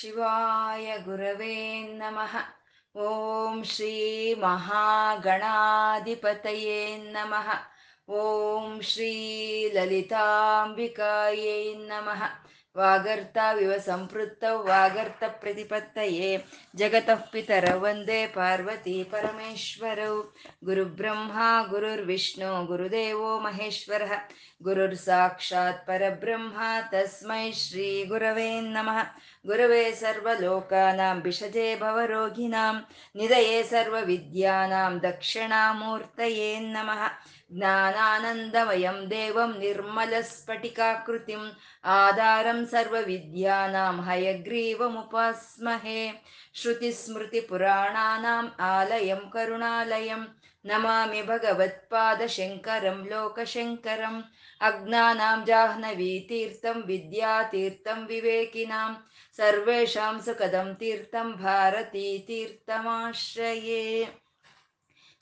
ಶಿವಾಯ ಗುರವೇ ನಮಃ. ಓಂ ಶ್ರೀ ಮಹಾಗಣಾಧಿಪತಯೇ ನಮಃ. ಓಂ ಶ್ರೀ ಲಲಿತಾಂಬಿಕಾಯೇ ನಮಃ. ವಾಗರ್ತಾವಿವ ಸಂಪೃತ್ತೌ ವಾಗರ್ತ ಪ್ರತಿಪತ್ತಯೇ ಜಗತಃ ಪಿತರ ವಂದೇ ಪಾರ್ವತಿ ಪರಮೇಶ್ವರೌ. ಗುರುಬ್ರಹ್ಮ ಗುರುರ್ವಿಷ್ಣು ಗುರುದೇವೋ ಮಹೇಶ್ವರಃ. ಗುರುರ್ ಸಾಕ್ಷಾತ್ ಪರಬ್ರಹ್ಮ ತಸ್ಮೈ ಶ್ರೀ ಗುರವೇ ನಮಃ. ಗುರವೇ ಸರ್ವಲೋಕಾನಾಂ ಭಿಷಜೇ ಭವರೋಗಿಣಾಂ ನಿಧಯೇ ಸರ್ವವಿದ್ಯಾನಾಂ ದಕ್ಷಿಣಾಮೂರ್ತಯೇ ನಮಃ. ಜ್ಞಾನಾನಂದಮಯಂ ದೇವಂ ನಿರ್ಮಲಸ್ಫಟಿಕಾಕೃತಿಂ ಆಧಾರಂ ಸರ್ವವಿದ್ಯಾನಾಂ ಹಯಗ್ರೀವಮುಪಾಸ್ಮಹೇ. ಶ್ರುತಿಸ್ಮೃತಿಪುರಾಣಾನಾಂ ಆಲಯಂ ಕರುಣಾಲಯಂ ನಮಾಮಿ ಭಗವತ್ಪಾದಶಂಕರಂ ಲೋಕಶಂಕರಂ. ಅಜ್ಞಾನಾಂ ಜಾಹ್ನವೀತೀರ್ಥಂ ವಿದ್ಯಾತೀರ್ಥಂ ವಿವೇಕಿನಾಂ ಸರ್ವೇಷಾಂ ಸುಖದಂ ತೀರ್ಥಂ ಭಾರತೀತೀರ್ಥಮಾಶ್ರಯೇ.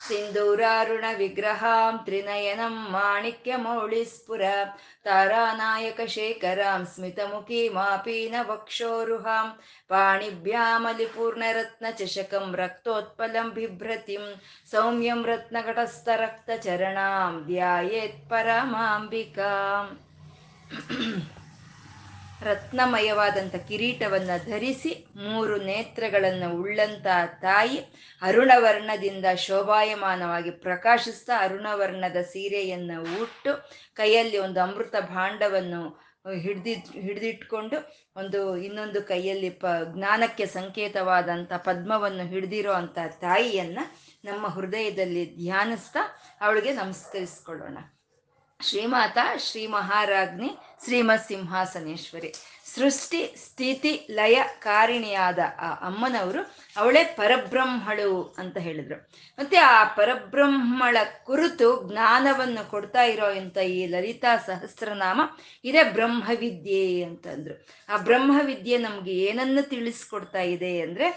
ಸಿಂಧೂರಾರುಣ ವಿಗ್ರಹಾಂ ತ್ರಿನಯನಂ ಮಾಣಿಕ್ಯಮೌಳಿಸ್ಪುರ ತಾರಾನಾಯಕ ಶೇಖರಾಂ ಸ್ಮಿತಮುಖೀಮಾಪೀನ ವಕ್ಷೋರುಹಾಂ ಪಾಣಿಭ್ಯಾಮಲಿಪೂರ್ಣರತ್ನಚಷಕಂ ರಕ್ತೋತ್ಪಲಂ ಬಿಭ್ರತಿಂ ಸೌಮ್ಯಂ ರತ್ನಘಟಸ್ಥರಕ್ತಚರಣಾಂ ಧ್ಯಾಯೇತ್ ಪರಮಾಂಬಿಕಾಂ. ರತ್ನಮಯವಾದಂಥ ಕಿರೀಟವನ್ನು ಧರಿಸಿ ಮೂರು ನೇತ್ರಗಳನ್ನು ಉಳ್ಳಂಥ ತಾಯಿ ಅರುಣವರ್ಣದಿಂದ ಶೋಭಾಯಮಾನವಾಗಿ ಪ್ರಕಾಶಿಸ್ತಾ ಅರುಣವರ್ಣದ ಸೀರೆಯನ್ನು ಉಟ್ಟು ಕೈಯಲ್ಲಿ ಒಂದು ಅಮೃತ ಭಾಂಡವನ್ನು ಹಿಡಿದಿಟ್ಕೊಂಡು ಇನ್ನೊಂದು ಕೈಯಲ್ಲಿ ಜ್ಞಾನಕ್ಕೆ ಸಂಕೇತವಾದಂಥ ಪದ್ಮವನ್ನು ಹಿಡಿದಿರೋ ಅಂಥ ತಾಯಿಯನ್ನು ನಮ್ಮ ಹೃದಯದಲ್ಲಿ ಧ್ಯಾನಿಸ್ತಾ ಅವಳಿಗೆ ನಮಸ್ಕರಿಸ್ಕೊಳ್ಳೋಣ. ಶ್ರೀಮಾತಾ, ಶ್ರೀ ಮಹಾರಾಜ್ಞಿ, ಶ್ರೀಮತ್ ಸಿಂಹಾಸನೇಶ್ವರಿ, ಸೃಷ್ಟಿ ಸ್ಥಿತಿ ಲಯ ಕಾರಿಣಿಯಾದ ಆ ಅಮ್ಮನವರು, ಅವಳೇ ಪರಬ್ರಹ್ಮಳು ಅಂತ ಹೇಳಿದ್ರು. ಮತ್ತೆ ಆ ಪರಬ್ರಹ್ಮಳ ಕುರಿತು ಜ್ಞಾನವನ್ನು ಕೊಡ್ತಾ ಇರೋ ಇಂಥ ಈ ಲಲಿತಾ ಸಹಸ್ರನಾಮ ಇದೇ ಬ್ರಹ್ಮವಿದ್ಯೆ ಅಂತಂದ್ರು. ಆ ಬ್ರಹ್ಮವಿದ್ಯೆ ನಮ್ಗೆ ಏನನ್ನು ತಿಳಿಸ್ಕೊಡ್ತಾ ಇದೆ ಅಂದ್ರೆ,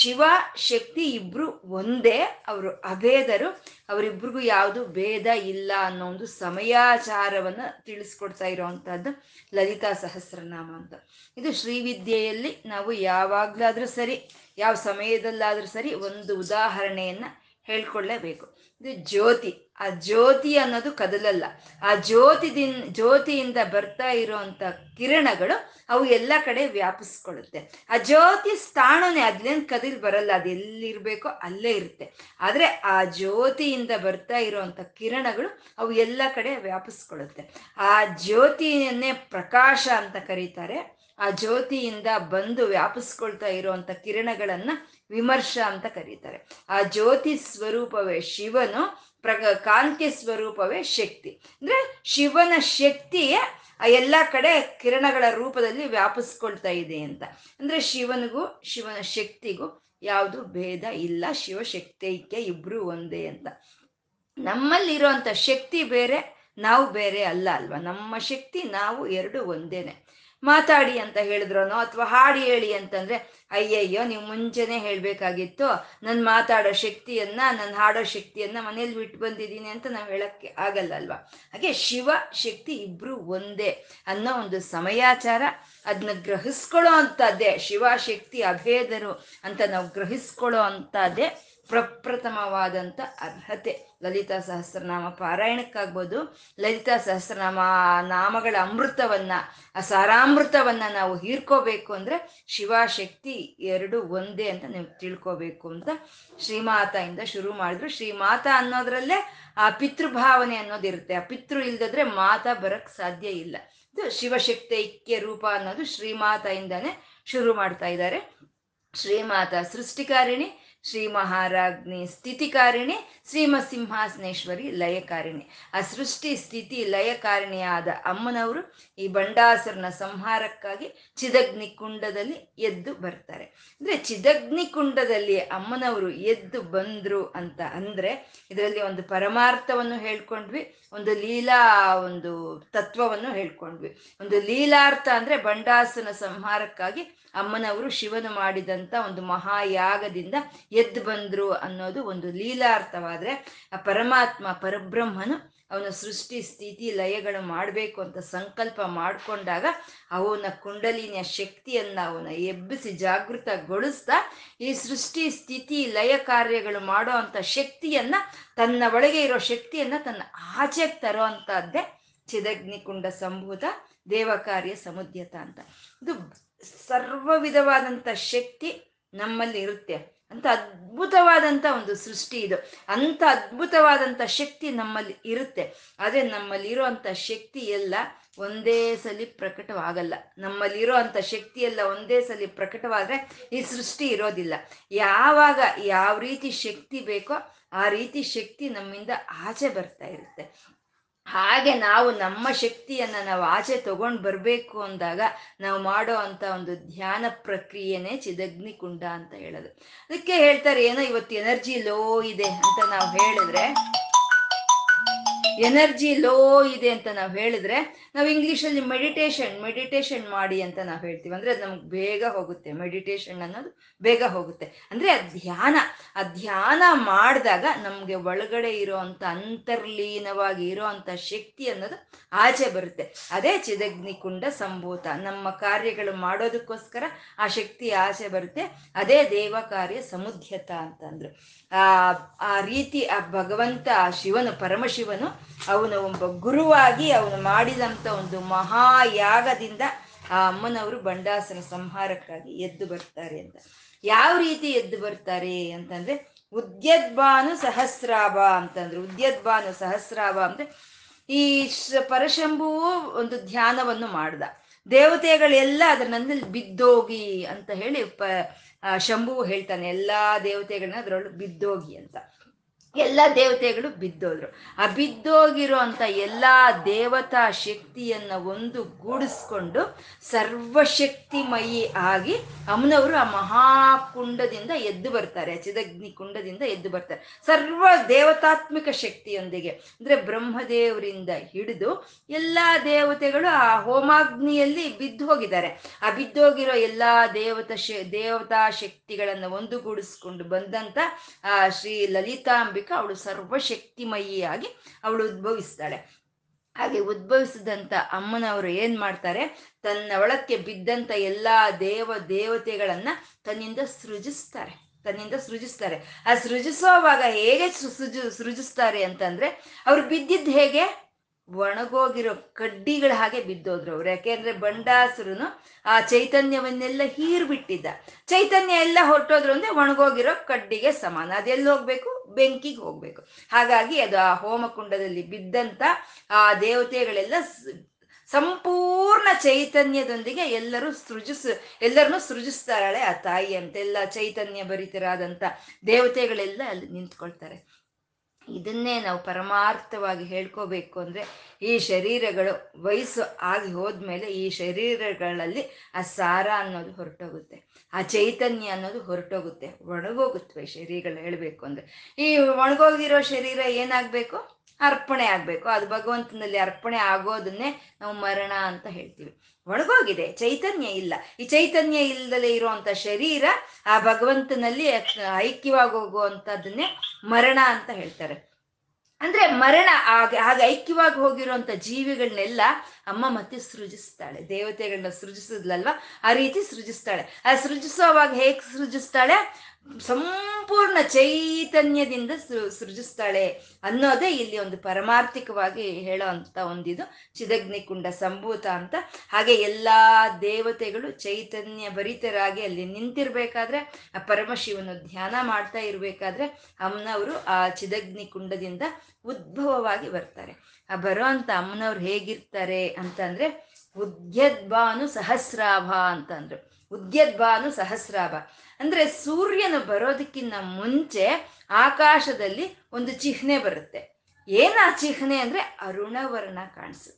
ಶಿವ ಶಕ್ತಿ ಇಬ್ರು ಒಂದೇ, ಅವರು ಅಭೇದರು, ಅವರಿಬ್ರಿಗೂ ಯಾವುದು ಭೇದ ಇಲ್ಲ ಅನ್ನೋ ಒಂದು ಸಮಯಾಚಾರವನ್ನು ತಿಳಿಸ್ಕೊಡ್ತಾ ಇರೋವಂಥದ್ದು ಲಲಿತಾ ಸಹಸ್ರನಾಮ ಅಂತ. ಇದು ಶ್ರೀವಿದ್ಯೆಯಲ್ಲಿ ನಾವು ಯಾವಾಗಲಾದರೂ ಸರಿ, ಯಾವ ಸಮಯದಲ್ಲಾದರೂ ಸರಿ ಒಂದು ಉದಾಹರಣೆಯನ್ನು ಹೇಳ್ಕೊಳ್ಳೇಬೇಕು. ಇದು ಜ್ಯೋತಿ. ಆ ಜ್ಯೋತಿ ಅನ್ನೋದು ಕದಲಲ್ಲ. ಆ ಜ್ಯೋತಿಯಿಂದ ಬರ್ತಾ ಇರೋವಂಥ ಕಿರಣಗಳು ಅವು ಎಲ್ಲ ಕಡೆ ವ್ಯಾಪಿಸ್ಕೊಳ್ಳುತ್ತೆ. ಆ ಜ್ಯೋತಿ ಸ್ಥಾಣನೇ, ಅದ್ಲೇನು ಕದಿಲ್ ಬರಲ್ಲ, ಅದು ಎಲ್ಲಿರ್ಬೇಕೋ ಅಲ್ಲೇ ಇರುತ್ತೆ. ಆದರೆ ಆ ಜ್ಯೋತಿಯಿಂದ ಬರ್ತಾ ಇರೋವಂಥ ಕಿರಣಗಳು ಅವು ಎಲ್ಲ ಕಡೆ ವ್ಯಾಪಿಸ್ಕೊಳ್ಳುತ್ತೆ. ಆ ಜ್ಯೋತಿಯನ್ನೇ ಪ್ರಕಾಶ ಅಂತ ಕರೀತಾರೆ. ಆ ಜ್ಯೋತಿಯಿಂದ ಬಂದು ವ್ಯಾಪಿಸ್ಕೊಳ್ತಾ ಇರುವಂಥ ಕಿರಣಗಳನ್ನ ವಿಮರ್ಶ ಅಂತ ಕರೀತಾರೆ. ಆ ಜ್ಯೋತಿ ಸ್ವರೂಪವೇ ಶಿವನು, ಕಾಂತಿ ಸ್ವರೂಪವೇ ಶಕ್ತಿ. ಅಂದ್ರೆ ಶಿವನ ಶಕ್ತಿಯೇ ಎಲ್ಲ ಕಡೆ ಕಿರಣಗಳ ರೂಪದಲ್ಲಿ ವ್ಯಾಪಿಸ್ಕೊಳ್ತಾ ಇದೆ ಅಂತ. ಅಂದ್ರೆ ಶಿವನಿಗೂ ಶಿವನ ಶಕ್ತಿಗೂ ಯಾವುದು ಭೇದ ಇಲ್ಲ, ಶಿವಶಕ್ತಿಗೆ ಇಬ್ರು ಒಂದೇ ಅಂತ. ನಮ್ಮಲ್ಲಿರುವಂಥ ಶಕ್ತಿ ಬೇರೆ, ನಾವು ಬೇರೆ ಅಲ್ಲ ಅಲ್ವಾ. ನಮ್ಮ ಶಕ್ತಿ ನಾವು ಎರಡು ಒಂದೇನೆ. ಮಾತಾಡಿ ಅಂತ ಹೇಳಿದ್ರೋನೋ ಅಥವಾ ಹಾಡಿ ಹೇಳಿ ಅಂತಂದರೆ, ಅಯ್ಯಯ್ಯೋ ನೀವು ಮುಂಚೆನೇ ಹೇಳಬೇಕಾಗಿತ್ತು, ನನ್ನ ಮಾತಾಡೋ ಶಕ್ತಿಯನ್ನು ನನ್ನ ಹಾಡೋ ಶಕ್ತಿಯನ್ನು ಮನೇಲಿ ಬಿಟ್ಟು ಬಂದಿದ್ದೀನಿ ಅಂತ ನಾವು ಹೇಳೋಕ್ಕೆ ಆಗಲ್ಲ ಅಲ್ವಾ. ಹಾಗೆ ಶಿವ ಶಕ್ತಿ ಇಬ್ಬರು ಒಂದೇ ಅನ್ನೋ ಒಂದು ಸಮಯಾಚಾರ, ಅದನ್ನ ಗ್ರಹಿಸ್ಕೊಳ್ಳೋ ಅಂಥದ್ದೇ ಶಿವಶಕ್ತಿ ಅಭೇದರು ಅಂತ ನಾವು ಗ್ರಹಿಸ್ಕೊಳ್ಳೋ ಅಂಥದ್ದೇ ಪ್ರಪ್ರಥಮವಾದಂಥ ಅರ್ಹತೆ ಲಲಿತಾ ಸಹಸ್ರನಾಮ ಪಾರಾಯಣಕ್ಕಾಗ್ಬೋದು. ಲಲಿತಾ ಸಹಸ್ರನಾಮಗಳ ಅಮೃತವನ್ನು, ಆ ಸಾರಾಮೃತವನ್ನು ನಾವು ಹೀರ್ಕೋಬೇಕು ಅಂದರೆ ಶಿವಶಕ್ತಿ ಎರಡು ಒಂದೇ ಅಂತ ನೀವು ತಿಳ್ಕೋಬೇಕು ಅಂತ ಶ್ರೀಮಾತೆಯಿಂದ ಶುರು ಮಾಡಿದ್ರು. ಶ್ರೀಮಾತಾ ಅನ್ನೋದ್ರಲ್ಲೇ ಆ ಪಿತೃಭಾವನೆ ಅನ್ನೋದಿರುತ್ತೆ. ಆ ಪಿತೃ ಇಲ್ಲದಿದ್ರೆ ಮಾತಾ ಬರಕ್ಕೆ ಸಾಧ್ಯ ಇಲ್ಲ. ಇದು ಶಿವಶಕ್ತಿ ಐಕ್ಯ ರೂಪ ಅನ್ನೋದು ಶ್ರೀಮಾತೆಯಿಂದನೇ ಶುರು ಮಾಡ್ತಾ ಇದ್ದಾರೆ. ಶ್ರೀಮಾತಾ ಸೃಷ್ಟಿಕಾರಿಣಿ, ಶ್ರೀ ಮಹಾರಾಜ್ಞಿ ಸ್ಥಿತಿಕಾರಿಣಿ, ಶ್ರೀಮತ್ ಸಿಂಹಾಸನೇಶ್ವರಿ ಲಯಕಾರಿಣಿ. ಆ ಸೃಷ್ಟಿ ಸ್ಥಿತಿ ಲಯಕಾರಿಣಿಯಾದ ಅಮ್ಮನವರು ಈ ಬಂಡಾಸುರನ ಸಂಹಾರಕ್ಕಾಗಿ ಚಿದಗ್ನಿ ಕುಂಡದಲ್ಲಿ ಎದ್ದು ಬರ್ತಾರೆ. ಅಂದರೆ ಚಿದಗ್ನಿ ಕುಂಡದಲ್ಲಿ ಅಮ್ಮನವರು ಎದ್ದು ಬಂದರು ಅಂತ ಅಂದರೆ, ಇದರಲ್ಲಿ ಒಂದು ಪರಮಾರ್ಥವನ್ನು ಹೇಳ್ಕೊಂಡ್ವಿ, ಒಂದು ಲೀಲಾ ಒಂದು ತತ್ವವನ್ನು ಹೇಳ್ಕೊಂಡ್ವಿ. ಒಂದು ಲೀಲಾರ್ಥ ಅಂದರೆ ಬಂಡಾಸುರನ ಸಂಹಾರಕ್ಕಾಗಿ ಅಮ್ಮನವರು ಶಿವನು ಮಾಡಿದಂಥ ಒಂದು ಮಹಾಯಾಗದಿಂದ ಎದ್ದು ಬಂದರು ಅನ್ನೋದು ಒಂದು ಲೀಲಾರ್ಥವಾದರೆ, ಆ ಪರಮಾತ್ಮ ಪರಬ್ರಹ್ಮನು ಅವನ ಸೃಷ್ಟಿ ಸ್ಥಿತಿ ಲಯಗಳು ಮಾಡಬೇಕು ಅಂತ ಸಂಕಲ್ಪ ಮಾಡಿಕೊಂಡಾಗ ಅವನ ಕುಂಡಲಿನ ಶಕ್ತಿಯನ್ನು ಅವನ ಎಬ್ಬಿಸಿ ಜಾಗೃತಗೊಳಿಸ್ತಾ ಈ ಸೃಷ್ಟಿ ಸ್ಥಿತಿ ಲಯ ಕಾರ್ಯಗಳು ಮಾಡೋ ಅಂಥ ಶಕ್ತಿಯನ್ನು ತನ್ನ ಒಳಗೆ ಇರೋ ಶಕ್ತಿಯನ್ನು ತನ್ನ ಆಚೆಗೆ ತರೋ ಅಂಥದ್ದೇ ಚಿದಗ್ನಿಕುಂಡ ಸಂಭೂತ ದೇವಕಾರ್ಯ ಸಮುದ್ಯತ ಅಂತ. ಇದು ಸರ್ವ ವಿಧವಾದಂಥ ಶಕ್ತಿ ನಮ್ಮಲ್ಲಿ ಇರುತ್ತೆ ಅಂತ ಅದ್ಭುತವಾದಂಥ ಒಂದು ಸೃಷ್ಟಿ ಇದು. ಅಂಥ ಅದ್ಭುತವಾದಂಥ ಶಕ್ತಿ ನಮ್ಮಲ್ಲಿ ಇರುತ್ತೆ. ಆದರೆ ನಮ್ಮಲ್ಲಿ ಇರೋವಂಥ ಶಕ್ತಿ ಎಲ್ಲ ಒಂದೇ ಸಲ ಪ್ರಕಟವಾಗಲ್ಲ. ನಮ್ಮಲ್ಲಿರೋ ಅಂಥ ಶಕ್ತಿಯೆಲ್ಲ ಒಂದೇ ಸಲ ಪ್ರಕಟವಾದರೆ ಈ ಸೃಷ್ಟಿ ಇರೋದಿಲ್ಲ. ಯಾವಾಗ ಯಾವ ರೀತಿ ಶಕ್ತಿ ಬೇಕೋ ಆ ರೀತಿ ಶಕ್ತಿ ನಮ್ಮಿಂದ ಆಚೆ ಬರ್ತಾ ಇರುತ್ತೆ. ಹಾಗೆ ನಾವು ನಮ್ಮ ಶಕ್ತಿಯನ್ನು ನಾವು ಆಚೆ ತಗೊಂಡು ಬರಬೇಕು ಅಂದಾಗ ನಾವು ಮಾಡೋ ಅಂಥ ಒಂದು ಧ್ಯಾನ ಪ್ರಕ್ರಿಯೆನೇ ಚಿದಗ್ನಿಕುಂಡ ಅಂತ ಹೇಳೋದು. ಅದಕ್ಕೆ ಹೇಳ್ತಾರೆ, ಏನೋ ಇವತ್ತು ಎನರ್ಜಿ ಲೋ ಇದೆ ಅಂತ ನಾವು ಹೇಳಿದ್ರೆ, ಎನರ್ಜಿ ಲೋ ಇದೆ ಅಂತ ನಾವು ಹೇಳಿದ್ರೆ, ನಾವು ಇಂಗ್ಲೀಷಲ್ಲಿ ಮೆಡಿಟೇಷನ್ ಮಾಡಿ ಅಂತ ನಾವು ಹೇಳ್ತೀವಿ. ಅಂದರೆ ಅದು ನಮ್ಗೆ ಬೇಗ ಹೋಗುತ್ತೆ. ಮೆಡಿಟೇಷನ್ ಅನ್ನೋದು ಬೇಗ ಹೋಗುತ್ತೆ. ಅಂದರೆ ಆ ಧ್ಯಾನ ಮಾಡಿದಾಗ ನಮಗೆ ಒಳಗಡೆ ಇರೋ ಅಂಥ ಅಂತರ್ಲೀನವಾಗಿ ಇರೋ ಅಂಥ ಶಕ್ತಿ ಅನ್ನೋದು ಆಚೆ ಬರುತ್ತೆ. ಅದೇ ಚಿದಗ್ನಿಕುಂಡ ಸಂಭೂತ. ನಮ್ಮ ಕಾರ್ಯಗಳು ಮಾಡೋದಕ್ಕೋಸ್ಕರ ಆ ಶಕ್ತಿ ಆಚೆ ಬರುತ್ತೆ. ಅದೇ ದೇವ ಕಾರ್ಯ ಸಮುದ್ಯತ ಅಂತಂದ್ರು. ಆ ರೀತಿ ಆ ಭಗವಂತ, ಆ ಶಿವನು, ಪರಮಶಿವನು ಅವನು ಒಬ್ಬ ಗುರುವಾಗಿ ಅವನು ಮಾಡಿದಂಥ ಒಂದು ಮಹಾಯಾಗದಿಂದ ಆ ಅಮ್ಮನವರು ಬಂಡಾಸುರ ಸಂಹಾರಕ್ಕಾಗಿ ಎದ್ದು ಬರ್ತಾರೆ ಅಂತ. ಯಾವ ರೀತಿ ಎದ್ದು ಬರ್ತಾರೆ ಅಂತಂದ್ರೆ, ಉದ್ಯದ್ಭಾನು ಸಹಸ್ರಾಭ ಅಂತಂದ್ರು. ಉದ್ಯದ್ಭಾನು ಸಹಸ್ರಾಭ ಅಂದ್ರೆ ಈ ಪರಶಂಭುವು ಒಂದು ಧ್ಯಾನವನ್ನು ಮಾಡ್ದ, ದೇವತೆಗಳೆಲ್ಲ ಅದರಲ್ಲಿ ಬಿದ್ದೋಗಿ ಅಂತ ಹೇಳಿ ಶಂಭುವು ಹೇಳ್ತಾನೆ, ಎಲ್ಲಾ ದೇವತೆಗಳನ್ನ ಅದರೊಳಗೆ ಬಿದ್ದೋಗಿ ಅಂತ. ಎಲ್ಲ ದೇವತೆಗಳು ಬಿದ್ದೋದ್ರು. ಆ ಬಿದ್ದೋಗಿರೋ ಅಂಥ ಎಲ್ಲ ದೇವತಾ ಶಕ್ತಿಯನ್ನು ಒಂದು ಗೂಡಿಸ್ಕೊಂಡು ಸರ್ವಶಕ್ತಿಮಯಿ ಆಗಿ ಅಮ್ಮನವರು ಆ ಮಹಾಕುಂಡದಿಂದ ಎದ್ದು ಬರ್ತಾರೆ, ಚಿದಗ್ನಿ ಕುಂಡದಿಂದ ಎದ್ದು ಬರ್ತಾರೆ ಸರ್ವ ದೇವತಾತ್ಮಿಕ ಶಕ್ತಿಯೊಂದಿಗೆ. ಅಂದರೆ ಬ್ರಹ್ಮದೇವರಿಂದ ಹಿಡಿದು ಎಲ್ಲ ದೇವತೆಗಳು ಆ ಹೋಮಾಗ್ನಿಯಲ್ಲಿ ಬಿದ್ದು ಹೋಗಿದ್ದಾರೆ. ಆ ಬಿದ್ದೋಗಿರೋ ಎಲ್ಲ ದೇವತಾ ಶಕ್ತಿಗಳನ್ನು ಒಂದುಗೂಡಿಸ್ಕೊಂಡು ಬಂದಂಥ ಶ್ರೀ ಲಲಿತಾಂಬಿಕೆ ಅವಳು ಸರ್ವಶಕ್ತಿಮಯಿಯಾಗಿ ಅವಳು ಉದ್ಭವಿಸ್ತಾಳೆ. ಹಾಗೆ ಉದ್ಭವಿಸಿದಂಥ ಅಮ್ಮನವರು ಏನ್ ಮಾಡ್ತಾರೆ, ತನ್ನ ಒಳಕ್ಕೆ ಬಿದ್ದಂತ ಎಲ್ಲಾ ದೇವತೆಗಳನ್ನ ತನ್ನಿಂದ ಸೃಜಿಸ್ತಾರೆ. ಆ ಸೃಜಿಸೋವಾಗ ಹೇಗೆ ಸೃಜಿಸ್ತಾರೆ ಅಂತಂದ್ರೆ, ಅವ್ರು ಬಿದ್ದಿದ್ದು ಹೇಗೆ, ಒಣಗೋಗಿರೋ ಕಡ್ಡಿಗಳ ಹಾಗೆ ಬಿದ್ದೋದ್ರು ಅವ್ರು. ಯಾಕೆಂದ್ರೆ ಬಂಡಾಸುರನು ಆ ಚೈತನ್ಯವನ್ನೆಲ್ಲ ಹೀರ್ಬಿಟ್ಟಿದ್ದ. ಚೈತನ್ಯ ಎಲ್ಲ ಹೊರಟೋದ್ರು ಅಂದ್ರೆ ಒಣಗೋಗಿರೋ ಕಡ್ಡಿಗೆ ಸಮಾನ. ಅದೆಲ್ಲಿ ಹೋಗ್ಬೇಕು, ಬೆಂಕಿಗೆ ಹೋಗ್ಬೇಕು. ಹಾಗಾಗಿ ಅದು ಆ ಹೋಮಕುಂಡದಲ್ಲಿ ಬಿದ್ದಂತ ಆ ದೇವತೆಗಳೆಲ್ಲ ಸಂಪೂರ್ಣ ಚೈತನ್ಯದೊಂದಿಗೆ ಎಲ್ಲರನ್ನೂ ಸೃಜಿಸ್ತಾಳೆ ಆ ತಾಯಿ ಅಂತ. ಎಲ್ಲ ಚೈತನ್ಯ ಭರಿತರಾದಂಥ ದೇವತೆಗಳೆಲ್ಲ ಅಲ್ಲಿ ನಿಂತ್ಕೊಳ್ತಾರೆ. ಇದನ್ನೇ ನಾವು ಪರಮಾರ್ಥವಾಗಿ ಹೇಳ್ಕೋಬೇಕು ಅಂದರೆ, ಈ ಶರೀರಗಳು ವಯಸ್ಸು ಆಗಿ ಹೋದ್ಮೇಲೆ ಈ ಶರೀರಗಳಲ್ಲಿ ಆ ಸಾರ ಅನ್ನೋದು ಹೊರಟೋಗುತ್ತೆ, ಆ ಚೈತನ್ಯ ಅನ್ನೋದು ಹೊರಟೋಗುತ್ತೆ, ಒಣಗೋಗುತ್ತವೆ ಶರೀರಗಳು. ಹೇಳಬೇಕು ಅಂದರೆ ಈ ಒಣಗೋಗಿರೋ ಶರೀರ ಏನಾಗಬೇಕು, ಅರ್ಪಣೆ ಆಗಬೇಕು. ಅದು ಭಗವಂತನಲ್ಲಿ ಅರ್ಪಣೆ ಆಗೋದನ್ನೇ ನಾವು ಮರಣ ಅಂತ ಹೇಳ್ತೀವಿ. ಒಣಗೋಗಿದೆ, ಚೈತನ್ಯ ಇಲ್ಲ. ಈ ಚೈತನ್ಯ ಇಲ್ಲದಲೇ ಇರುವಂಥ ಶರೀರ ಆ ಭಗವಂತನಲ್ಲಿ ಐಕ್ಯವಾಗಿ ಹೋಗುವಂಥದ್ದನ್ನೇ ಮರಣ ಅಂತ ಹೇಳ್ತಾರೆ. ಅಂದರೆ ಮರಣ ಹಾಗೆ ಐಕ್ಯವಾಗಿ ಹೋಗಿರುವಂಥ ಜೀವಿಗಳನ್ನೆಲ್ಲ ಅಮ್ಮ ಮತ್ತೆ ಸೃಜಿಸ್ತಾಳೆ. ದೇವತೆಗಳನ್ನ ಸೃಜಿಸಿದ್ಲಲ್ವ, ಆ ರೀತಿ ಸೃಜಿಸ್ತಾಳೆ. ಆ ಸೃಜಿಸೋವಾಗ ಹೇಗೆ ಸೃಜಿಸ್ತಾಳೆ, ಸಂಪೂರ್ಣ ಚೈತನ್ಯದಿಂದ ಸೃಜಿಸ್ತಾಳೆ ಅನ್ನೋದೇ ಇಲ್ಲಿ ಒಂದು ಪರಮಾರ್ಥಿಕವಾಗಿ ಹೇಳೋ ಅಂಥ ಒಂದಿದು ಚಿದಗ್ನಿಕುಂಡ ಸಂಭೂತ ಅಂತ. ಹಾಗೆ ಎಲ್ಲ ದೇವತೆಗಳು ಚೈತನ್ಯ ಭರಿತರಾಗಿ ಅಲ್ಲಿ ನಿಂತಿರಬೇಕಾದ್ರೆ, ಆ ಪರಮಶಿವನು ಧ್ಯಾನ ಮಾಡ್ತಾ ಇರಬೇಕಾದ್ರೆ ಅಮ್ಮನವರು ಆ ಚಿದಗ್ನಿಕುಂಡದಿಂದ ಉದ್ಭವವಾಗಿ ಬರ್ತಾರೆ. ಆ ಬರೋ ಅಂಥ ಅಮ್ಮನವ್ರು ಹೇಗಿರ್ತಾರೆ ಅಂತಂದರೆ, ಉದ್ಯದ್ಭಾನು ಸಹಸ್ರಾಭ ಅಂತಂದರು. ಉದ್ಯದ್ಭಾನು ಸಹಸ್ರಾಭ ಅಂದರೆ ಸೂರ್ಯನು ಬರೋದಕ್ಕಿಂತ ಮುಂಚೆ ಆಕಾಶದಲ್ಲಿ ಒಂದು ಚಿಹ್ನೆ ಬರುತ್ತೆ. ಏನು ಆ ಚಿಹ್ನೆ ಅಂದರೆ, ಅರುಣವರ್ಣ ಕಾಣಿಸುತ್ತೆ.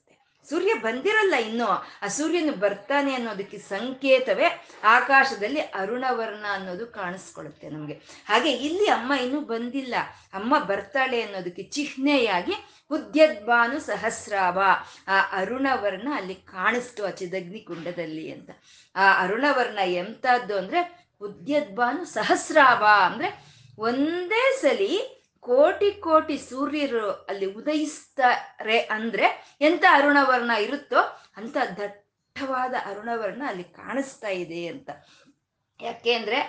ಸೂರ್ಯ ಬಂದಿರಲ್ಲ ಇನ್ನೂ, ಆ ಸೂರ್ಯನು ಬರ್ತಾನೆ ಅನ್ನೋದಕ್ಕೆ ಸಂಕೇತವೇ ಆಕಾಶದಲ್ಲಿ ಅರುಣವರ್ಣ ಅನ್ನೋದು ಕಾಣಿಸ್ಕೊಳ್ಳುತ್ತೆ ನಮಗೆ. ಹಾಗೆ ಇಲ್ಲಿ ಅಮ್ಮ ಇನ್ನೂ ಬಂದಿಲ್ಲ, ಅಮ್ಮ ಬರ್ತಾಳೆ ಅನ್ನೋದಕ್ಕೆ ಚಿಹ್ನೆಯಾಗಿ ಉದ್ಯದ್ಭಾನು ಸಹಸ್ರಾಭ ಆ ಅರುಣವರ್ಣ ಅಲ್ಲಿ ಕಾಣಿಸ್ತು ಆ ಚಿದಗ್ನಿಕುಂಡದಲ್ಲಿ ಅಂತ. ಆ ಅರುಣವರ್ಣ ಎಂಥದ್ದು ಅಂದರೆ, ಉದ್ಯದ್ಭಾನು ಸಹಸ್ರಾಭ ಅಂದರೆ ಒಂದೇ ಸಲಿ ಕೋಟಿ ಕೋಟಿ ಸೂರ್ಯರು ಅಲ್ಲಿ ಉದಯಿಸ್ತಾರೆ ಅಂದ್ರೆ ಎಂತ ಅರುಣವರ್ಣ ಇರುತ್ತೋ ಅಂತ ದಟ್ಟವಾದ ಅರುಣವರ್ಣ ಅಲ್ಲಿ ಕಾಣಿಸ್ತಾ ಇದೆ ಅಂತ. ಯಾಕೆಂದ್ರೆ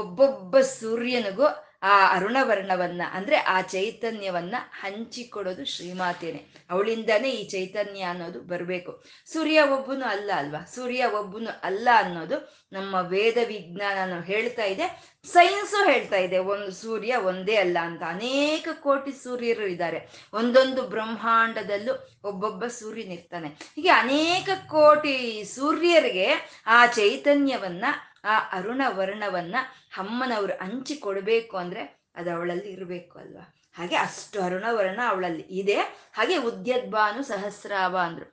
ಒಬ್ಬೊಬ್ಬ ಸೂರ್ಯನಿಗೂ ಆ ಅರುಣವರ್ಣವನ್ನ ಅಂದ್ರೆ ಆ ಚೈತನ್ಯವನ್ನ ಹಂಚಿಕೊಡೋದು ಶ್ರೀಮಾತೇನೆ. ಅವಳಿಂದಾನೇ ಈ ಚೈತನ್ಯ ಅನ್ನೋದು ಬರಬೇಕು. ಸೂರ್ಯ ಒಬ್ಬನು ಅಲ್ಲ ಅಲ್ವಾ, ಸೂರ್ಯ ಒಬ್ಬನು ಅಲ್ಲ ಅನ್ನೋದು ನಮ್ಮ ವೇದ ವಿಜ್ಞಾನ ಹೇಳ್ತಾ ಇದೆ, ಸೈನ್ಸು ಹೇಳ್ತಾ ಇದೆ. ಒಂದು ಸೂರ್ಯ ಒಂದೇ ಅಲ್ಲ ಅಂತ, ಅನೇಕ ಕೋಟಿ ಸೂರ್ಯರು ಇದ್ದಾರೆ. ಒಂದೊಂದು ಬ್ರಹ್ಮಾಂಡದಲ್ಲೂ ಒಬ್ಬೊಬ್ಬ ಸೂರ್ಯನಿರ್ತಾನೆ. ಹೀಗೆ ಅನೇಕ ಕೋಟಿ ಸೂರ್ಯರಿಗೆ ಆ ಚೈತನ್ಯವನ್ನ, ಆ ಅರುಣ ವರ್ಣವನ್ನ ಅಮ್ಮನವ್ರು ಹಂಚಿಕೊಡ್ಬೇಕು ಅಂದ್ರೆ ಅದು ಅವಳಲ್ಲಿ ಇರಬೇಕು ಅಲ್ವಾ. ಹಾಗೆ ಅಷ್ಟು ಅರುಣವರ್ಣ ಅವಳಲ್ಲಿ ಇದೆ. ಹಾಗೆ ಉದ್ಯದ್ಭಾನು ಸಹಸ್ರಾವ ಅಂದ್ರು.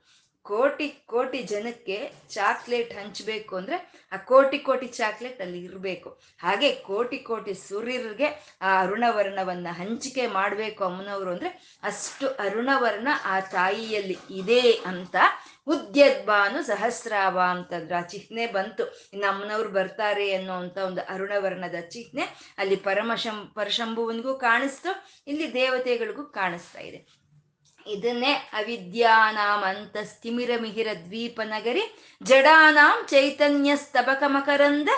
ಕೋಟಿ ಕೋಟಿ ಜನಕ್ಕೆ ಚಾಕ್ಲೇಟ್ ಹಂಚಬೇಕು ಅಂದ್ರೆ ಆ ಕೋಟಿ ಕೋಟಿ ಚಾಕ್ಲೇಟ್ ಅಲ್ಲಿ ಇರಬೇಕು. ಹಾಗೆ ಕೋಟಿ ಕೋಟಿ ಸೂರ್ಯರಿಗೆ ಆ ಅರುಣವರ್ಣವನ್ನ ಹಂಚಿಕೆ ಮಾಡಬೇಕು ಅಮ್ಮನವರು ಅಂದ್ರೆ ಅಷ್ಟು ಅರುಣವರ್ಣ ಆ ತಾಯಿಯಲ್ಲಿ ಇದೆ ಅಂತ ಉದ್ಯದ್ಭಾನು ಸಹಸ್ರಾವ ಅಂತಂದ್ರೆ ಆ ಚಿಹ್ನೆ ಬಂತು. ಇನ್ನು ಅಮ್ಮನವ್ರು ಬರ್ತಾರೆ ಅನ್ನೋಂಥ ಒಂದು ಅರುಣವರ್ಣದ ಚಿಹ್ನೆ ಅಲ್ಲಿ ಪರಶಂಭುವನಿಗೂ ಕಾಣಿಸ್ತು, ಇಲ್ಲಿ ದೇವತೆಗಳಿಗೂ ಕಾಣಿಸ್ತಾ ಇದೆ. ಇದನ್ನೇ ಅವಿದ್ಯಾನಾಂ ಅಂತಸ್ತಿಮಿರ ಮಿಹಿರ ದ್ವೀಪ ನಗರಿ ಜಡಾನಾಂ ಚೈತನ್ಯ ಸ್ತಬಕ ಮಕರಂದ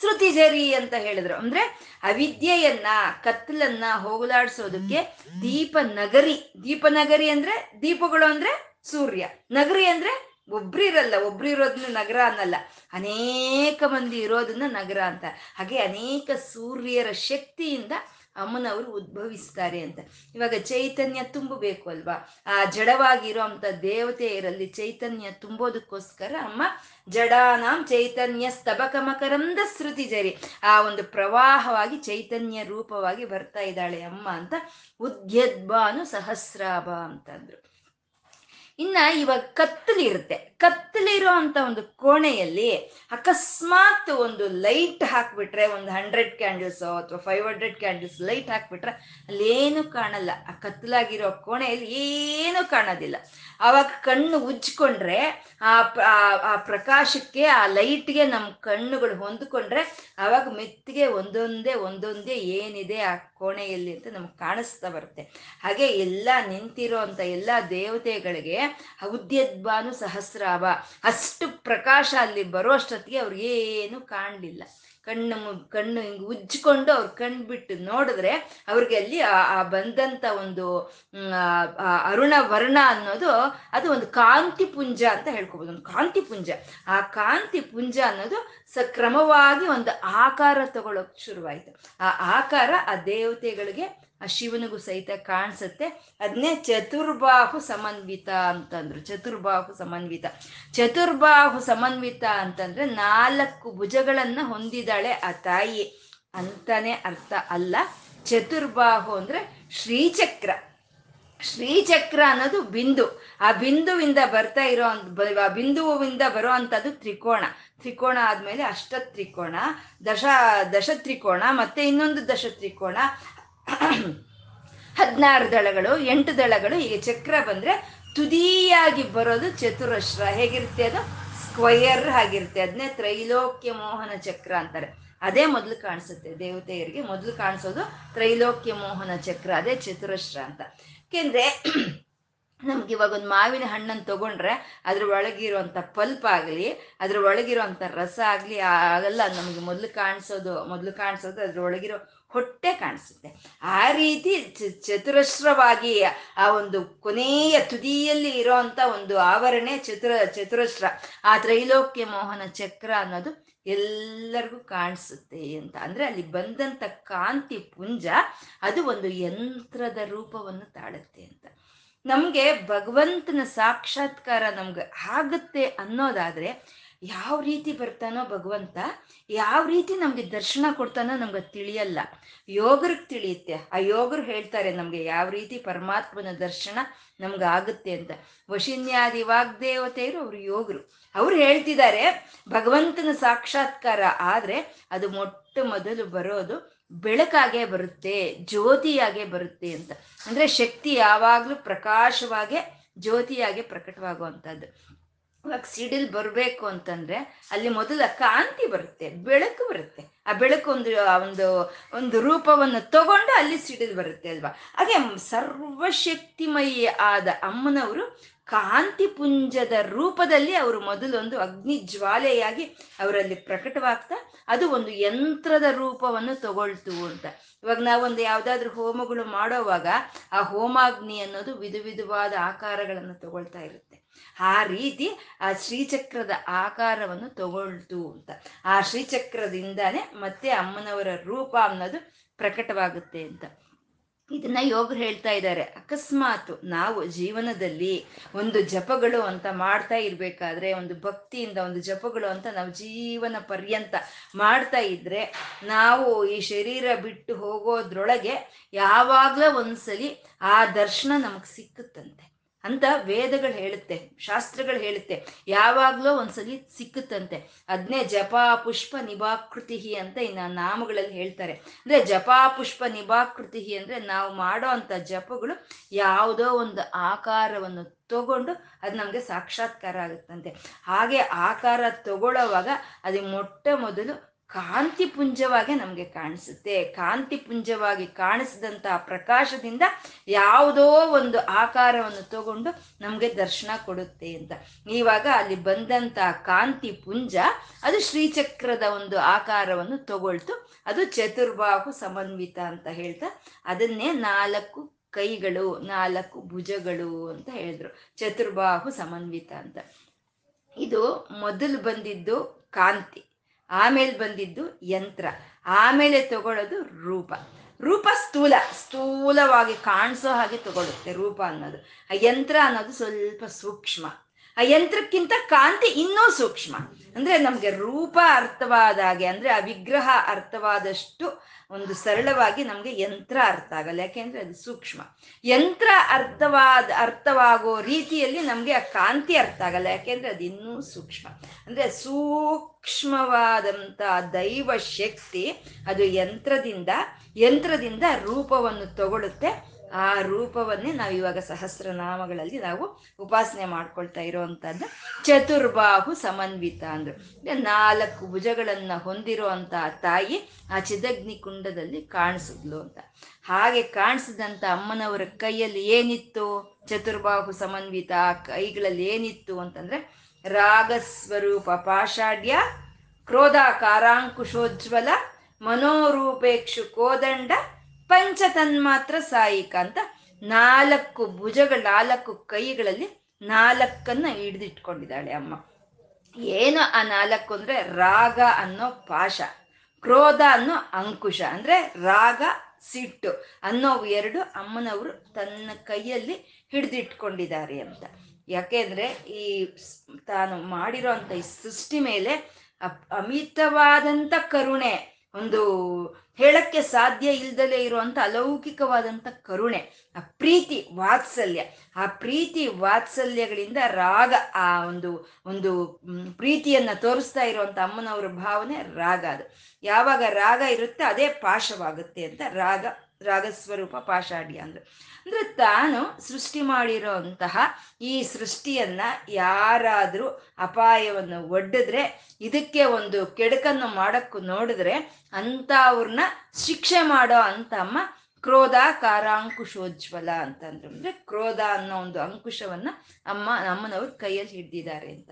ಶ್ರುತಿಜರಿ ಅಂತ ಹೇಳಿದ್ರು. ಅಂದ್ರೆ ಅವಿದ್ಯೆಯನ್ನ, ಕತ್ತಲನ್ನ ಹೋಗಲಾಡಿಸೋದಕ್ಕೆ ದೀಪ ನಗರಿ. ದೀಪ ನಗರಿ ಅಂದ್ರೆ ದೀಪಗಳು ಅಂದ್ರೆ ಸೂರ್ಯ, ನಗರಿ ಅಂದ್ರೆ ಒಬ್ರಿರಲ್ಲ, ಒಬ್ರಿರೋದನ್ನ ನಗರ ಅನ್ನಲ್ಲ, ಅನೇಕ ಮಂದಿ ಇರೋದನ್ನ ನಗರ ಅಂತ. ಹಾಗೆ ಅನೇಕ ಸೂರ್ಯರ ಶಕ್ತಿಯಿಂದ ಅಮ್ಮನವರು ಉದ್ಭವಿಸ್ತಾರೆ ಅಂತ. ಇವಾಗ ಚೈತನ್ಯ ತುಂಬಬೇಕು ಅಲ್ವಾ, ಆ ಜಡವಾಗಿರೋ ಅಂಥ ದೇವತೆಯರಲ್ಲಿ ಚೈತನ್ಯ ತುಂಬೋದಕ್ಕೋಸ್ಕರ ಅಮ್ಮ ಜಡಾನಾಂ ಚೈತನ್ಯ ಸ್ತಬಕ ಮಕರಂದ ಶ್ರುತಿಜರಿ, ಆ ಒಂದು ಪ್ರವಾಹವಾಗಿ ಚೈತನ್ಯ ರೂಪವಾಗಿ ಬರ್ತಾ ಇದ್ದಾಳೆ ಅಮ್ಮ ಅಂತ ಉದ್ಯದ್ಭಾನು ಸಹಸ್ರಾಭ ಅಂತಂದ್ರು. ಇನ್ನ ಇವಾಗ ಕತ್ತಲಿರುತ್ತೆ, ಕತ್ತಲಿರೋ ಅಂತ ಒಂದು ಕೋಣೆಯಲ್ಲಿ ಅಕಸ್ಮಾತ್ ಒಂದು ಲೈಟ್ ಹಾಕ್ಬಿಟ್ರೆ, ಒಂದು 100 ಕ್ಯಾಂಡಲ್ಸೋ ಅಥವಾ 500 ಕ್ಯಾಂಡಲ್ಸ್ ಲೈಟ್ ಹಾಕ್ಬಿಟ್ರೆ ಅಲ್ಲೇನು ಕಾಣಲ್ಲ. ಆ ಕತ್ತಲಾಗಿರೋ ಕೋಣೆಯಲ್ಲಿ ಏನು ಕಾಣೋದಿಲ್ಲ. ಆವಾಗ ಕಣ್ಣು ಉಜ್ಜಿಕೊಂಡ್ರೆ ಆ ಪ್ರಕಾಶಕ್ಕೆ, ಆ ಲೈಟ್ಗೆ ನಮ್ಮ ಕಣ್ಣುಗಳು ಹೊಂದ್ಕೊಂಡ್ರೆ ಆವಾಗ ಮೆತ್ತಿಗೆ ಒಂದೊಂದೇ ಏನಿದೆ ಆ ಕೋಣೆಯಲ್ಲಿ ಅಂತ ನಮ್ಗೆ ಕಾಣಿಸ್ತಾ ಬರುತ್ತೆ. ಹಾಗೆ ಎಲ್ಲ ನಿಂತಿರೋ ಅಂತ ಎಲ್ಲ ದೇವತೆಗಳಿಗೆ ಉದ್ಯದ್ಭಾನು ಸಹಸ್ರಾವ ಅಷ್ಟು ಪ್ರಕಾಶ ಅಲ್ಲಿ ಬರುವಷ್ಟೊತ್ತಿಗೆ ಅವ್ರಿಗೇನು ಕಾಣಲಿಲ್ಲ. ಕಣ್ಣು ಹಿಂಗೆ ಉಜ್ಜಿಕೊಂಡು ಅವ್ರು ಕಣ್ಬಿಟ್ಟು ನೋಡಿದ್ರೆ ಅವ್ರಿಗೆ ಅಲ್ಲಿ ಆ ಬಂದಂಥ ಒಂದು ಅರುಣ ವರ್ಣ ಅನ್ನೋದು ಅದು ಒಂದು ಕಾಂತಿ ಪುಂಜ ಅಂತ ಹೇಳ್ಕೊಬೋದು. ಒಂದು ಕಾಂತಿ ಪುಂಜ, ಆ ಕಾಂತಿ ಪುಂಜ ಅನ್ನೋದು ಕ್ರಮವಾಗಿ ಒಂದು ಆಕಾರ ತಗೊಳಕ್ ಶುರುವಾಯಿತು. ಆ ಆಕಾರ ಆ ದೇವತೆಗಳಿಗೆ, ಆ ಶಿವನಿಗೂ ಸಹಿತ ಕಾಣಿಸುತ್ತೆ. ಅದನ್ನೇ ಚತುರ್ಬಾಹು ಸಮನ್ವಿತ ಅಂತಂದ್ರು. ಚತುರ್ಬಾಹು ಸಮನ್ವಿತ, ಚತುರ್ಬಾಹು ಸಮನ್ವಿತ ಅಂತಂದ್ರೆ 4 ಭುಜಗಳನ್ನ ಹೊಂದಿದ್ದಾಳೆ ಆ ತಾಯಿ ಅಂತಾನೆ ಅರ್ಥ ಅಲ್ಲ. ಚತುರ್ಬಾಹು ಅಂದ್ರೆ ಶ್ರೀಚಕ್ರ. ಶ್ರೀಚಕ್ರ ಅನ್ನೋದು ಬಿಂದು, ಆ ಬಿಂದುವಿಂದ ಬರ್ತಾ ಇರೋ ಬಿಂದುವಿಂದ ಬರೋ ಅಂಥದ್ದು ತ್ರಿಕೋಣ. ತ್ರಿಕೋಣ ಆದ್ಮೇಲೆ ಅಷ್ಟ ತ್ರಿಕೋಣ, ದಶ ತ್ರಿಕೋಣ, ಮತ್ತೆ ಇನ್ನೊಂದು ದಶ ತ್ರಿಕೋಣ, 16 ದಳಗಳು, 8 ದಳಗಳು. ಹೀಗೆ ಚಕ್ರ ಬಂದ್ರೆ ತುದಿಯಾಗಿ ಬರೋದು ಚತುರಸ್ರ. ಹೇಗಿರುತ್ತೆ ಅದು? ಸ್ಕ್ವಯರ್ ಆಗಿರುತ್ತೆ. ಅದನ್ನೇ ತ್ರೈಲೋಕ್ಯ ಮೋಹನ ಚಕ್ರ ಅಂತಾರೆ. ಅದೇ ಮೊದಲು ಕಾಣಿಸುತ್ತೆ ದೇವತೆಯರಿಗೆ, ಮೊದಲು ಕಾಣಿಸೋದು ತ್ರೈಲೋಕ್ಯ ಮೋಹನ ಚಕ್ರ, ಅದೇ ಚತುರಸ್ರ ಅಂತ. ಯಾಕೆಂದ್ರೆ ನಮ್ಗೆ ಇವಾಗ ಒಂದು ಮಾವಿನ ಹಣ್ಣನ್ನು ತಗೊಂಡ್ರೆ ಅದ್ರ ಒಳಗಿರುವಂಥ ಪಲ್ಪ್ ಆಗಲಿ, ಅದ್ರ ಒಳಗಿರುವಂಥ ರಸ ಆಗಲಿ ಆಗಲ್ಲ, ನಮಗೆ ಮೊದಲು ಕಾಣಿಸೋದು ಅದ್ರ ಒಳಗಿರೋ ಹೊಟ್ಟೆ ಕಾಣಿಸುತ್ತೆ. ಆ ರೀತಿ ಚತುರಸ್ರವಾಗಿ ಆ ಒಂದು ಕೊನೆಯ ತುದಿಯಲ್ಲಿ ಇರೋಂಥ ಒಂದು ಆವರಣೆ ಚತುರಸ್ರ. ಆ ತ್ರೈಲೋಕ್ಯ ಮೋಹನ ಚಕ್ರ ಅನ್ನೋದು ಎಲ್ಲರಿಗೂ ಕಾಣಿಸುತ್ತೆ ಅಂತ. ಅಂದರೆ ಅಲ್ಲಿ ಬಂದಂಥ ಕಾಂತಿ ಪುಂಜ ಅದು ಒಂದು ಯಂತ್ರದ ರೂಪವನ್ನು ತಾಳುತ್ತೆ ಅಂತ. ನಮಗೆ ಭಗವಂತನ ಸಾಕ್ಷಾತ್ಕಾರ ನಮ್ಗೆ ಆಗುತ್ತೆ ಅನ್ನೋದಾದರೆ ಯಾವ ರೀತಿ ಬರ್ತಾನೋ ಭಗವಂತ, ಯಾವ ರೀತಿ ನಮಗೆ ದರ್ಶನ ಕೊಡ್ತಾನೋ ನಮ್ಗೆ ತಿಳಿಯಲ್ಲ. ಯೋಗರಿಗೆ ತಿಳಿಯುತ್ತೆ. ಆ ಯೋಗರು ಹೇಳ್ತಾರೆ ನಮಗೆ ಯಾವ ರೀತಿ ಪರಮಾತ್ಮನ ದರ್ಶನ ನಮ್ಗೆ ಆಗುತ್ತೆ ಅಂತ. ವಶಿನ್ಯಾದಿ ವಾಗ್ದೇವತೆಯರು ಅವರು ಯೋಗರು. ಅವ್ರು ಹೇಳ್ತಿದ್ದಾರೆ ಭಗವಂತನ ಸಾಕ್ಷಾತ್ಕಾರ ಆದರೆ ಅದು ಮೊಟ್ಟ ಮೊದಲು ಬರೋದು ಬೆಳಕಾಗೆ ಬರುತ್ತೆ, ಜ್ಯೋತಿಯಾಗೆ ಬರುತ್ತೆ ಅಂತ. ಅಂದರೆ ಶಕ್ತಿ ಯಾವಾಗಲೂ ಪ್ರಕಾಶವಾಗೇ ಜ್ಯೋತಿಯಾಗೆ ಪ್ರಕಟವಾಗುವಂಥದ್ದು. ಸಿಡಿಲ್ ಬರಬೇಕು ಅಂತಂದ್ರೆ ಅಲ್ಲಿ ಮೊದಲ ಕಾಂತಿ ಬರುತ್ತೆ, ಬೆಳಕು ಬರುತ್ತೆ. ಆ ಬೆಳಕು ಒಂದು ಒಂದು ಒಂದು ರೂಪವನ್ನು ತಗೊಂಡು ಅಲ್ಲಿ ಸಿಡಿಲ್ ಬರುತ್ತೆ ಅಲ್ವಾ. ಹಾಗೆ ಸರ್ವಶಕ್ತಿಮಯಿ ಆದ ಅಮ್ಮನವರು ಕಾಂತಿ ಪುಂಜದ ರೂಪದಲ್ಲಿ ಅವರು ಮೊದಲೊಂದು ಅಗ್ನಿ ಜ್ವಾಲೆಯಾಗಿ ಅವರಲ್ಲಿ ಪ್ರಕಟವಾಗ್ತಾ ಅದು ಒಂದು ಯಂತ್ರದ ರೂಪವನ್ನು ತಗೊಳ್ತು ಅಂತ. ಇವಾಗ ನಾವೊಂದು ಯಾವುದಾದ್ರೂ ಹೋಮಗಳು ಮಾಡೋವಾಗ ಆ ಹೋಮಾಗ್ನಿ ಅನ್ನೋದು ವಿಧ ವಿಧವಾದ ಆಕಾರಗಳನ್ನು ತಗೊಳ್ತಾ ಇರುತ್ತೆ. ಆ ರೀತಿ ಆ ಶ್ರೀಚಕ್ರದ ಆಕಾರವನ್ನು ತಗೊಳ್ತು ಅಂತ, ಆ ಶ್ರೀಚಕ್ರದಿಂದಾನೇ ಮತ್ತೆ ಅಮ್ಮನವರ ರೂಪ ಅನ್ನೋದು ಪ್ರಕಟವಾಗುತ್ತೆ ಅಂತ ಇದನ್ನ ಯೋಗರು ಹೇಳ್ತಾ ಇದ್ದಾರೆ. ಅಕಸ್ಮಾತ್ ನಾವು ಜೀವನದಲ್ಲಿ ಒಂದು ಜಪಗಳು ಅಂತ ಮಾಡ್ತಾ ಇರ್ಬೇಕಾದ್ರೆ, ಒಂದು ಭಕ್ತಿಯಿಂದ ಒಂದು ಜಪಗಳು ಅಂತ ನಾವು ಜೀವನ ಪರ್ಯಂತ ಮಾಡ್ತಾ ಇದ್ರೆ, ನಾವು ಈ ಶರೀರ ಬಿಟ್ಟು ಹೋಗೋದ್ರೊಳಗೆ ಯಾವಾಗ್ಲೂ ಒಂದ್ಸಲಿ ಆ ದರ್ಶನ ನಮಗ್ ಸಿಕ್ಕುತ್ತಂತೆ ಅಂತ ವೇದಗಳು ಹೇಳುತ್ತೆ, ಶಾಸ್ತ್ರಗಳು ಹೇಳುತ್ತೆ. ಯಾವಾಗ್ಲೋ ಒಂದ್ಸಲಿ ಸಿಕ್ಕುತ್ತಂತೆ. ಅದನ್ನೇ ಜಪಾಪುಷ್ಪ ನಿಭಾಕೃತಿ ಅಂತ ಇನ್ನು ನಾಮಗಳಲ್ಲಿ ಹೇಳ್ತಾರೆ. ಅಂದ್ರೆ ಜಪಾಪುಷ್ಪ ನಿಭಾಕೃತಿ ಅಂದ್ರೆ ನಾವು ಮಾಡೋ ಅಂಥ ಜಪಗಳು ಯಾವುದೋ ಒಂದು ಆಕಾರವನ್ನು ತಗೊಂಡು ಅದು ನಮಗೆ ಸಾಕ್ಷಾತ್ಕಾರ ಆಗುತ್ತಂತೆ. ಹಾಗೆ ಆಕಾರ ತಗೊಳ್ಳೋವಾಗ ಅದು ಮೊಟ್ಟ ಮೊದಲು ಕಾಂತಿ ಪುಂಜವಾಗಿ ನಮಗೆ ಕಾಣಿಸುತ್ತೆ. ಕಾಂತಿ ಪುಂಜವಾಗಿ ಕಾಣಿಸಿದಂತಹ ಪ್ರಕಾಶದಿಂದ ಯಾವುದೋ ಒಂದು ಆಕಾರವನ್ನು ತಗೊಂಡು ನಮಗೆ ದರ್ಶನ ಕೊಡುತ್ತೆ ಅಂತ. ಇವಾಗ ಅಲ್ಲಿ ಬಂದಂತಹ ಕಾಂತಿ ಪುಂಜ ಅದು ಶ್ರೀಚಕ್ರದ ಒಂದು ಆಕಾರವನ್ನು ತಗೊಳ್ತು. ಅದು ಚತುರ್ಬಾಹು ಸಮನ್ವಿತ ಅಂತ ಹೇಳ್ತಾ ಅದನ್ನೇ ನಾಲ್ಕು ಕೈಗಳು ನಾಲ್ಕು ಭುಜಗಳು ಅಂತ ಹೇಳಿದ್ರು, ಚತುರ್ಬಾಹು ಸಮನ್ವಿತ ಅಂತ. ಇದು ಮೊದಲು ಬಂದಿದ್ದು ಕಾಂತಿ, ಆಮೇಲೆ ಬಂದಿದ್ದು ಯಂತ್ರ, ಆಮೇಲೆ ತಗೊಳ್ಳೋದು ರೂಪ. ರೂಪ ಸ್ಥೂಲ, ಸ್ಥೂಲವಾಗಿ ಕಾಣಿಸೋ ಹಾಗೆ ತಗೊಳುತ್ತೆ ರೂಪ ಅನ್ನೋದು. ಆ ಯಂತ್ರ ಅನ್ನೋದು ಸ್ವಲ್ಪ ಸೂಕ್ಷ್ಮ. ಆ ಯಂತ್ರಕ್ಕಿಂತ ಕಾಂತಿ ಇನ್ನೂ ಸೂಕ್ಷ್ಮ. ಅಂದ್ರೆ ನಮ್ಗೆ ರೂಪ ಅರ್ಥವಾದ ಹಾಗೆ, ಅಂದ್ರೆ ಆ ವಿಗ್ರಹ ಅರ್ಥವಾದಷ್ಟು ಒಂದು ಸರಳವಾಗಿ ನಮ್ಗೆ ಯಂತ್ರ ಅರ್ಥ ಆಗಲ್ಲ, ಯಾಕೆಂದ್ರೆ ಅದು ಸೂಕ್ಷ್ಮ. ಯಂತ್ರ ಅರ್ಥವಾಗೋ ರೀತಿಯಲ್ಲಿ ನಮ್ಗೆ ಆ ಕಾಂತಿ ಅರ್ಥ ಆಗಲ್ಲ, ಯಾಕೆಂದ್ರೆ ಅದು ಇನ್ನೂ ಸೂಕ್ಷ್ಮ. ಅಂದ್ರೆ ಸೂಕ್ಷ್ಮವಾದಂತ ದೈವ ಶಕ್ತಿ ಅದು ಯಂತ್ರದಿಂದ ರೂಪವನ್ನು ತಗೊಳುತ್ತೆ. ಆ ರೂಪವನ್ನೇ ನಾವು ಇವಾಗ ಸಹಸ್ರನಾಮಗಳಲ್ಲಿ ನಾವು ಉಪಾಸನೆ ಮಾಡ್ಕೊಳ್ತಾ ಇರೋವಂಥದ್ದು ಚತುರ್ಬಾಹು ಸಮನ್ವಿತ ಅಂದ್ರು. ನಾಲ್ಕು ಭುಜಗಳನ್ನು ಹೊಂದಿರುವಂತಹ ತಾಯಿ ಆ ಚಿದಗ್ನಿ ಕುಂಡದಲ್ಲಿ ಕಾಣಿಸಿದ್ಲು ಅಂತ. ಹಾಗೆ ಕಾಣಿಸಿದಂಥ ಅಮ್ಮನವರ ಕೈಯಲ್ಲಿ ಏನಿತ್ತು? ಚತುರ್ಬಾಹು ಸಮನ್ವಿತ ಕೈಗಳಲ್ಲಿ ಏನಿತ್ತು ಅಂತಂದ್ರೆ ರಾಗಸ್ವರೂಪ ಪಾಷಾಢ್ಯ, ಕ್ರೋಧಾಕಾರಾಂಕುಶೋಜ್ವಲ, ಮನೋರೂಪೇಕ್ಷು ಕೋದಂಡ, ಪಂಚತನ್ಮಾತ್ರ ಸಾಯಿಕ ಅಂತ ನಾಲ್ಕು ಭುಜಗಳ ನಾಲ್ಕು ಕೈಗಳಲ್ಲಿ ನಾಲ್ಕನ್ನ ಹಿಡಿದಿಟ್ಕೊಂಡಿದ್ದಾಳೆ ಅಮ್ಮ. ಏನು ಆ ನಾಲ್ಕು ಅಂದ್ರೆ ರಾಗ ಅನ್ನೋ ಪಾಶ, ಕ್ರೋಧ ಅನ್ನೋ ಅಂಕುಶ, ಅಂದ್ರೆ ರಾಗ ಸಿಟ್ಟು ಅನ್ನೋ ಎರಡು ಅಮ್ಮನವರು ತನ್ನ ಕೈಯಲ್ಲಿ ಹಿಡಿದಿಟ್ಕೊಂಡಿದ್ದಾರೆ ಅಂತ. ಯಾಕೆಂದ್ರೆ ಈ ತಾನು ಮಾಡಿರೋಂಥ ಈ ಸೃಷ್ಟಿ ಮೇಲೆ ಅಮಿತವಾದಂಥ ಕರುಣೆ, ಒಂದು ಹೇಳಕ್ಕೆ ಸಾಧ್ಯ ಇಲ್ದಲೇ ಇರುವಂತ ಅಲೌಕಿಕವಾದಂಥ ಕರುಣೆ, ಆ ಪ್ರೀತಿ ವಾತ್ಸಲ್ಯ. ಆ ಪ್ರೀತಿ ವಾತ್ಸಲ್ಯಗಳಿಂದ ರಾಗ, ಆ ಒಂದು ಒಂದು ಪ್ರೀತಿಯನ್ನ ತೋರಿಸ್ತಾ ಇರುವಂತ ಅಮ್ಮನವರ ಭಾವನೆ ರಾಗ. ಅದು ಯಾವಾಗ ರಾಗ ಇರುತ್ತೆ ಅದೇ ಪಾಶವಾಗುತ್ತೆ ಅಂತ ರಾಗ ರಾಗಸ್ವರೂಪ ಪಾಷಾಢ್ಯ ಅಂದ್ರು. ಅಂದ್ರೆ ತಾನು ಸೃಷ್ಟಿ ಮಾಡಿರೋಂತಹ ಈ ಸೃಷ್ಟಿಯನ್ನ ಯಾರಾದ್ರೂ ಅಪಾಯವನ್ನು ಒಡ್ಡಿದ್ರೆ, ಇದಕ್ಕೆ ಒಂದು ಕೆಡುಕನ್ನು ಮಾಡಕ್ಕೂ ನೋಡಿದ್ರೆ ಅಂತ ಅವ್ರನ್ನ ಶಿಕ್ಷೆ ಮಾಡೋ ಅಂತ ಅಮ್ಮ ಕ್ರೋಧ ಕಾರಾಂಕುಶೋಜ್ವಲ ಅಂತಂದ್ರು. ಅಂದ್ರೆ ಕ್ರೋಧ ಅನ್ನೋ ಒಂದು ಅಂಕುಶವನ್ನ ಅಮ್ಮನವ್ರ ಕೈಯಲ್ಲಿ ಹಿಡ್ದಿದ್ದಾರೆ ಅಂತ.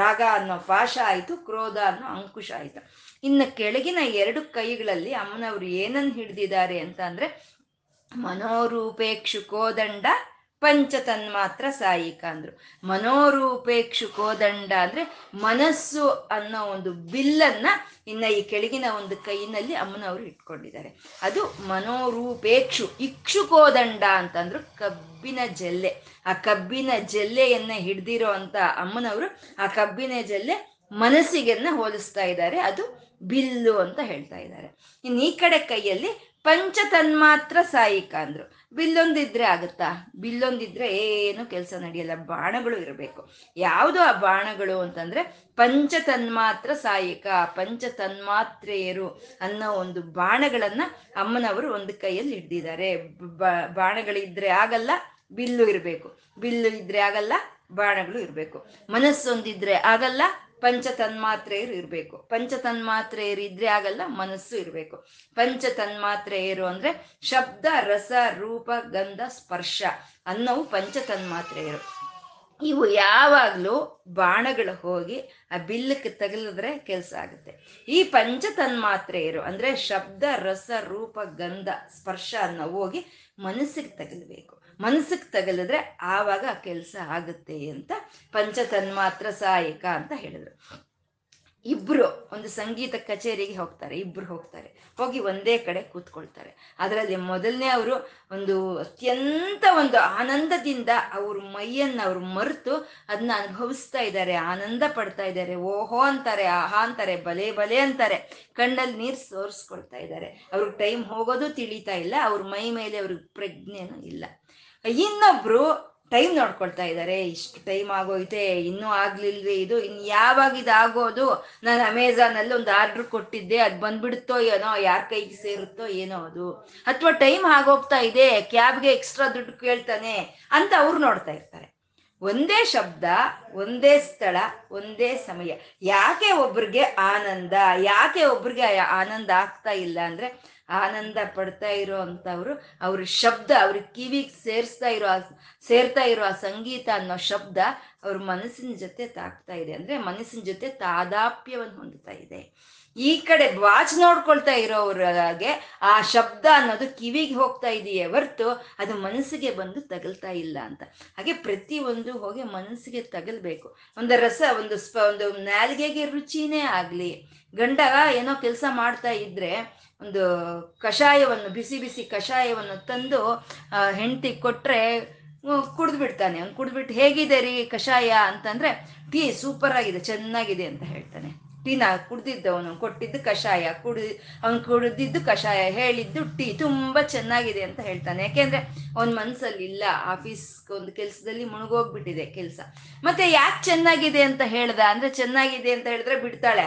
ರಾಗ ಅನ್ನೋ ಪಾಶ ಆಯಿತು, ಕ್ರೋಧ ಅನ್ನೋ ಅಂಕುಶ ಆಯಿತು. ಇನ್ನು ಕೆಳಗಿನ ಎರಡು ಕೈಗಳಲ್ಲಿ ಅಮ್ಮನವರು ಏನನ್ನು ಹಿಡ್ದಿದ್ದಾರೆ ಅಂತ ಅಂದ್ರೆ ಮನೋರೂಪೇಕ್ಷು ಕೋದಂಡ ಪಂಚತನ್ಮಾತ್ರ ಸಾಯಿಕ ಅಂದ್ರು. ಮನೋರೂಪೇಕ್ಷು ಕೋದಂಡ ಅಂದ್ರೆ ಮನಸ್ಸು ಅನ್ನೋ ಒಂದು ಬಿಲ್ಲನ್ನ ಇನ್ನ ಈ ಕೆಳಗಿನ ಒಂದು ಕೈನಲ್ಲಿ ಅಮ್ಮನವರು ಇಟ್ಕೊಂಡಿದ್ದಾರೆ. ಅದು ಮನೋರೂಪೇಕ್ಷು. ಇಕ್ಷು ಕೋದಂಡ ಅಂತಂದ್ರು ಕಬ್ಬಿನ ಜಲ್ಲೆ. ಆ ಕಬ್ಬಿನ ಜಲ್ಲೆಯನ್ನ ಹಿಡ್ದಿರೋ ಅಂತ ಅಮ್ಮನವರು ಆ ಕಬ್ಬಿನ ಜಲ್ಲೆ ಮನಸ್ಸಿಗೆನ್ನ ಹೋಲಿಸ್ತಾ ಇದ್ದಾರೆ, ಅದು ಬಿಲ್ಲು ಅಂತ ಹೇಳ್ತಾ ಇದ್ದಾರೆ. ಇನ್ನು ಈ ಕಡೆ ಕೈಯಲ್ಲಿ ಪಂಚತನ್ಮಾತ್ರ ಸಾಯಿಕ ಅಂದ್ರು. ಬಿಲ್ಲೊಂದಿದ್ರೆ ಆಗುತ್ತಾ? ಬಿಲ್ಲೊಂದಿದ್ರೆ ಏನು ಕೆಲಸ ನಡೆಯಲ್ಲ, ಬಾಣಗಳು ಇರಬೇಕು. ಯಾವುದು ಆ ಬಾಣಗಳು ಅಂತಂದ್ರೆ ಪಂಚತನ್ಮಾತ್ರ ಸಾಯಿಕ, ಪಂಚತನ್ಮಾತ್ರೆಯರು ಅನ್ನೋ ಒಂದು ಬಾಣಗಳನ್ನ ಅಮ್ಮನವರು ಒಂದು ಕೈಯಲ್ಲಿ ಹಿಡ್ದಿದ್ದಾರೆ. ಬಾಣಗಳಿದ್ರೆ ಆಗಲ್ಲ, ಬಿಲ್ಲು ಇರಬೇಕು. ಬಿಲ್ಲು ಇದ್ರೆ ಆಗಲ್ಲ, ಬಾಣಗಳು ಇರಬೇಕು. ಮನಸ್ಸೊಂದಿದ್ರೆ ಆಗಲ್ಲ, ಪಂಚತನ್ಮಾತ್ರೆಯರು ಇರಬೇಕು. ಪಂಚತನ್ಮಾತ್ರೆಯರು ಇದ್ರೆ ಆಗಲ್ಲ, ಮನಸ್ಸು ಇರಬೇಕು. ಪಂಚತನ್ಮಾತ್ರೆಯರು ಅಂದ್ರೆ ಶಬ್ದ, ರಸ, ರೂಪ, ಗಂಧ, ಸ್ಪರ್ಶ ಅನ್ನವು ಪಂಚತನ್ಮಾತ್ರೆಯರು. ಇವು ಯಾವಾಗಲೂ ಬಾಣಗಳು ಹೋಗಿ ಆ ಬಿಲ್ಲಕ್ಕೆ ತಗಲಿದ್ರೆ ಕೆಲಸ ಆಗುತ್ತೆ. ಈ ಪಂಚತನ್ಮಾತ್ರೆಯರು ಅಂದ್ರೆ ಶಬ್ದ, ರಸ, ರೂಪ, ಗಂಧ, ಸ್ಪರ್ಶ ಅನ್ನೋ ಹೋಗಿ ಮನಸ್ಸಿಗೆ ತಗಲಬೇಕು. ಮನಸ್ಸಿಗೆ ತಗಲಿದ್ರೆ ಆವಾಗ ಆ ಕೆಲಸ ಆಗುತ್ತೆ ಅಂತ ಪಂಚತನ್ಮಾತ್ರ ಸಹಾಯಕ ಅಂತ ಹೇಳಿದ್ರು. ಇಬ್ರು ಒಂದು ಸಂಗೀತ ಕಚೇರಿಗೆ ಹೋಗ್ತಾರೆ, ಇಬ್ರು ಹೋಗ್ತಾರೆ, ಹೋಗಿ ಒಂದೇ ಕಡೆ ಕೂತ್ಕೊಳ್ತಾರೆ. ಅದರಲ್ಲಿ ಮೊದಲನೇ ಅವರು ಒಂದು ಅತ್ಯಂತ ಒಂದು ಆನಂದದಿಂದ ಅವ್ರ ಮೈಯನ್ನು ಅವ್ರು ಮರೆತು ಅದನ್ನ ಅನುಭವಿಸ್ತಾ ಇದ್ದಾರೆ, ಆನಂದ ಪಡ್ತಾ ಇದ್ದಾರೆ. ಓಹೋ ಅಂತಾರೆ, ಆಹಾ ಅಂತಾರೆ, ಬಲೆ ಬಲೆ ಅಂತಾರೆ, ಕಣ್ಣಲ್ಲಿ ನೀರು ಸೋರಿಸ್ಕೊಳ್ತಾ ಇದ್ದಾರೆ. ಅವ್ರಿಗೆ ಟೈಮ್ ಹೋಗೋದು ತಿಳಿತಾ ಇಲ್ಲ, ಅವ್ರ ಮೈ ಮೇಲೆ ಅವ್ರಿಗೆ ಪ್ರಜ್ಞೆನೂ ಇಲ್ಲ. ಇನ್ನೊಬ್ರು ಟೈಮ್ ನೋಡ್ಕೊಳ್ತಾ ಇದ್ದಾರೆ, ಇಷ್ಟು ಟೈಮ್ ಆಗೋಯ್ತೆ, ಇನ್ನೂ ಆಗ್ಲಿಲ್ವೇ ಇದು, ಇನ್ನು ಯಾವಾಗ ಇದಾಗೋದು, ನಾನು ಅಮೆಝಾನಲ್ಲಿ ಒಂದು ಆರ್ಡರ್ ಕೊಟ್ಟಿದ್ದೆ ಅದು ಬಂದ್ಬಿಡುತ್ತೋ ಏನೋ, ಯಾರ ಕೈಗೆ ಸೇರುತ್ತೋ ಏನೋ ಅದು, ಅಥವಾ ಟೈಮ್ ಆಗೋಗ್ತಾ ಇದೆ, ಕ್ಯಾಬ್ಗೆ ಎಕ್ಸ್ಟ್ರಾ ದುಡ್ಡು ಕೇಳ್ತಾನೆ ಅಂತ ಅವ್ರು ನೋಡ್ತಾ ಇರ್ತಾರೆ. ಒಂದೇ ಶಬ್ದ, ಒಂದೇ ಸ್ಥಳ, ಒಂದೇ ಸಮಯ. ಯಾಕೆ ಒಬ್ರಿಗೆ ಆನಂದ, ಯಾಕೆ ಒಬ್ರಿಗೆ ಆನಂದ ಆಗ್ತಾ ಇಲ್ಲ ಅಂದ್ರೆ, ಆನಂದ ಪಡ್ತಾ ಇರೋ ಅಂಥವ್ರು ಅವ್ರ ಶಬ್ದ, ಅವ್ರ ಕಿವಿಗೆ ಸೇರ್ತಾ ಇರೋ ಆ ಸಂಗೀತ ಅನ್ನೋ ಶಬ್ದ ಅವ್ರ ಮನಸ್ಸಿನ ಜೊತೆ ತಾಕ್ತಾ ಇದೆ, ಅಂದ್ರೆ ಮನಸ್ಸಿನ ಜೊತೆ ತಾದಾಪ್ಯವನ್ನು ಹೊಂದುತ್ತಾ ಇದೆ. ಈ ಕಡೆ ವಾಚ್ ನೋಡ್ಕೊಳ್ತಾ ಇರೋವ್ರಾಗೆ ಆ ಶಬ್ದ ಅನ್ನೋದು ಕಿವಿಗೆ ಹೋಗ್ತಾ ಇದೆಯೇ ಹೊರ್ತು ಅದು ಮನಸ್ಸಿಗೆ ಬಂದು ತಗಲ್ತಾ ಇಲ್ಲ ಅಂತ. ಹಾಗೆ ಪ್ರತಿ ಒಂದು ಹೋಗಿ ಮನಸ್ಸಿಗೆ ತಗಲ್ಬೇಕು. ಒಂದು ರಸ, ಒಂದು ನಾಲಿಗೆಗೆ ರುಚಿನೇ ಆಗಲಿ, ಗಂಡ ಏನೋ ಕೆಲಸ ಮಾಡ್ತಾ ಇದ್ರೆ ಒಂದು ಕಷಾಯವನ್ನು, ಬಿಸಿ ಬಿಸಿ ಕಷಾಯವನ್ನು ತಂದು ಹೆಂಡತಿ ಕೊಟ್ಟರೆ ಕುಡಿದ್ಬಿಡ್ತಾನೆ. ಅವ್ನು ಕುಡಿದ್ಬಿಟ್ಟು ಹೇಗಿದೆ ರೀ ಕಷಾಯ ಅಂತಂದರೆ, ಟೀ ಸೂಪರ್ ಆಗಿದೆ, ಚೆನ್ನಾಗಿದೆ ಅಂತ ಹೇಳ್ತಾನೆ. ಟೀನ ಕುಡಿದಿದ್ದು, ಅವನು ಕೊಟ್ಟಿದ್ದು ಕಷಾಯ, ಅವನು ಕುಡಿದಿದ್ದು ಕಷಾಯ, ಹೇಳಿದ್ದು ಟೀ, ತುಂಬ ಚೆನ್ನಾಗಿದೆ ಅಂತ ಹೇಳ್ತಾನೆ. ಯಾಕೆಂದರೆ ಅವನ ಮನಸ್ಸಲ್ಲಿ ಇಲ್ಲ, ಆಫೀಸ್ ಒಂದು ಕೆಲಸದಲ್ಲಿ ಮುಳುಗೋಗ್ಬಿಟ್ಟಿದೆ ಕೆಲಸ. ಮತ್ತೆ ಯಾಕೆ ಚೆನ್ನಾಗಿದೆ ಅಂತ ಹೇಳ್ದ ಅಂದರೆ, ಚೆನ್ನಾಗಿದೆ ಅಂತ ಹೇಳಿದ್ರೆ ಬಿಡ್ತಾಳೆ,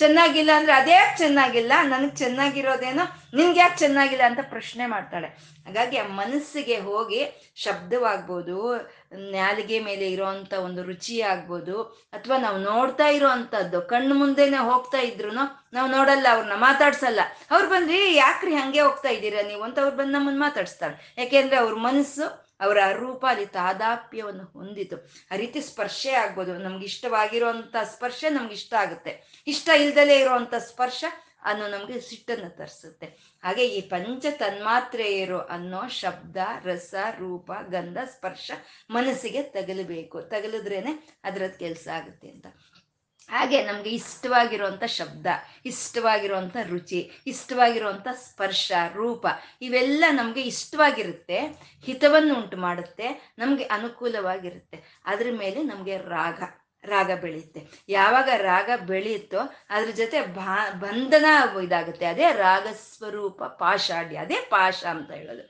ಚೆನ್ನಾಗಿಲ್ಲ ಅಂದ್ರೆ ಅದೇ ಯಾಕೆ ಚೆನ್ನಾಗಿಲ್ಲ, ನನಗೆ ಚೆನ್ನಾಗಿರೋದೇನೋ, ನಿನ್ಗೆ ಯಾಕೆ ಚೆನ್ನಾಗಿಲ್ಲ ಅಂತ ಪ್ರಶ್ನೆ ಮಾಡ್ತಾಳೆ. ಹಾಗಾಗಿ ಆ ಮನಸ್ಸಿಗೆ ಹೋಗಿ ಶಬ್ದವಾಗ್ಬೋದು, ನಾಲಿಗೆ ಮೇಲೆ ಇರೋವಂಥ ಒಂದು ರುಚಿ ಆಗ್ಬೋದು, ಅಥವಾ ನಾವು ನೋಡ್ತಾ ಇರೋವಂಥದ್ದು, ಕಣ್ಣು ಮುಂದೆನೆ ಹೋಗ್ತಾ ಇದ್ರು ನಾವು ನೋಡಲ್ಲ, ಅವ್ರನ್ನ ಮಾತಾಡ್ಸಲ್ಲ. ಅವ್ರು ಬಂದ್ರಿ ಯಾಕ್ರಿ ಹಂಗೆ ಹೋಗ್ತಾ ಇದ್ದೀರಾ ನೀವು ಅಂತ ಅವ್ರು ಬಂದು ನಮ್ಮನ್ನು ಮಾತಾಡಿಸ್ತಾರೆ. ಯಾಕೆಂದ್ರೆ ಅವ್ರ ಮನಸ್ಸು ಅವರ ರೂಪ ಅಲ್ಲಿ ತಾದಾಪ್ಯವನ್ನು ಹೊಂದಿತು. ಆ ರೀತಿ ಸ್ಪರ್ಶೆ ಆಗ್ಬೋದು, ನಮ್ಗೆ ಇಷ್ಟವಾಗಿರುವಂಥ ಸ್ಪರ್ಶ ನಮ್ಗೆ ಇಷ್ಟ ಆಗುತ್ತೆ, ಇಷ್ಟ ಇಲ್ದಲೇ ಇರುವಂಥ ಸ್ಪರ್ಶ ಅನ್ನೋ ನಮಗೆ ಸಿಟ್ಟನ್ನು ತರಿಸುತ್ತೆ. ಹಾಗೆ ಈ ಪಂಚ ತನ್ಮಾತ್ರೆಯರು ಅನ್ನೋ ಶಬ್ದ, ರಸ, ರೂಪ, ಗಂಧ, ಸ್ಪರ್ಶ ಮನಸ್ಸಿಗೆ ತಗಲಬೇಕು, ತಗಲಿದ್ರೇನೆ ಅದರದ್ದು ಕೆಲಸ ಆಗುತ್ತೆ ಅಂತ. ಹಾಗೆ ನಮಗೆ ಇಷ್ಟವಾಗಿರುವಂಥ ಶಬ್ದ, ಇಷ್ಟವಾಗಿರುವಂಥ ರುಚಿ, ಇಷ್ಟವಾಗಿರುವಂಥ ಸ್ಪರ್ಶ, ರೂಪ, ಇವೆಲ್ಲ ನಮಗೆ ಇಷ್ಟವಾಗಿರುತ್ತೆ, ಹಿತವನ್ನು ಉಂಟು ಮಾಡುತ್ತೆ, ನಮಗೆ ಅನುಕೂಲವಾಗಿರುತ್ತೆ. ಅದ್ರ ಮೇಲೆ ನಮಗೆ ರಾಗ ಬೆಳೆಯುತ್ತೆ. ಯಾವಾಗ ರಾಗ ಬೆಳೆಯುತ್ತೋ ಅದ್ರ ಜೊತೆ ಬಂಧನ ಇದಾಗುತ್ತೆ. ಅದೇ ರಾಗ ಸ್ವರೂಪ ಪಾಷಾಢ್ಯ, ಅದೇ ಪಾಶ ಅಂತ ಹೇಳೋದು.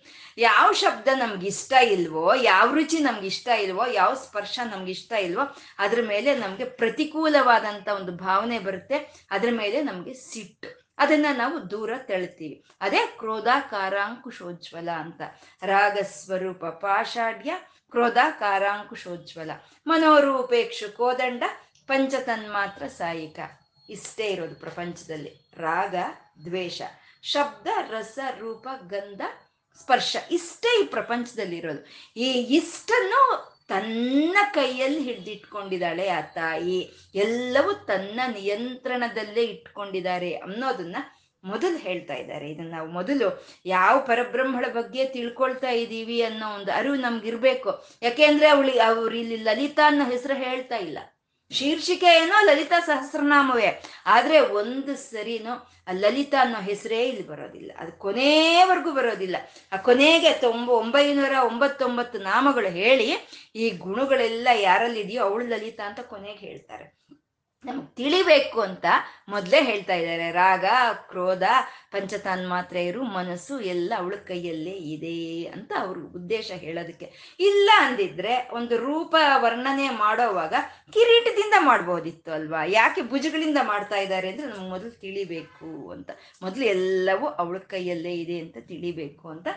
ಯಾವ ಶಬ್ದ ನಮ್ಗೆ ಇಷ್ಟ ಇಲ್ವೋ, ಯಾವ ರುಚಿ ನಮ್ಗೆ ಇಷ್ಟ ಇಲ್ವೋ, ಯಾವ ಸ್ಪರ್ಶ ನಮ್ಗೆ ಇಷ್ಟ ಇಲ್ವೋ, ಅದ್ರ ಮೇಲೆ ನಮಗೆ ಪ್ರತಿಕೂಲವಾದಂಥ ಒಂದು ಭಾವನೆ ಬರುತ್ತೆ, ಅದ್ರ ಮೇಲೆ ನಮಗೆ ಸಿಟ್ಟು, ಅದನ್ನ ನಾವು ದೂರ ತಳ್ತೀವಿ. ಅದೇ ಕ್ರೋಧಾಕಾರಾಂಕುಶೋಜ್ವಲ ಅಂತ. ರಾಗ ಸ್ವರೂಪ ಪಾಷಾಢ್ಯ, ಕ್ರೋಧಾಕಾರಾಂಕುಶೋಜ್ವಲ, ಮನೋರೂಪೇಕ್ಷು ಕೋದಂಡ, ಪಂಚತನ್ಮಾತ್ರ ಸಹಾಯಕ. ಇಷ್ಟೇ ಇರೋದು ಪ್ರಪಂಚದಲ್ಲಿ: ರಾಗ, ದ್ವೇಷ, ಶಬ್ದ, ರಸ, ರೂಪ, ಗಂಧ, ಸ್ಪರ್ಶ. ಇಷ್ಟೇ ಈ ಪ್ರಪಂಚದಲ್ಲಿ ಇರೋದು. ಈ ಇಷ್ಟನ್ನು ತನ್ನ ಕೈಯಲ್ಲಿ ಹಿಡಿದಿಟ್ಕೊಂಡಿದ್ದಾಳೆ ಆ ತಾಯಿ, ಎಲ್ಲವೂ ತನ್ನ ನಿಯಂತ್ರಣದಲ್ಲೇ ಇಟ್ಕೊಂಡಿದ್ದಾರೆ ಅನ್ನೋದನ್ನ ಮೊದಲು ಹೇಳ್ತಾ ಇದ್ದಾರೆ. ಇದನ್ನ ನಾವು ಮೊದಲು ಯಾವ ಪರಬ್ರಹ್ಮಳ ಬಗ್ಗೆ ತಿಳ್ಕೊಳ್ತಾ ಇದ್ದೀವಿ ಅನ್ನೋ ಒಂದು ಅರಿವು ನಮ್ಗಿರ್ಬೇಕು. ಯಾಕೆಂದ್ರೆ ಅವ್ರು ಇಲ್ಲಿ ಲಲಿತಾ ಅನ್ನೋ ಹೆಸರು ಹೇಳ್ತಾ ಇಲ್ಲ. ಶೀರ್ಷಿಕೆ ಏನೋ ಲಲಿತಾ ಸಹಸ್ರನಾಮವೇ, ಆದ್ರೆ ಒಂದು ಸರಿನೂ ಲಲಿತಾ ಅನ್ನೋ ಹೆಸರೇ ಇಲ್ಲಿ ಬರೋದಿಲ್ಲ, ಅದು ಕೊನೆವರೆಗೂ ಬರೋದಿಲ್ಲ. ಆ ಕೊನೆಗೆ 999 ನಾಮಗಳು ಹೇಳಿ ಈ ಗುಣಗಳೆಲ್ಲ ಯಾರಲ್ಲಿದೆಯೋ ಅವಳು ಲಲಿತಾ ಅಂತ ಕೊನೆಗೆ ಹೇಳ್ತಾರೆ. ನಮ್ಗೆ ತಿಳಿಬೇಕು ಅಂತ ಮೊದಲೇ ಹೇಳ್ತಾ ಇದ್ದಾರೆ. ರಾಗ, ಕ್ರೋಧ, ಪಂಚತನ್ಮಾತ್ರೆಯರು, ಮನಸ್ಸು ಎಲ್ಲ ಅವಳ ಕೈಯಲ್ಲೇ ಇದೆ ಅಂತ ಅವ್ರ ಉದ್ದೇಶ ಹೇಳೋದಕ್ಕೆ. ಇಲ್ಲ ಅಂದಿದ್ರೆ ಒಂದು ರೂಪ ವರ್ಣನೆ ಮಾಡೋವಾಗ ಕಿರೀಟದಿಂದ ಮಾಡ್ಬೋದಿತ್ತು ಅಲ್ವಾ? ಯಾಕೆ ಭುಜಗಳಿಂದ ಮಾಡ್ತಾ ಇದ್ದಾರೆ ಅಂದರೆ ನಮ್ಗೆ ಮೊದಲು ತಿಳಿಬೇಕು ಅಂತ. ಮೊದಲು ಎಲ್ಲವೂ ಅವಳ ಕೈಯಲ್ಲೇ ಇದೆ ಅಂತ ತಿಳಿಬೇಕು ಅಂತ.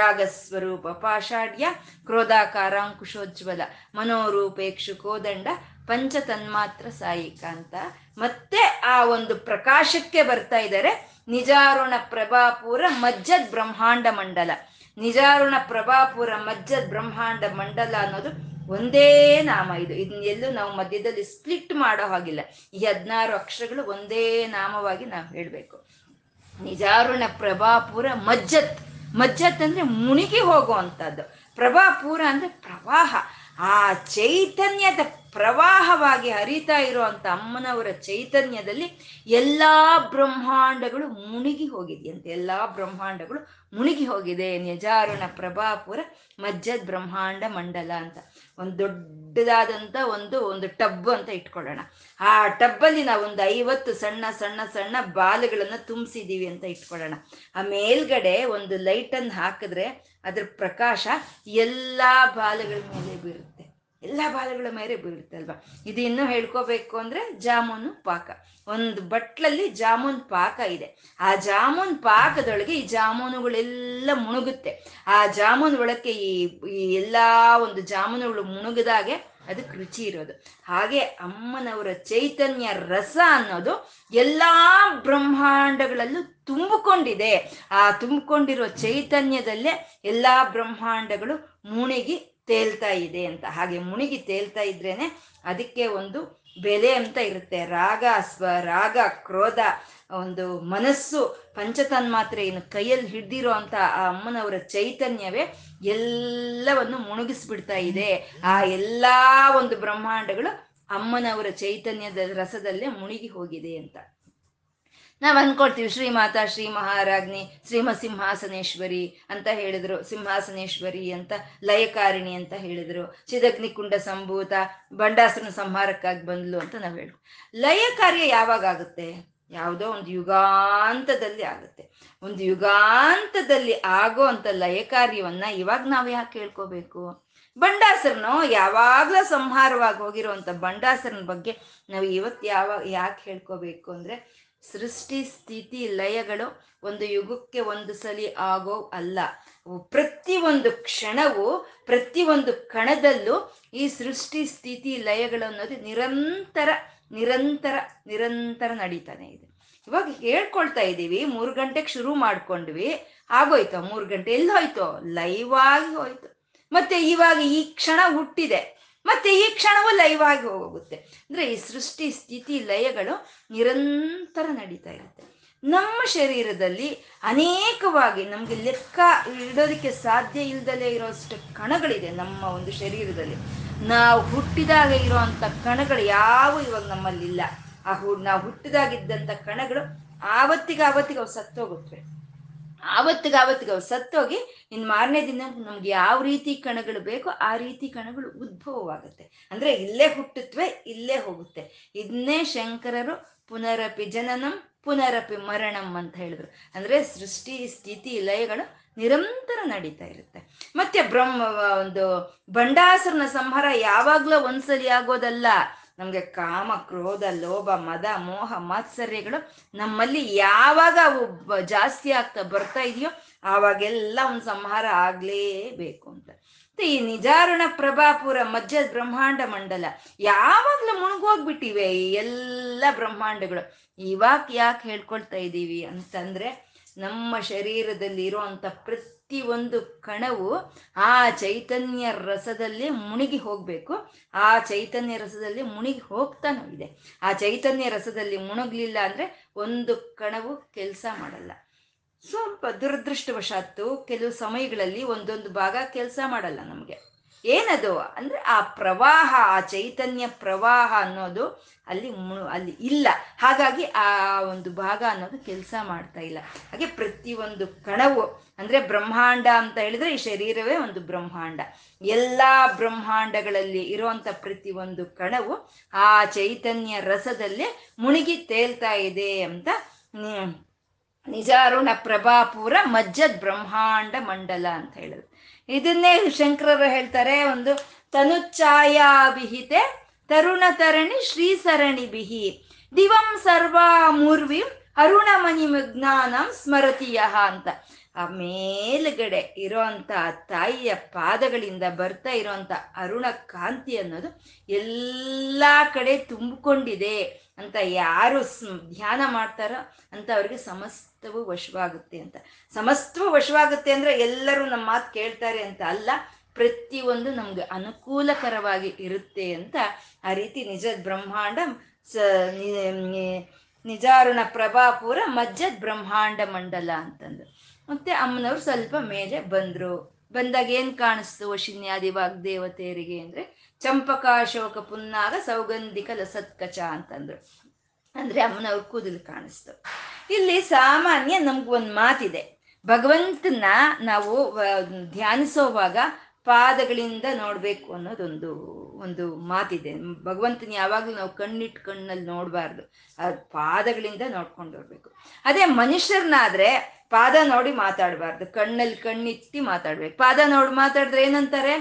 ರಾಗಸ್ವರೂಪ ಪಾಷಾಢ್ಯ, ಕ್ರೋಧಾಕಾರಾಂಕುಶೋಜ್ವಲ, ಮನೋರೂಪೇಕ್ಷುಕೋದಂಡ, ಪಂಚತನ್ಮಾತ್ರ ಸಾಯಿಕ ಅಂತ ಮತ್ತೆ ಆ ಒಂದು ಪ್ರಕಾಶಕ್ಕೆ ಬರ್ತಾ ಇದ್ದಾರೆ. ನಿಜಾರುಣ ಪ್ರಭಾಪುರ ಮಜ್ಜದ್ ಬ್ರಹ್ಮಾಂಡ ಮಂಡಲ, ನಿಜಾರುಣ ಪ್ರಭಾಪುರ ಮಜ್ಜದ್ ಬ್ರಹ್ಮಾಂಡ ಮಂಡಲ ಅನ್ನೋದು ಒಂದೇ ನಾಮ. ಇದನ್ನೆಲ್ಲೂ ನಾವು ಮಧ್ಯದಲ್ಲಿ ಸ್ಪ್ಲಿಟ್ ಮಾಡೋ ಹಾಗಿಲ್ಲ. ಈ 16 ಅಕ್ಷರಗಳು ಒಂದೇ ನಾಮವಾಗಿ ನಾವು ಹೇಳಬೇಕು. ನಿಜಾರುಣ ಪ್ರಭಾಪುರ ಮಜ್ಜತ್, ಮಜ್ಜತ್ ಅಂದ್ರೆ ಮುಣಿಗಿ ಹೋಗುವಂಥದ್ದು, ಪ್ರಭಾಪುರ ಅಂದ್ರೆ ಪ್ರವಾಹ. ಆ ಚೈತನ್ಯದ ಪ್ರವಾಹವಾಗಿ ಹರಿತಾ ಇರುವಂಥ ಅಮ್ಮನವರ ಚೈತನ್ಯದಲ್ಲಿ ಎಲ್ಲ ಬ್ರಹ್ಮಾಂಡಗಳು ಮುಳುಗಿ ಹೋಗಿದೆಯಂತೆ. ಎಲ್ಲ ಬ್ರಹ್ಮಾಂಡಗಳು ಮುಳುಗಿ ಹೋಗಿದೆ ನಿಜಾರುಣ ಪ್ರಭಾಪುರ ಮಜ್ಜದ್ ಬ್ರಹ್ಮಾಂಡ ಮಂಡಲ ಅಂತ. ಒಂದು ದೊಡ್ಡದಾದಂಥ ಒಂದು ಟಬ್ ಅಂತ ಇಟ್ಕೊಳ್ಳೋಣ. ಆ ಟಬ್ಬಲ್ಲಿ ನಾವು ಒಂದು 50 ಸಣ್ಣ ಸಣ್ಣ ಸಣ್ಣ ಬಾಲುಗಳನ್ನು ತುಂಬಿಸಿದ್ದೀವಿ ಅಂತ ಇಟ್ಕೊಳ್ಳೋಣ. ಆ ಮೇಲ್ಗಡೆ ಒಂದು ಲೈಟನ್ನು ಹಾಕಿದ್ರೆ ಅದ್ರ ಪ್ರಕಾಶ ಎಲ್ಲ ಬಾಲುಗಳ ಮೇಲೆ ಬೀರುತ್ತೆ, ಎಲ್ಲ ಬಾಲಗಳ ಮೇಲೆ ಬೀಳುತ್ತೆ ಅಲ್ವಾ? ಇದು ಇನ್ನೂ ಹೇಳ್ಕೋಬೇಕು ಅಂದರೆ ಜಾಮೂನು ಪಾಕ. ಒಂದು ಬಟ್ಲಲ್ಲಿ ಜಾಮೂನ್ ಪಾಕ ಇದೆ. ಆ ಜಾಮೂನ್ ಪಾಕದೊಳಗೆ ಈ ಜಾಮೂನುಗಳೆಲ್ಲ ಮುಣುಗುತ್ತೆ. ಆ ಜಾಮೂನು ಒಳಕ್ಕೆ ಈ ಎಲ್ಲ ಒಂದು ಜಾಮೂನುಗಳು ಮುಣುಗಿದಾಗೆ ಅದಕ್ಕೆ ರುಚಿ ಇರೋದು. ಹಾಗೆ ಅಮ್ಮನವರ ಚೈತನ್ಯ ರಸ ಅನ್ನೋದು ಎಲ್ಲ ಬ್ರಹ್ಮಾಂಡಗಳಲ್ಲೂ ತುಂಬಿಕೊಂಡಿದೆ. ಆ ತುಂಬಿಕೊಂಡಿರೋ ಚೈತನ್ಯದಲ್ಲೇ ಎಲ್ಲ ಬ್ರಹ್ಮಾಂಡಗಳು ಮುಣಿಗಿ ತೇಲ್ತಾ ಇದೆ ಅಂತ. ಹಾಗೆ ಮುಣಿಗಿ ತೇಲ್ತಾ ಇದ್ರೇನೆ ಅದಕ್ಕೆ ಒಂದು ಬೆಲೆ ಅಂತ ಇರುತ್ತೆ. ರಾಗ, ರಾಗ, ಕ್ರೋಧ, ಒಂದು ಮನಸ್ಸು, ಪಂಚತನ್ಮಾತ್ರೆ ಏನು ಕೈಯಲ್ಲಿ ಹಿಡ್ದಿರೋ ಅಂತ ಆ ಅಮ್ಮನವರ ಚೈತನ್ಯವೇ ಎಲ್ಲವನ್ನು ಮುಣುಗಿಸ್ಬಿಡ್ತಾ ಇದೆ. ಆ ಎಲ್ಲ ಒಂದು ಬ್ರಹ್ಮಾಂಡಗಳು ಅಮ್ಮನವರ ಚೈತನ್ಯದ ರಸದಲ್ಲೇ ಮುಣಿಗಿ ಹೋಗಿದೆ ಅಂತ ನಾವು ಅಂದ್ಕೊಳ್ತೀವಿ. ಶ್ರೀಮಾತಾ, ಶ್ರೀ ಮಹಾರಾಜ್ನಿ, ಶ್ರೀಮಸಿಂಹಾಸನೇಶ್ವರಿ ಅಂತ ಹೇಳಿದ್ರು, ಸಿಂಹಾಸನೇಶ್ವರಿ ಅಂತ, ಲಯಕಾರಿಣಿ ಅಂತ ಹೇಳಿದ್ರು, ಚಿದಗ್ನಿಕುಂಡ ಸಂಭೂತ, ಬಂಡಾಸುರನ ಸಂಹಾರಕ್ಕಾಗಿ ಬಂದ್ಲು ಅಂತ ನಾವು ಹೇಳಿ. ಲಯ ಕಾರ್ಯ ಯಾವಾಗ ಆಗುತ್ತೆ? ಯಾವುದೋ ಒಂದು ಯುಗಾಂತದಲ್ಲಿ ಆಗುತ್ತೆ. ಒಂದು ಯುಗಾಂತದಲ್ಲಿ ಆಗೋ ಅಂಥ ಲಯ ಕಾರ್ಯವನ್ನು ಇವಾಗ ನಾವು ಯಾಕೆ ಹೇಳ್ಕೋಬೇಕು? ಬಂಡಾಸರನು ಯಾವಾಗಲೂ ಸಂಹಾರವಾಗಿ ಹೋಗಿರುವಂಥ ಬಂಡಾಸರನ ಬಗ್ಗೆ ನಾವು ಇವತ್ತು ಯಾಕೆ ಹೇಳ್ಕೋಬೇಕು ಅಂದರೆ, ಸೃಷ್ಟಿ ಸ್ಥಿತಿ ಲಯಗಳು ಒಂದು ಯುಗಕ್ಕೆ ಒಂದು ಸಲಿ ಆಗೋ ಅಲ್ಲ. ಪ್ರತಿಯೊಂದು ಕ್ಷಣವೂ ಪ್ರತಿಯೊಂದು ಕಣದಲ್ಲೂ ಈ ಸೃಷ್ಟಿ ಸ್ಥಿತಿ ಲಯಗಳು ಅನ್ನೋದು ನಿರಂತರ ನಿರಂತರ ನಿರಂತರ ನಡೀತಾನೆ ಇದೆ. ಇವಾಗ ಹೇಳ್ಕೊಳ್ತಾ ಇದ್ದೀವಿ, 3 ಗಂಟೆಗೆ ಶುರು ಮಾಡ್ಕೊಂಡ್ವಿ, ಆಗೋಯ್ತು 3 ಗಂಟೆ, ಎಲ್ಲಿ ಹೋಯ್ತು? ಲೈವ್ ಆಗಿ ಹೋಯ್ತು. ಮತ್ತೆ ಇವಾಗ ಈ ಕ್ಷಣ ಹುಟ್ಟಿದೆ, ಮತ್ತೆ ಈ ಕ್ಷಣವೂ ಲೈವ್ ಆಗಿ ಹೋಗುತ್ತೆ. ಅಂದರೆ ಈ ಸೃಷ್ಟಿ ಸ್ಥಿತಿ ಲಯಗಳು ನಿರಂತರ ನಡೀತಾ ಇರುತ್ತೆ. ನಮ್ಮ ಶರೀರದಲ್ಲಿ ಅನೇಕವಾಗಿ ನಮಗೆ ಲೆಕ್ಕ ಇಡೋದಕ್ಕೆ ಸಾಧ್ಯ ಇಲ್ಲದಲೇ ಇರೋಷ್ಟು ಕಣಗಳಿದೆ ನಮ್ಮ ಒಂದು ಶರೀರದಲ್ಲಿ. ನಾವು ಹುಟ್ಟಿದಾಗ ಇರೋವಂಥ ಕಣಗಳು ಯಾವ ಇವಾಗ ನಮ್ಮಲ್ಲಿಲ್ಲ. ನಾವು ಹುಟ್ಟಿದಾಗಿದ್ದಂಥ ಕಣಗಳು ಆವತ್ತಿಗೆ ಅವು ಸತ್ತೋಗುತ್ತವೆ. ಅವು ಸತ್ತೋಗಿ ಇನ್ನು ಮಾರನೇ ದಿನ ನಮ್ಗೆ ಯಾವ ರೀತಿ ಕಣಗಳು ಬೇಕೋ ಆ ರೀತಿ ಕಣಗಳು ಉದ್ಭವವಾಗುತ್ತೆ. ಅಂದರೆ ಇಲ್ಲೇ ಹುಟ್ಟುತ್ತವೆ, ಇಲ್ಲೇ ಹೋಗುತ್ತೆ. ಇದನ್ನೇ ಶಂಕರರು ಪುನರಪಿ ಜನನಂ ಪುನರಪಿ ಮರಣಂ ಅಂತ ಹೇಳಿದ್ರು. ಅಂದರೆ ಸೃಷ್ಟಿ ಸ್ಥಿತಿ ಲಯಗಳು ನಿರಂತರ ನಡೀತಾ ಇರುತ್ತೆ. ಮತ್ತೆ ಒಂದು ಬಂಡಾಸುರನ ಸಂಹಾರ ಯಾವಾಗಲೂ ಒಂದ್ಸಲಿ ಆಗೋದಲ್ಲ. ನಮಗೆ ಕಾಮ, ಕ್ರೋಧ, ಲೋಭ, ಮದ, ಮೋಹ, ಮಾತ್ಸರ್ಯಗಳು ನಮ್ಮಲ್ಲಿ ಯಾವಾಗ ಅವು ಜಾಸ್ತಿ ಆಗ್ತಾ ಬರ್ತಾ ಇದೆಯೋ ಆವಾಗೆಲ್ಲ ಒಂದು ಸಂಹಾರ ಆಗಲೇಬೇಕು ಅಂತ. ಮತ್ತೆ ಈ ನಿಜಾರುಣ ಪ್ರಭಾಪುರ ಮಜ್ಜದ ಬ್ರಹ್ಮಾಂಡ ಮಂಡಲ ಯಾವಾಗಲೂ ಮುಳುಗೋಗ್ಬಿಟ್ಟಿವೆ ಈ ಎಲ್ಲ ಬ್ರಹ್ಮಾಂಡಗಳು. ಇವಾಗ ಯಾಕೆ ಹೇಳ್ಕೊಳ್ತಾ ಇದ್ದೀವಿ ಅಂತಂದರೆ, ನಮ್ಮ ಶರೀರದಲ್ಲಿ ಇರುವಂಥ ಪ್ರತಿಯೊಂದು ಕಣವು ಆ ಚೈತನ್ಯ ರಸದಲ್ಲೇ ಮುಣಿಗಿ ಹೋಗಬೇಕು. ಆ ಚೈತನ್ಯ ರಸದಲ್ಲಿ ಮುಣಿಗಿ ಹೋಗ್ತಾನೂ ಇದೆ. ಆ ಚೈತನ್ಯ ರಸದಲ್ಲಿ ಮುಣುಗ್ಲಿಲ್ಲ ಅಂದರೆ ಒಂದು ಕಣವು ಕೆಲಸ ಮಾಡಲ್ಲ. ಸ್ವಲ್ಪ ದುರದೃಷ್ಟವಶಾತ್ತು ಕೆಲವು ಸಮಯಗಳಲ್ಲಿ ಒಂದೊಂದು ಭಾಗ ಕೆಲಸ ಮಾಡಲ್ಲ ನಮಗೆ. ಏನದು ಅಂದ್ರೆ ಆ ಪ್ರವಾಹ, ಆ ಚೈತನ್ಯ ಪ್ರವಾಹ ಅನ್ನೋದು ಅಲ್ಲಿ ಇಲ್ಲ. ಹಾಗಾಗಿ ಆ ಒಂದು ಭಾಗ ಅನ್ನೋದು ಕೆಲಸ ಮಾಡ್ತಾ ಇಲ್ಲ. ಹಾಗೆ ಪ್ರತಿಯೊಂದು ಕಣವು ಅಂದ್ರೆ ಬ್ರಹ್ಮಾಂಡ ಅಂತ ಹೇಳಿದ್ರೆ ಈ ಶರೀರವೇ ಒಂದು ಬ್ರಹ್ಮಾಂಡ. ಎಲ್ಲ ಬ್ರಹ್ಮಾಂಡಗಳಲ್ಲಿ ಇರುವಂತ ಪ್ರತಿಯೊಂದು ಕಣವು ಆ ಚೈತನ್ಯ ರಸದಲ್ಲಿ ಮುಳುಗಿ ತೇಲ್ತಾ ಇದೆ ಅಂತ ನಿಜಾರುಣ ಪ್ರಭಾಪೂರ ಮಜ್ಜದ್ ಬ್ರಹ್ಮಾಂಡ ಮಂಡಲ ಅಂತ ಹೇಳಿದ್ರು. ಇದನ್ನೇ ಶಂಕರರು ಹೇಳ್ತಾರೆ, ಒಂದು ತನುಚ್ಛಾಯಾ ವಿಹಿತೆ ತರುಣ ತರಣಿ ಶ್ರೀ ಸರಣಿ ಬಿಹಿ ದಿವಂ ಸರ್ವಾ ಮೂರ್ವಿಂ ಅರುಣಮಣಿ ಮಜ್ಞಾನಂ ಸ್ಮರತೀಯ ಅಂತ. ಆ ಮೇಲುಗಡೆ ಇರೋಂಥ ತಾಯಿಯ ಪಾದಗಳಿಂದ ಬರ್ತಾ ಇರೋಂಥ ಅರುಣ ಕಾಂತಿ ಅನ್ನೋದು ಎಲ್ಲ ಕಡೆ ತುಂಬಿಕೊಂಡಿದೆ ಅಂತ ಯಾರು ಧ್ಯಾನ ಮಾಡ್ತಾರೋ ಅಂತ ಅವ್ರಿಗೆ ಸಮಸ್ತವೂ ವಶವಾಗುತ್ತೆ ಅಂತ. ಸಮಸ್ತವೂ ವಶವಾಗುತ್ತೆ ಅಂದರೆ ಎಲ್ಲರೂ ನಮ್ಮ ಮಾತು ಕೇಳ್ತಾರೆ ಅಂತ ಅಲ್ಲ, ಪ್ರತಿಯೊಂದು ನಮ್ಗೆ ಅನುಕೂಲಕರವಾಗಿ ಇರುತ್ತೆ ಅಂತ. ಆ ರೀತಿ ನಿಜದ ಬ್ರಹ್ಮಾಂಡ ನಿಜಾರುಣ ಪ್ರಭಾಪೂರ ಮಜ್ಜದ್ ಬ್ರಹ್ಮಾಂಡ ಮಂಡಲ ಅಂತಂದು. ಮತ್ತೆ ಅಮ್ಮನವ್ರು ಸ್ವಲ್ಪ ಮೇಲೆ ಬಂದರು. ಬಂದಾಗ ಏನು ಕಾಣಿಸ್ತು ವಶಿನ್ಯಾದಿ ವಾಗ್ದೇವತೆಯರಿಗೆ ಅಂದರೆ ಚಂಪಕಾಶೋಕ ಪುನ್ನಾಗ ಸೌಗಂಧಿಕ ಲಸತ್ಕಚ ಅಂತಂದ್ರು. ಅಂದರೆ ಅಮ್ಮನವ್ರ ಕೂದಲು ಕಾಣಿಸ್ತು. ಇಲ್ಲಿ ಸಾಮಾನ್ಯ ನಮ್ಗೊಂದು ಮಾತಿದೆ, ಭಗವಂತನ ನಾವು ಧ್ಯಾನಿಸೋವಾಗ ಪಾದಗಳಿಂದ ನೋಡಬೇಕು ಅನ್ನೋದೊಂದು ಒಂದು ಮಾತಿದೆ. ಭಗವಂತನ ಯಾವಾಗಲೂ ನಾವು ಕಣ್ಣಿಟ್ಟು ಕಣ್ಣಲ್ಲಿ ನೋಡಬಾರ್ದು, ಪಾದಗಳಿಂದ ನೋಡ್ಕೊಂಡು ಹೋಗ್ಬೇಕು. ಅದೇ ಮನುಷ್ಯರನ್ನಾದರೆ ಪಾದ ನೋಡಿ ಮಾತಾಡಬಾರ್ದು, ಕಣ್ಣಲ್ಲಿ ಕಣ್ಣಿಟ್ಟು ಮಾತಾಡ್ಬೇಕು. ಪಾದ ನೋಡಿ ಮಾತಾಡಿದ್ರೆ ಏನಂತಾರೆ,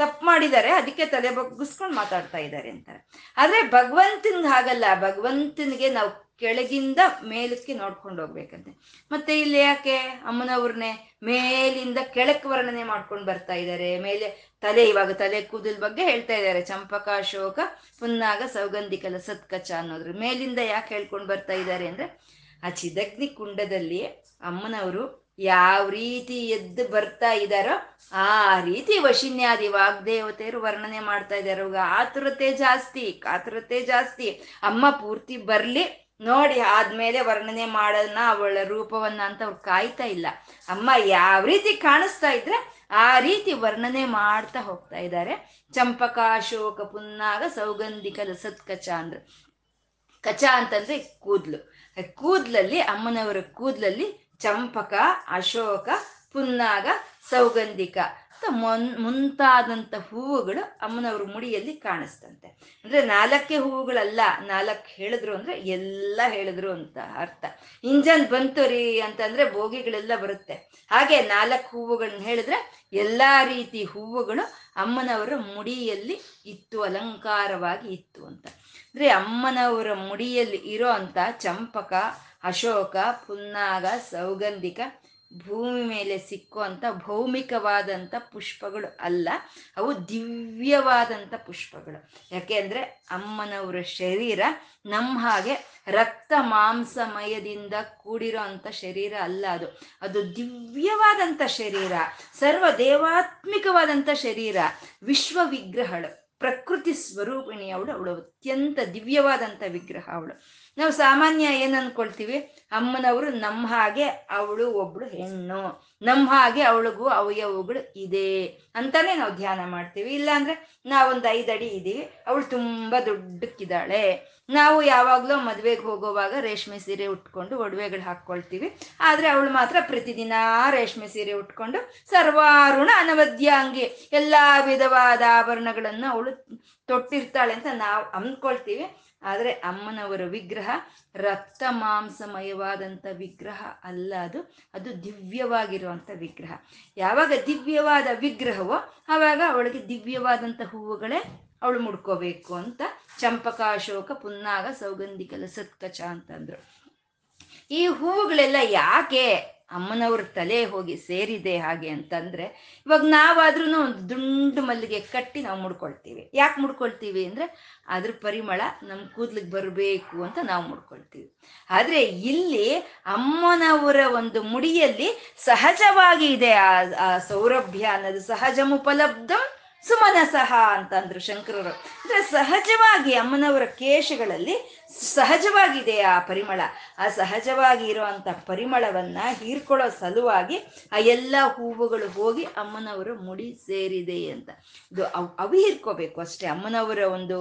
ತಪ್ಪು ಮಾಡಿದ್ದಾರೆ, ಅದಕ್ಕೆ ತಲೆ ಬಗ್ಗಿಸ್ಕೊಂಡು ಮಾತಾಡ್ತಾ ಇದ್ದಾರೆ ಅಂತಾರೆ. ಆದರೆ ಭಗವಂತನಿಗೆ ಹಾಗಲ್ಲ, ಭಗವಂತನಿಗೆ ನಾವು ಕೆಳಗಿಂದ ಮೇಲಕ್ಕೆ ನೋಡ್ಕೊಂಡು ಹೋಗ್ಬೇಕಂತೆ. ಮತ್ತೆ ಇಲ್ಲಿ ಯಾಕೆ ಅಮ್ಮನವ್ರನ್ನೇ ಮೇಲಿಂದ ಕೆಳಕ್ಕೆ ವರ್ಣನೆ ಮಾಡ್ಕೊಂಡು ಬರ್ತಾ ಇದ್ದಾರೆ? ಮೇಲೆ ತಲೆ, ಇವಾಗ ತಲೆ ಕೂದಲ್ ಬಗ್ಗೆ ಹೇಳ್ತಾ ಇದ್ದಾರೆ, ಚಂಪಕಾಶೋಕ ಪುನ್ನಾಗ ಸೌಗಂಧಿಕ ಲಸತ್ಕಚ ಅನ್ನೋದ್ರು. ಮೇಲಿಂದ ಯಾಕೆ ಹೇಳ್ಕೊಂಡು ಬರ್ತಾ ಇದ್ದಾರೆ ಅಂದರೆ, ಆ ಚಿದಗ್ನಿ ಕುಂಡದಲ್ಲಿ ಅಮ್ಮನವರು ಯಾವ ರೀತಿ ಎದ್ದು ಬರ್ತಾ ಇದ್ದಾರೋ ಆ ರೀತಿ ವಶಿನ್ಯಾದಿ ವಾಗ್ದೇವತೆಯರು ವರ್ಣನೆ ಮಾಡ್ತಾ ಇದ್ದಾರೆ. ಆತುರತೆ ಜಾಸ್ತಿ, ಕಾತುರತೆ ಜಾಸ್ತಿ, ಅಮ್ಮ ಪೂರ್ತಿ ಬರಲಿ ನೋಡಿ ಆದ್ಮೇಲೆ ವರ್ಣನೆ ಮಾಡೋಣ ಅವಳ ರೂಪವನ್ನ ಅಂತ ಅವ್ರು ಕಾಯ್ತಾ ಇಲ್ಲ. ಅಮ್ಮ ಯಾವ ರೀತಿ ಕಾಣಿಸ್ತಾ ಇದ್ರೆ ಆ ರೀತಿ ವರ್ಣನೆ ಮಾಡ್ತಾ ಹೋಗ್ತಾ ಇದ್ದಾರೆ. ಚಂಪಕಾಶೋಕ ಪುನ್ನಾಗ ಸೌಗಂಧಿಕ ಲಸತ್ಕಚ ಅಂದ್ರು. ಕಚ ಅಂತಂದ್ರೆ ಕೂದ್ಲು, ಕೂದ್ಲಲ್ಲಿ ಅಮ್ಮನವರ ಕೂದ್ಲಲ್ಲಿ ಚಂಪಕ, ಅಶೋಕ, ಪುನ್ನಾಗ, ಸೌಗಂಧಿಕ ಮುಂತಾದಂಥ ಹೂವುಗಳು ಅಮ್ಮನವ್ರ ಮುಡಿಯಲ್ಲಿ ಕಾಣಿಸ್ತಂತೆ. ಅಂದರೆ ನಾಲ್ಕೇ ಹೂವುಗಳಲ್ಲ, ನಾಲ್ಕು ಹೇಳಿದ್ರು ಅಂದರೆ ಎಲ್ಲ ಹೇಳಿದ್ರು ಅಂತ ಅರ್ಥ. ಇಂಜನ್ ಬಂತು ರೀ ಅಂತಂದರೆ ಬೋಗಿಗಳೆಲ್ಲ ಬರುತ್ತೆ. ಹಾಗೆ ನಾಲ್ಕು ಹೂವುಗಳನ್ನ ಹೇಳಿದ್ರೆ ಎಲ್ಲ ರೀತಿ ಹೂವುಗಳು ಅಮ್ಮನವರ ಮುಡಿಯಲ್ಲಿ ಇತ್ತು, ಅಲಂಕಾರವಾಗಿ ಇತ್ತು ಅಂತ. ಅಂದರೆ ಅಮ್ಮನವರ ಮುಡಿಯಲ್ಲಿ ಇರೋ ಅಂಥ ಚಂಪಕ, ಅಶೋಕ, ಪುನ್ನಾಗ, ಸೌಗಂಧಿಕ ಭೂಮಿ ಮೇಲೆ ಸಿಕ್ಕುವಂಥ ಭೌಮಿಕವಾದಂಥ ಪುಷ್ಪಗಳು ಅಲ್ಲ, ಅವು ದಿವ್ಯವಾದಂಥ ಪುಷ್ಪಗಳು. ಯಾಕೆ ಅಂದರೆ ಅಮ್ಮನವರ ಶರೀರ ನಮ್ಮ ಹಾಗೆ ರಕ್ತ ಮಾಂಸಮಯದಿಂದ ಕೂಡಿರೋ ಅಂಥ ಶರೀರ ಅಲ್ಲ, ಅದು ಅದು ದಿವ್ಯವಾದಂಥ ಶರೀರ, ಸರ್ವ ದೇವಾತ್ಮಿಕವಾದಂಥ ಶರೀರ, ವಿಶ್ವವಿಗ್ರಹಳು, ಪ್ರಕೃತಿ ಸ್ವರೂಪಿಣಿ ಅವಳು. ಅವಳು ಅತ್ಯಂತ ದಿವ್ಯವಾದಂಥ ವಿಗ್ರಹ ಅವಳು. ನಾವು ಸಾಮಾನ್ಯ ಏನು ಅಂದ್ಕೊಳ್ತೀವಿ, ಅಮ್ಮನವರು ನಮ್ಮ ಹಾಗೆ ಅವಳು ಒಬ್ಬಳು ಹೆಣ್ಣು, ನಮ್ಮ ಹಾಗೆ ಅವಳಿಗೂ ಅವಯವಗಳು ಇದೆ ಅಂತಾನೆ ನಾವು ಧ್ಯಾನ ಮಾಡ್ತೀವಿ. ಇಲ್ಲಾಂದ್ರೆ ನಾವೊಂದು 5 ಅಡಿ ಇದ್ದೀವಿ, ಅವಳು ತುಂಬ ದೊಡ್ಡಕ್ಕಿದ್ದಾಳೆ. ನಾವು ಯಾವಾಗಲೂ ಮದುವೆಗೆ ಹೋಗೋವಾಗ ರೇಷ್ಮೆ ಸೀರೆ ಉಟ್ಕೊಂಡು ಒಡವೆಗಳು ಹಾಕ್ಕೊಳ್ತೀವಿ, ಆದರೆ ಅವಳು ಮಾತ್ರ ಪ್ರತಿದಿನ ರೇಷ್ಮೆ ಸೀರೆ ಉಟ್ಕೊಂಡು ಸರ್ವಾರುಣ ಅನವದ್ಯಾಂಗಿ ಎಲ್ಲ ವಿಧವಾದ ಆಭರಣಗಳನ್ನು ಅವಳು ತೊಟ್ಟಿರ್ತಾಳೆ ಅಂತ ನಾವು ಅಂದ್ಕೊಳ್ತೀವಿ. ಆದರೆ ಅಮ್ಮನವರ ವಿಗ್ರಹ ರಕ್ತ ಮಾಂಸಮಯವಾದಂಥ ವಿಗ್ರಹ ಅಲ್ಲ, ಅದು ಅದು ದಿವ್ಯವಾಗಿರುವಂಥ ವಿಗ್ರಹ. ಯಾವಾಗ ದಿವ್ಯವಾದ ವಿಗ್ರಹವೋ ಆವಾಗ ಅವಳಿಗೆ ದಿವ್ಯವಾದಂಥ ಹೂವುಗಳೇ ಅವಳು ಮುಡ್ಕೋಬೇಕು ಅಂತ ಚಂಪಕಾಶೋಕ ಪುನ್ನಾಗ ಸೌಗಂಧಿಕ ಲಸತ್ಕಚ ಅಂತಂದ್ರು. ಈ ಹೂವುಗಳೆಲ್ಲ ಯಾಕೆ ಅಮ್ಮನವ್ರ ತಲೆ ಹೋಗಿ ಸೇರಿದೆ ಹಾಗೆ ಅಂತಂದರೆ, ಇವಾಗ ನಾವಾದ್ರೂ ಒಂದು ದುಂಡು ಮಲ್ಲಿಗೆ ಕಟ್ಟಿ ನಾವು ಮುಡ್ಕೊಳ್ತೀವಿ. ಯಾಕೆ ಮುಡ್ಕೊಳ್ತೀವಿ ಅಂದರೆ ಅದ್ರ ಪರಿಮಳ ನಮ್ಮ ಕೂದಲಿಗೆ ಬರಬೇಕು ಅಂತ ನಾವು ಮುಡ್ಕೊಳ್ತೀವಿ. ಆದರೆ ಇಲ್ಲಿ ಅಮ್ಮನವರ ಒಂದು ಮುಡಿಯಲ್ಲಿ ಸಹಜವಾಗಿ ಇದೆ ಆ ಸೌರಭ್ಯ ಅನ್ನೋದು. ಸಹಜಮುಪಲಬ್ಧಂ ಸುಮನಸಹ ಅಂತಂದ್ರು ಶಂಕರರು. ಅಂದರೆ ಸಹಜವಾಗಿ ಅಮ್ಮನವರ ಕೇಶಗಳಲ್ಲಿ ಸಹಜವಾಗಿದೆ ಆ ಪರಿಮಳ. ಆ ಸಹಜವಾಗಿ ಇರುವಂಥ ಪರಿಮಳವನ್ನು ಹೀರ್ಕೊಳ್ಳೋ ಸಲುವಾಗಿ ಆ ಎಲ್ಲ ಹೂವುಗಳು ಹೋಗಿ ಅಮ್ಮನವರ ಮುಡಿ ಸೇರಿದೆ ಅಂತ ಇದು ಅವಿ ಹೀರ್ಕೋಬೇಕು ಅಷ್ಟೇ. ಅಮ್ಮನವರ ಒಂದು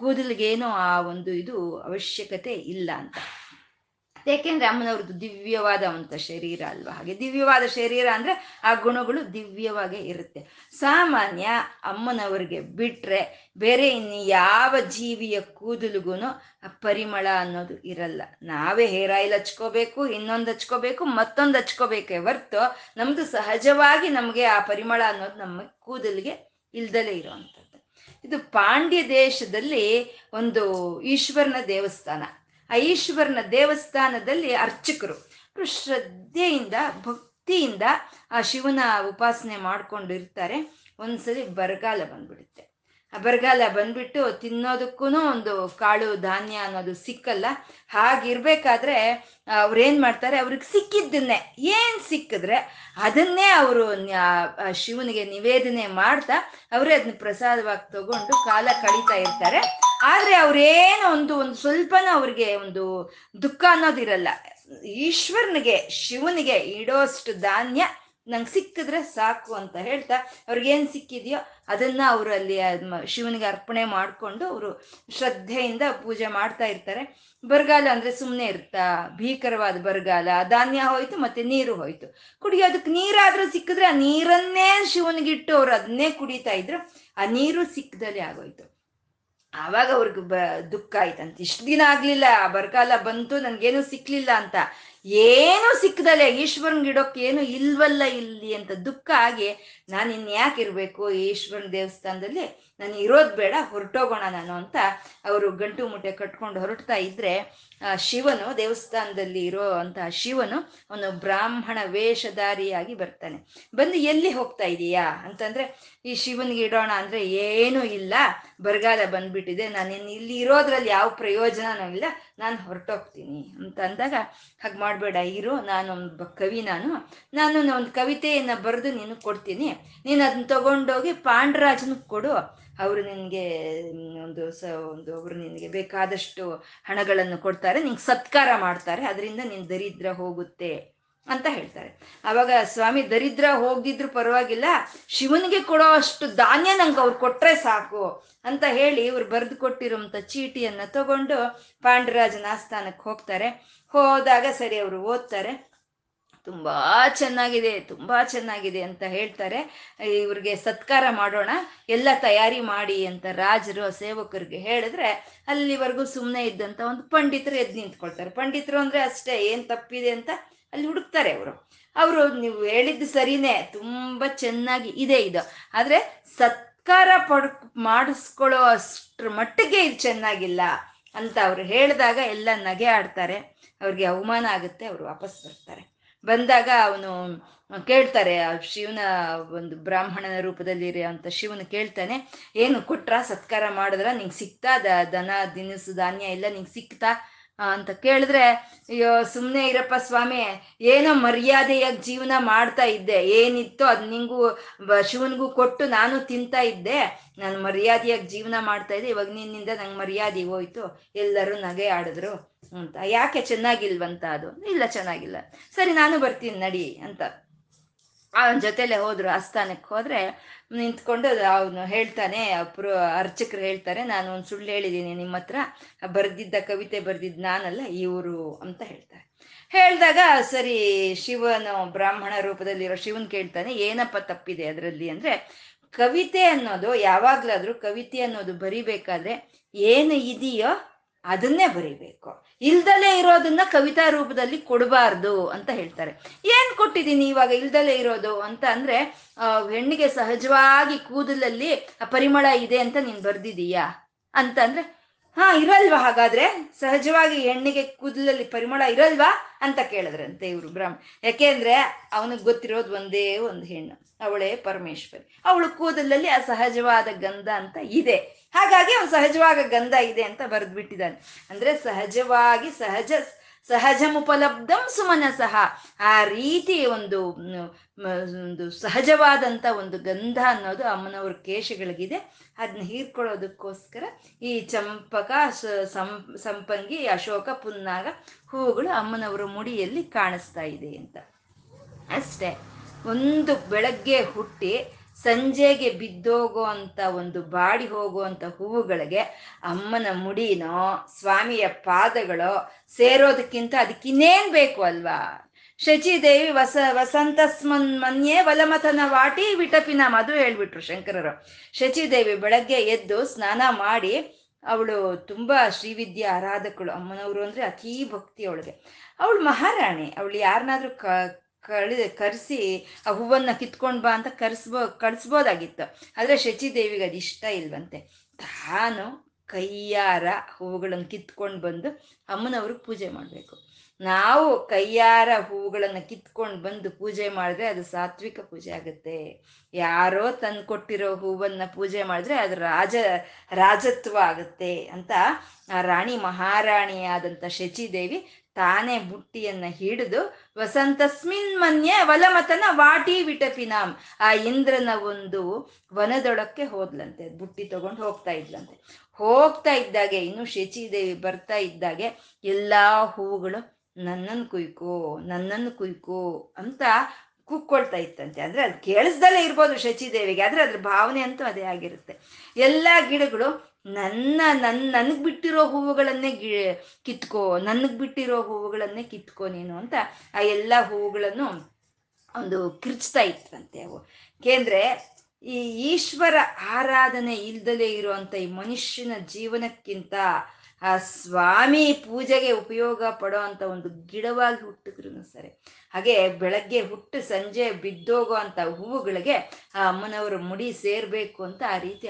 ಕೂದಲಿಗೇನೋ ಆ ಒಂದು ಇದು ಅವಶ್ಯಕತೆ ಇಲ್ಲ ಅಂತ. ಏಕೆಂದರೆ ಅಮ್ಮನವ್ರದ್ದು ದಿವ್ಯವಾದ ಅಂತ ಶರೀರ ಅಲ್ವಾ, ಹಾಗೆ ದಿವ್ಯವಾದ ಶರೀರ ಅಂದರೆ ಆ ಗುಣಗಳು ದಿವ್ಯವಾಗೇ ಇರುತ್ತೆ. ಸಾಮಾನ್ಯ ಅಮ್ಮನವ್ರಿಗೆ ಬಿಟ್ಟರೆ ಬೇರೆ ಇನ್ನು ಯಾವ ಜೀವಿಯ ಕೂದಲಿಗೂ ಆ ಪರಿಮಳ ಅನ್ನೋದು ಇರಲ್ಲ. ನಾವೇ ಹೇರ್ ಆಯಿಲ್ ಹಚ್ಕೋಬೇಕು, ಇನ್ನೊಂದು ಹಚ್ಕೋಬೇಕು, ಮತ್ತೊಂದು ಹಚ್ಕೋಬೇಕೇ ಹೊರ್ತು ನಮ್ಮದು ಸಹಜವಾಗಿ ನಮಗೆ ಆ ಪರಿಮಳ ಅನ್ನೋದು ನಮ್ಮ ಕೂದಲಿಗೆ ಇಲ್ದಲೇ ಇರೋವಂಥದ್ದು. ಇದು ಪಾಂಡ್ಯ ದೇಶದಲ್ಲಿ ಒಂದು ಈಶ್ವರನ ದೇವಸ್ಥಾನ. ಆ ಈಶ್ವರನ ದೇವಸ್ಥಾನದಲ್ಲಿ ಅರ್ಚಕರು ಶ್ರದ್ಧೆಯಿಂದ ಭಕ್ತಿಯಿಂದ ಆ ಶಿವನ ಉಪಾಸನೆ ಮಾಡಿಕೊಂಡು ಇರ್ತಾರೆ. ಒಂದ್ಸರಿ ಬರಗಾಲ ಬಂದ್ಬಿಡುತ್ತೆ. ಆ ಬರಗಾಲ ಬಂದ್ಬಿಟ್ಟು ತಿನ್ನೋದಕ್ಕೂ ಒಂದು ಕಾಳು ಧಾನ್ಯ ಅನ್ನೋದು ಸಿಕ್ಕಲ್ಲ. ಹಾಗಿರ್ಬೇಕಾದ್ರೆ ಅವ್ರೇನ್ ಮಾಡ್ತಾರೆ, ಅವ್ರಿಗೆ ಸಿಕ್ಕಿದ್ದನ್ನೇ ಏನ್ ಸಿಕ್ಕಿದ್ರೆ ಅದನ್ನೇ ಅವರು ಶಿವನಿಗೆ ನಿವೇದನೆ ಮಾಡ್ತಾ ಅವರೇ ಅದನ್ನ ಪ್ರಸಾದವಾಗಿ ತಗೊಂಡು ಕಾಲ ಕಳೀತಾ ಇರ್ತಾರೆ. ಆದ್ರೆ ಅವ್ರೇನು ಒಂದು ಸ್ವಲ್ಪನೂ ಅವ್ರಿಗೆ ಒಂದು ದುಃಖ ಅನ್ನೋದಿರಲ್ಲ. ಈಶ್ವರನಿಗೆ ಶಿವನಿಗೆ ಇಡೋಷ್ಟು ಧಾನ್ಯ ನಂಗೆ ಸಿಕ್ಕಿದ್ರೆ ಸಾಕು ಅಂತ ಹೇಳ್ತಾ ಅವ್ರಿಗೇನು ಸಿಕ್ಕಿದೆಯೋ ಅದನ್ನ ಅವರು ಅಲ್ಲಿ ಶಿವನಿಗೆ ಅರ್ಪಣೆ ಮಾಡಿಕೊಂಡು ಅವರು ಶ್ರದ್ಧೆಯಿಂದ ಪೂಜೆ ಮಾಡ್ತಾ ಇರ್ತಾರೆ. ಬರಗಾಲ ಅಂದರೆ ಸುಮ್ಮನೆ ಇರ್ತಾ, ಭೀಕರವಾದ ಬರಗಾಲ, ಧಾನ್ಯ ಹೋಯ್ತು ಮತ್ತೆ ನೀರು ಹೋಯ್ತು. ಕುಡಿಯೋದಕ್ಕೆ ನೀರಾದರೂ ಸಿಕ್ಕಿದ್ರೆ ಆ ನೀರನ್ನೇ ಶಿವನಿಗಿಟ್ಟು ಅವರು ಅದನ್ನೇ ಕುಡಿತಾ ಇದ್ರು. ಆ ನೀರು ಸಿಕ್ಕದಲ್ಲಿ ಆಗೋಯ್ತು. ಆವಾಗ ಅವ್ರಿಗೆ ದುಃಖ ಆಯ್ತಂತ. ಇಷ್ಟು ದಿನ ಆಗ್ಲಿಲ್ಲ, ಬರಗಾಲ ಬಂತು, ನನ್ಗೇನು ಸಿಕ್ಲಿಲ್ಲ ಅಂತ, ಏನೂ ಸಿಕ್ಕದಲ್ಲೇ ಈಶ್ವರನ್ಗಿಡೋಕೆ ಏನು ಇಲ್ವಲ್ಲ ಇಲ್ಲಿ ಅಂತ ದುಃಖ ಆಗಿ ನಾನು ಇನ್ಯಾಕೆ ಇರಬೇಕು ಈಶ್ವರನ ದೇವಸ್ಥಾನದಲ್ಲಿ, ನಾನು ಇರೋದು ಬೇಡ, ಹೊರಟೋಗೋಣ ನಾನು ಅಂತ ಅವರು ಗಂಟು ಮುಟ್ಟೆ ಕಟ್ಕೊಂಡು ಹೊರಡ್ತಾ ಇದ್ರೆ ಶಿವನು ದೇವಸ್ಥಾನದಲ್ಲಿ ಇರೋ ಅಂತಹ ಶಿವನು ಅವನು ಬ್ರಾಹ್ಮಣ ವೇಷಧಾರಿಯಾಗಿ ಬರ್ತಾನೆ. ಬಂದು ಎಲ್ಲಿ ಹೋಗ್ತಾ ಇದೀಯಾ ಅಂತಂದ್ರೆ, ಈ ಶಿವನಿಗೆ ಇಡೋಣ ಅಂದ್ರೆ ಏನೂ ಇಲ್ಲ, ಬರಗಾಲ ಬಂದ್ಬಿಟ್ಟಿದೆ, ನಾನಿನ್ ಇಲ್ಲಿ ಇರೋದ್ರಲ್ಲಿ ಯಾವ ಪ್ರಯೋಜನನೂ ಇಲ್ಲ, ನಾನು ಹೊರಟೋಗ್ತೀನಿ ಅಂತ ಅಂದಾಗ, ಹಾಗೆ ಮಾಡಬೇಡ ಇರು, ನಾನೊಂದು ಕವಿ ನಾನು ಒಂದು ಕವಿತೆಯನ್ನು ಬರೆದು ನೀನು ಕೊಡ್ತೀನಿ, ನೀನು ಅದನ್ನ ತಗೊಂಡೋಗಿ ಪಾಂಡರಾಜನ ಕೊಡು, ಅವರು ನಿನಗೆ ಅವರು ನಿನಗೆ ಬೇಕಾದಷ್ಟು ಹಣಗಳನ್ನು ಕೊಡ್ತಾರೆ, ನಿನಗೆ ಸತ್ಕಾರ ಮಾಡ್ತಾರೆ, ಅದರಿಂದ ನೀನು ದರಿದ್ರ ಹೋಗುತ್ತೆ ಅಂತ ಹೇಳ್ತಾರೆ. ಆವಾಗ ಸ್ವಾಮಿ, ದರಿದ್ರ ಹೋಗಿದ್ರು ಪರವಾಗಿಲ್ಲ, ಶಿವನಿಗೆ ಕೊಡೋ ಅಷ್ಟು ಧಾನ್ಯ ನಂಗೆ ಅವ್ರು ಕೊಟ್ಟರೆ ಸಾಕು ಅಂತ ಹೇಳಿ ಇವ್ರು ಬರೆದು ಕೊಟ್ಟಿರೋಂಥ ಚೀಟಿಯನ್ನು ತಗೊಂಡು ಪಾಂಡರಾಜನ ಆಸ್ಥಾನಕ್ಕೆ ಹೋಗ್ತಾರೆ. ಹೋದಾಗ ಸರಿ ಅವರು ಓದ್ತಾರೆ, ತುಂಬ ಚೆನ್ನಾಗಿದೆ ತುಂಬ ಚೆನ್ನಾಗಿದೆ ಅಂತ ಹೇಳ್ತಾರೆ. ಇವ್ರಿಗೆ ಸತ್ಕಾರ ಮಾಡೋಣ, ಎಲ್ಲ ತಯಾರಿ ಮಾಡಿ ಅಂತ ರಾಜರು ಸೇವಕರಿಗೆ ಹೇಳಿದ್ರೆ, ಅಲ್ಲಿವರೆಗೂ ಸುಮ್ಮನೆ ಇದ್ದಂಥ ಒಂದು ಪಂಡಿತರು ಎದ್ದು ನಿಂತ್ಕೊಳ್ತಾರೆ. ಪಂಡಿತರು ಅಂದರೆ ಅಷ್ಟೇ, ಏನು ತಪ್ಪಿದೆ ಅಂತ ಅಲ್ಲಿ ಹುಡುಕ್ತಾರೆ ಅವರು. ಅವರು ನೀವು ಹೇಳಿದ್ದು ಸರಿನೇ, ತುಂಬ ಚೆನ್ನಾಗಿ ಇದೆ ಇದು, ಆದರೆ ಸತ್ಕಾರ ಮಾಡಿಸ್ಕೊಳ್ಳೋ ಅಷ್ಟರ ಮಟ್ಟಿಗೆ ಇದು ಚೆನ್ನಾಗಿಲ್ಲ ಅಂತ ಅವರು ಹೇಳಿದಾಗ ಎಲ್ಲ ನಗೆ ಆಡ್ತಾರೆ, ಅವ್ರಿಗೆ ಅವಮಾನ ಆಗುತ್ತೆ. ಅವರು ವಾಪಸ್ ಬರ್ತಾರೆ. ಬಂದಾಗ ಅವನು ಕೇಳ್ತಾರೆ, ಶಿವನ ಒಂದು ಬ್ರಾಹ್ಮಣನ ರೂಪದಲ್ಲಿ ಇರೋಂಥ ಶಿವನು ಕೇಳ್ತಾನೆ, ಏನು ಕೊಟ್ರಾ, ಸತ್ಕಾರ ಮಾಡಿದ್ರ, ನಿಂಗೆ ಸಿಕ್ತಾ, ದನ ದಿನಸು ಧಾನ್ಯ ಎಲ್ಲ ನಿಂಗೆ ಸಿಕ್ತಾ ಅಂತ ಕೇಳಿದ್ರೆ, ಅಯ್ಯೋ ಸುಮ್ಮನೆ ಇರಪ್ಪ ಸ್ವಾಮಿ, ಏನೋ ಮರ್ಯಾದೆಯಾಗಿ ಜೀವನ ಮಾಡ್ತಾ ಇದ್ದೆ, ಏನಿತ್ತೋ ಅದು ನಿಂಗೂ ಶಿವನಿಗೂ ಕೊಟ್ಟು ನಾನು ತಿಂತಾ ಇದ್ದೆ, ನಾನು ಮರ್ಯಾದೆಯಾಗಿ ಜೀವನ ಮಾಡ್ತಾ ಇದ್ದೆ, ಇವಾಗ ನಿನ್ನಿಂದ ನಂಗೆ ಮರ್ಯಾದೆ ಹೋಯ್ತು. ಎಲ್ಲರೂ ನಗೆ ಆಡಿದ್ರು ಅಂತ. ಯಾಕೆ ಚೆನ್ನಾಗಿಲ್ವಂತ ಅದು? ಇಲ್ಲ ಚೆನ್ನಾಗಿಲ್ಲ. ಸರಿ ನಾನು ಬರ್ತೀನಿ ನಡಿ ಅಂತ ಅವನ ಜೊತೆಲೆ ಹೋದ್ರು. ಆಸ್ಥಾನಕ್ಕೆ ಹೋದರೆ ನಿಂತ್ಕೊಂಡು ಅವನು ಹೇಳ್ತಾನೆ, ಅರ್ಚಕರು ಹೇಳ್ತಾರೆ, ನಾನು ಒಂದು ಸುಳ್ಳು ಹೇಳಿದ್ದೀನಿ ನಿಮ್ಮ ಹತ್ರ, ಬರೆದಿದ್ದ ಕವಿತೆ ಬರೆದಿದ್ದು ನಾನಲ್ಲ ಇವರು ಅಂತ ಹೇಳ್ತಾರೆ. ಹೇಳಿದಾಗ ಸರಿ ಶಿವನು ಬ್ರಾಹ್ಮಣ ರೂಪದಲ್ಲಿರೋ ಶಿವನ್ ಕೇಳ್ತಾನೆ, ಏನಪ್ಪ ತಪ್ಪಿದೆ ಅದರಲ್ಲಿ ಅಂದರೆ, ಕವಿತೆ ಅನ್ನೋದು ಯಾವಾಗಲಾದರೂ ಕವಿತೆ ಅನ್ನೋದು ಬರಿಬೇಕಾದ್ರೆ ಏನು ಇದೆಯೋ ಅದನ್ನೇ ಬರಿಬೇಕು, ಇಲ್ದಲೇ ಇರೋದನ್ನ ಕವಿತಾ ರೂಪದಲ್ಲಿ ಕೊಡಬಾರ್ದು ಅಂತ ಹೇಳ್ತಾರೆ. ಏನ್ ಕೊಟ್ಟಿದ್ದೀನಿ ಇವಾಗ ಇಲ್ದಲೇ ಇರೋದು ಅಂತ ಅಂದ್ರೆ, ಹೆಣ್ಣಿಗೆ ಸಹಜವಾಗಿ ಕೂದಲಲ್ಲಿ ಪರಿಮಳ ಇದೆ ಅಂತ ನೀನ್ ಬರ್ದಿದೀಯಾ ಅಂತ ಅಂದ್ರೆ, ಹಾ ಇರಲ್ವಾ, ಹಾಗಾದ್ರೆ ಸಹಜವಾಗಿ ಹೆಣ್ಣಿಗೆ ಕೂದಲಲ್ಲಿ ಪರಿಮಳ ಇರಲ್ವಾ ಅಂತ ಕೇಳಿದ್ರಂತೆ ಇವರು ಬ್ರಾಹ್ಮಣ. ಯಾಕೆಂದ್ರೆ ಅವನಿಗೆ ಗೊತ್ತಿರೋದು ಒಂದೇ ಒಂದು ಹೆಣ್ಣು, ಅವಳೇ ಪರಮೇಶ್ವರಿ, ಅವಳು ಕೂದಲಲ್ಲಿ ಅಸಹಜವಾದ ಗಂಧ ಅಂತ ಇದೆ, ಹಾಗಾಗಿ ಅವನು ಸಹಜವಾಗ ಗಂಧ ಇದೆ ಅಂತ ಬರೆದ್ಬಿಟ್ಟಿದ್ದಾನೆ. ಅಂದ್ರೆ ಸಹಜವಾಗಿ ಸಹಜ ಸಹಜಮುಪಲಬ್ಧಂ ಸುಮನಸಃ, ಆ ರೀತಿ ಒಂದು ಸಹಜವಾದಂಥ ಒಂದು ಗಂಧ ಅನ್ನೋದು ಅಮ್ಮನವ್ರ ಕೇಶಗಳಿಗಿದೆ. ಅದನ್ನ ಹೀರ್ಕೊಳ್ಳೋದಕ್ಕೋಸ್ಕರ ಈ ಚಂಪಕ, ಸಂಪಂಗಿ, ಅಶೋಕ, ಪುನ್ನಾಗ ಹೂವುಗಳು ಅಮ್ಮನವರ ಮುಡಿಯಲ್ಲಿ ಕಾಣಿಸ್ತಾ ಇದೆ ಅಂತ ಅಷ್ಟೇ. ಒಂದು ಬೆಳಗ್ಗೆ ಹುಟ್ಟಿ ಸಂಜೆಗೆ ಬಿದ್ದೋಗೋ ಅಂಥ ಒಂದು ಬಾಡಿ ಹೋಗುವಂಥ ಹೂವುಗಳಿಗೆ ಅಮ್ಮನ ಮುಡಿನೋ ಸ್ವಾಮಿಯ ಪಾದಗಳೋ ಸೇರೋದಕ್ಕಿಂತ ಅದಕ್ಕಿನ್ನೇನು ಬೇಕು ಅಲ್ವಾ? ಶಚಿದೇವಿ ವಸಂತಸ್ಮನ್ ಮನ್ಯೆ ವಲಮಥನ ವಾಟಿ ವಿಟಪಿನಾಮ್, ಅದು ಹೇಳ್ಬಿಟ್ರು ಶಂಕರರು. ಶಚಿದೇವಿ ಬೆಳಗ್ಗೆ ಎದ್ದು ಸ್ನಾನ ಮಾಡಿ, ಅವಳು ತುಂಬ ಶ್ರೀವಿದ್ಯಾ ಆರಾಧಕಳು, ಅಮ್ಮನವರು ಅಂದರೆ ಅತೀ ಭಕ್ತಿ ಅವಳಿಗೆ. ಅವಳು ಮಹಾರಾಣಿ, ಅವಳು ಯಾರನ್ನಾದ್ರೂ ಕರೆಸಿ ಆ ಹೂವನ್ನು ಕಿತ್ಕೊಂಡು ಬಾ ಅಂತ ಕಳಿಸ್ಬೋದಾಗಿತ್ತು. ಆದರೆ ಶಚಿದೇವಿಗೆ ಅದು ಇಷ್ಟ ಇಲ್ವಂತೆ. ತಾನು ಕೈಯಾರ ಹೂವುಗಳನ್ನು ಕಿತ್ಕೊಂಡು ಬಂದು ಅಮ್ಮನವ್ರಿಗೆ ಪೂಜೆ ಮಾಡಬೇಕು. ನಾವು ಕೈಯಾರ ಹೂವುಗಳನ್ನು ಕಿತ್ಕೊಂಡು ಬಂದು ಪೂಜೆ ಮಾಡಿದ್ರೆ ಅದು ಸಾತ್ವಿಕ ಪೂಜೆ ಆಗುತ್ತೆ. ಯಾರೋ ತಂದು ಕೊಟ್ಟಿರೋ ಹೂವನ್ನು ಪೂಜೆ ಮಾಡಿದ್ರೆ ಅದು ರಾಜತ್ವ ಆಗುತ್ತೆ ಅಂತ ಆ ರಾಣಿ, ಮಹಾರಾಣಿಯಾದಂಥ ಶಚಿದೇವಿ ತಾನೇ ಬುಟ್ಟಿಯನ್ನು ಹಿಡಿದು ವಸಂತಸ್ಮಿನ್ ಮನ್ಯೆ ವಲಮತನ ವಾಟಿ ವಿಟಪಿನಾಮ್, ಆ ಇಂದ್ರನ ಒಂದು ವನದೊಳಕ್ಕೆ ಹೋದ್ಲಂತೆ, ಬುಟ್ಟಿ ತಗೊಂಡು ಹೋಗ್ತಾ ಇದ್ಲಂತೆ. ಹೋಗ್ತಾ ಇದ್ದಾಗೆ, ಇನ್ನು ಶಚಿದೇವಿ ಬರ್ತಾ ಇದ್ದಾಗೆ ಎಲ್ಲ ಹೂವುಗಳು ನನ್ನನ್ನು ಕುಯ್ಕೋ ನನ್ನನ್ನು ಕುಯ್ಕೋ ಅಂತ ಕೂಕ್ಕೊಳ್ತಾ ಇತ್ತಂತೆ. ಅಂದರೆ ಅದು ಕೇಳಿಸ್ದಲ್ಲೇ ಇರ್ಬೋದು ಶಚಿದೇವಿಗೆ, ಆದರೆ ಅದ್ರ ಭಾವನೆ ಅಂತೂ ಅದೇ ಆಗಿರುತ್ತೆ. ಎಲ್ಲ ಗಿಡಗಳು ನನಗೆ ಬಿಟ್ಟಿರೋ ಹೂವುಗಳನ್ನೇ ಕಿತ್ಕೋ, ನನಗೆ ಬಿಟ್ಟಿರೋ ಹೂವುಗಳನ್ನೇ ಕಿತ್ಕೋ ನೀನು ಅಂತ ಆ ಎಲ್ಲ ಹೂವುಗಳನ್ನು ಒಂದು ಕಿರ್ಚ್ತಾ ಇತ್ತಂತೆ ಅವು. ಏಕೆಂದರೆ ಈ ಈಶ್ವರ ಆರಾಧನೆ ಇಲ್ದಲೇ ಇರುವಂಥ ಈ ಮನುಷ್ಯನ ಜೀವನಕ್ಕಿಂತ ಆ ಸ್ವಾಮಿ ಪೂಜೆಗೆ ಉಪಯೋಗ ಪಡೋ ಅಂಥ ಒಂದು ಗಿಡವಾಗಿ ಹುಟ್ಟಿದ್ರು ಸರಿ. ಹಾಗೆ ಬೆಳಗ್ಗೆ ಹುಟ್ಟು ಸಂಜೆ ಬಿದ್ದೋಗೋ ಅಂಥ ಹೂವುಗಳಿಗೆ ಆ ಅಮ್ಮನವರ ಮುಡಿ ಸೇರಬೇಕು ಅಂತ ಆ ರೀತಿ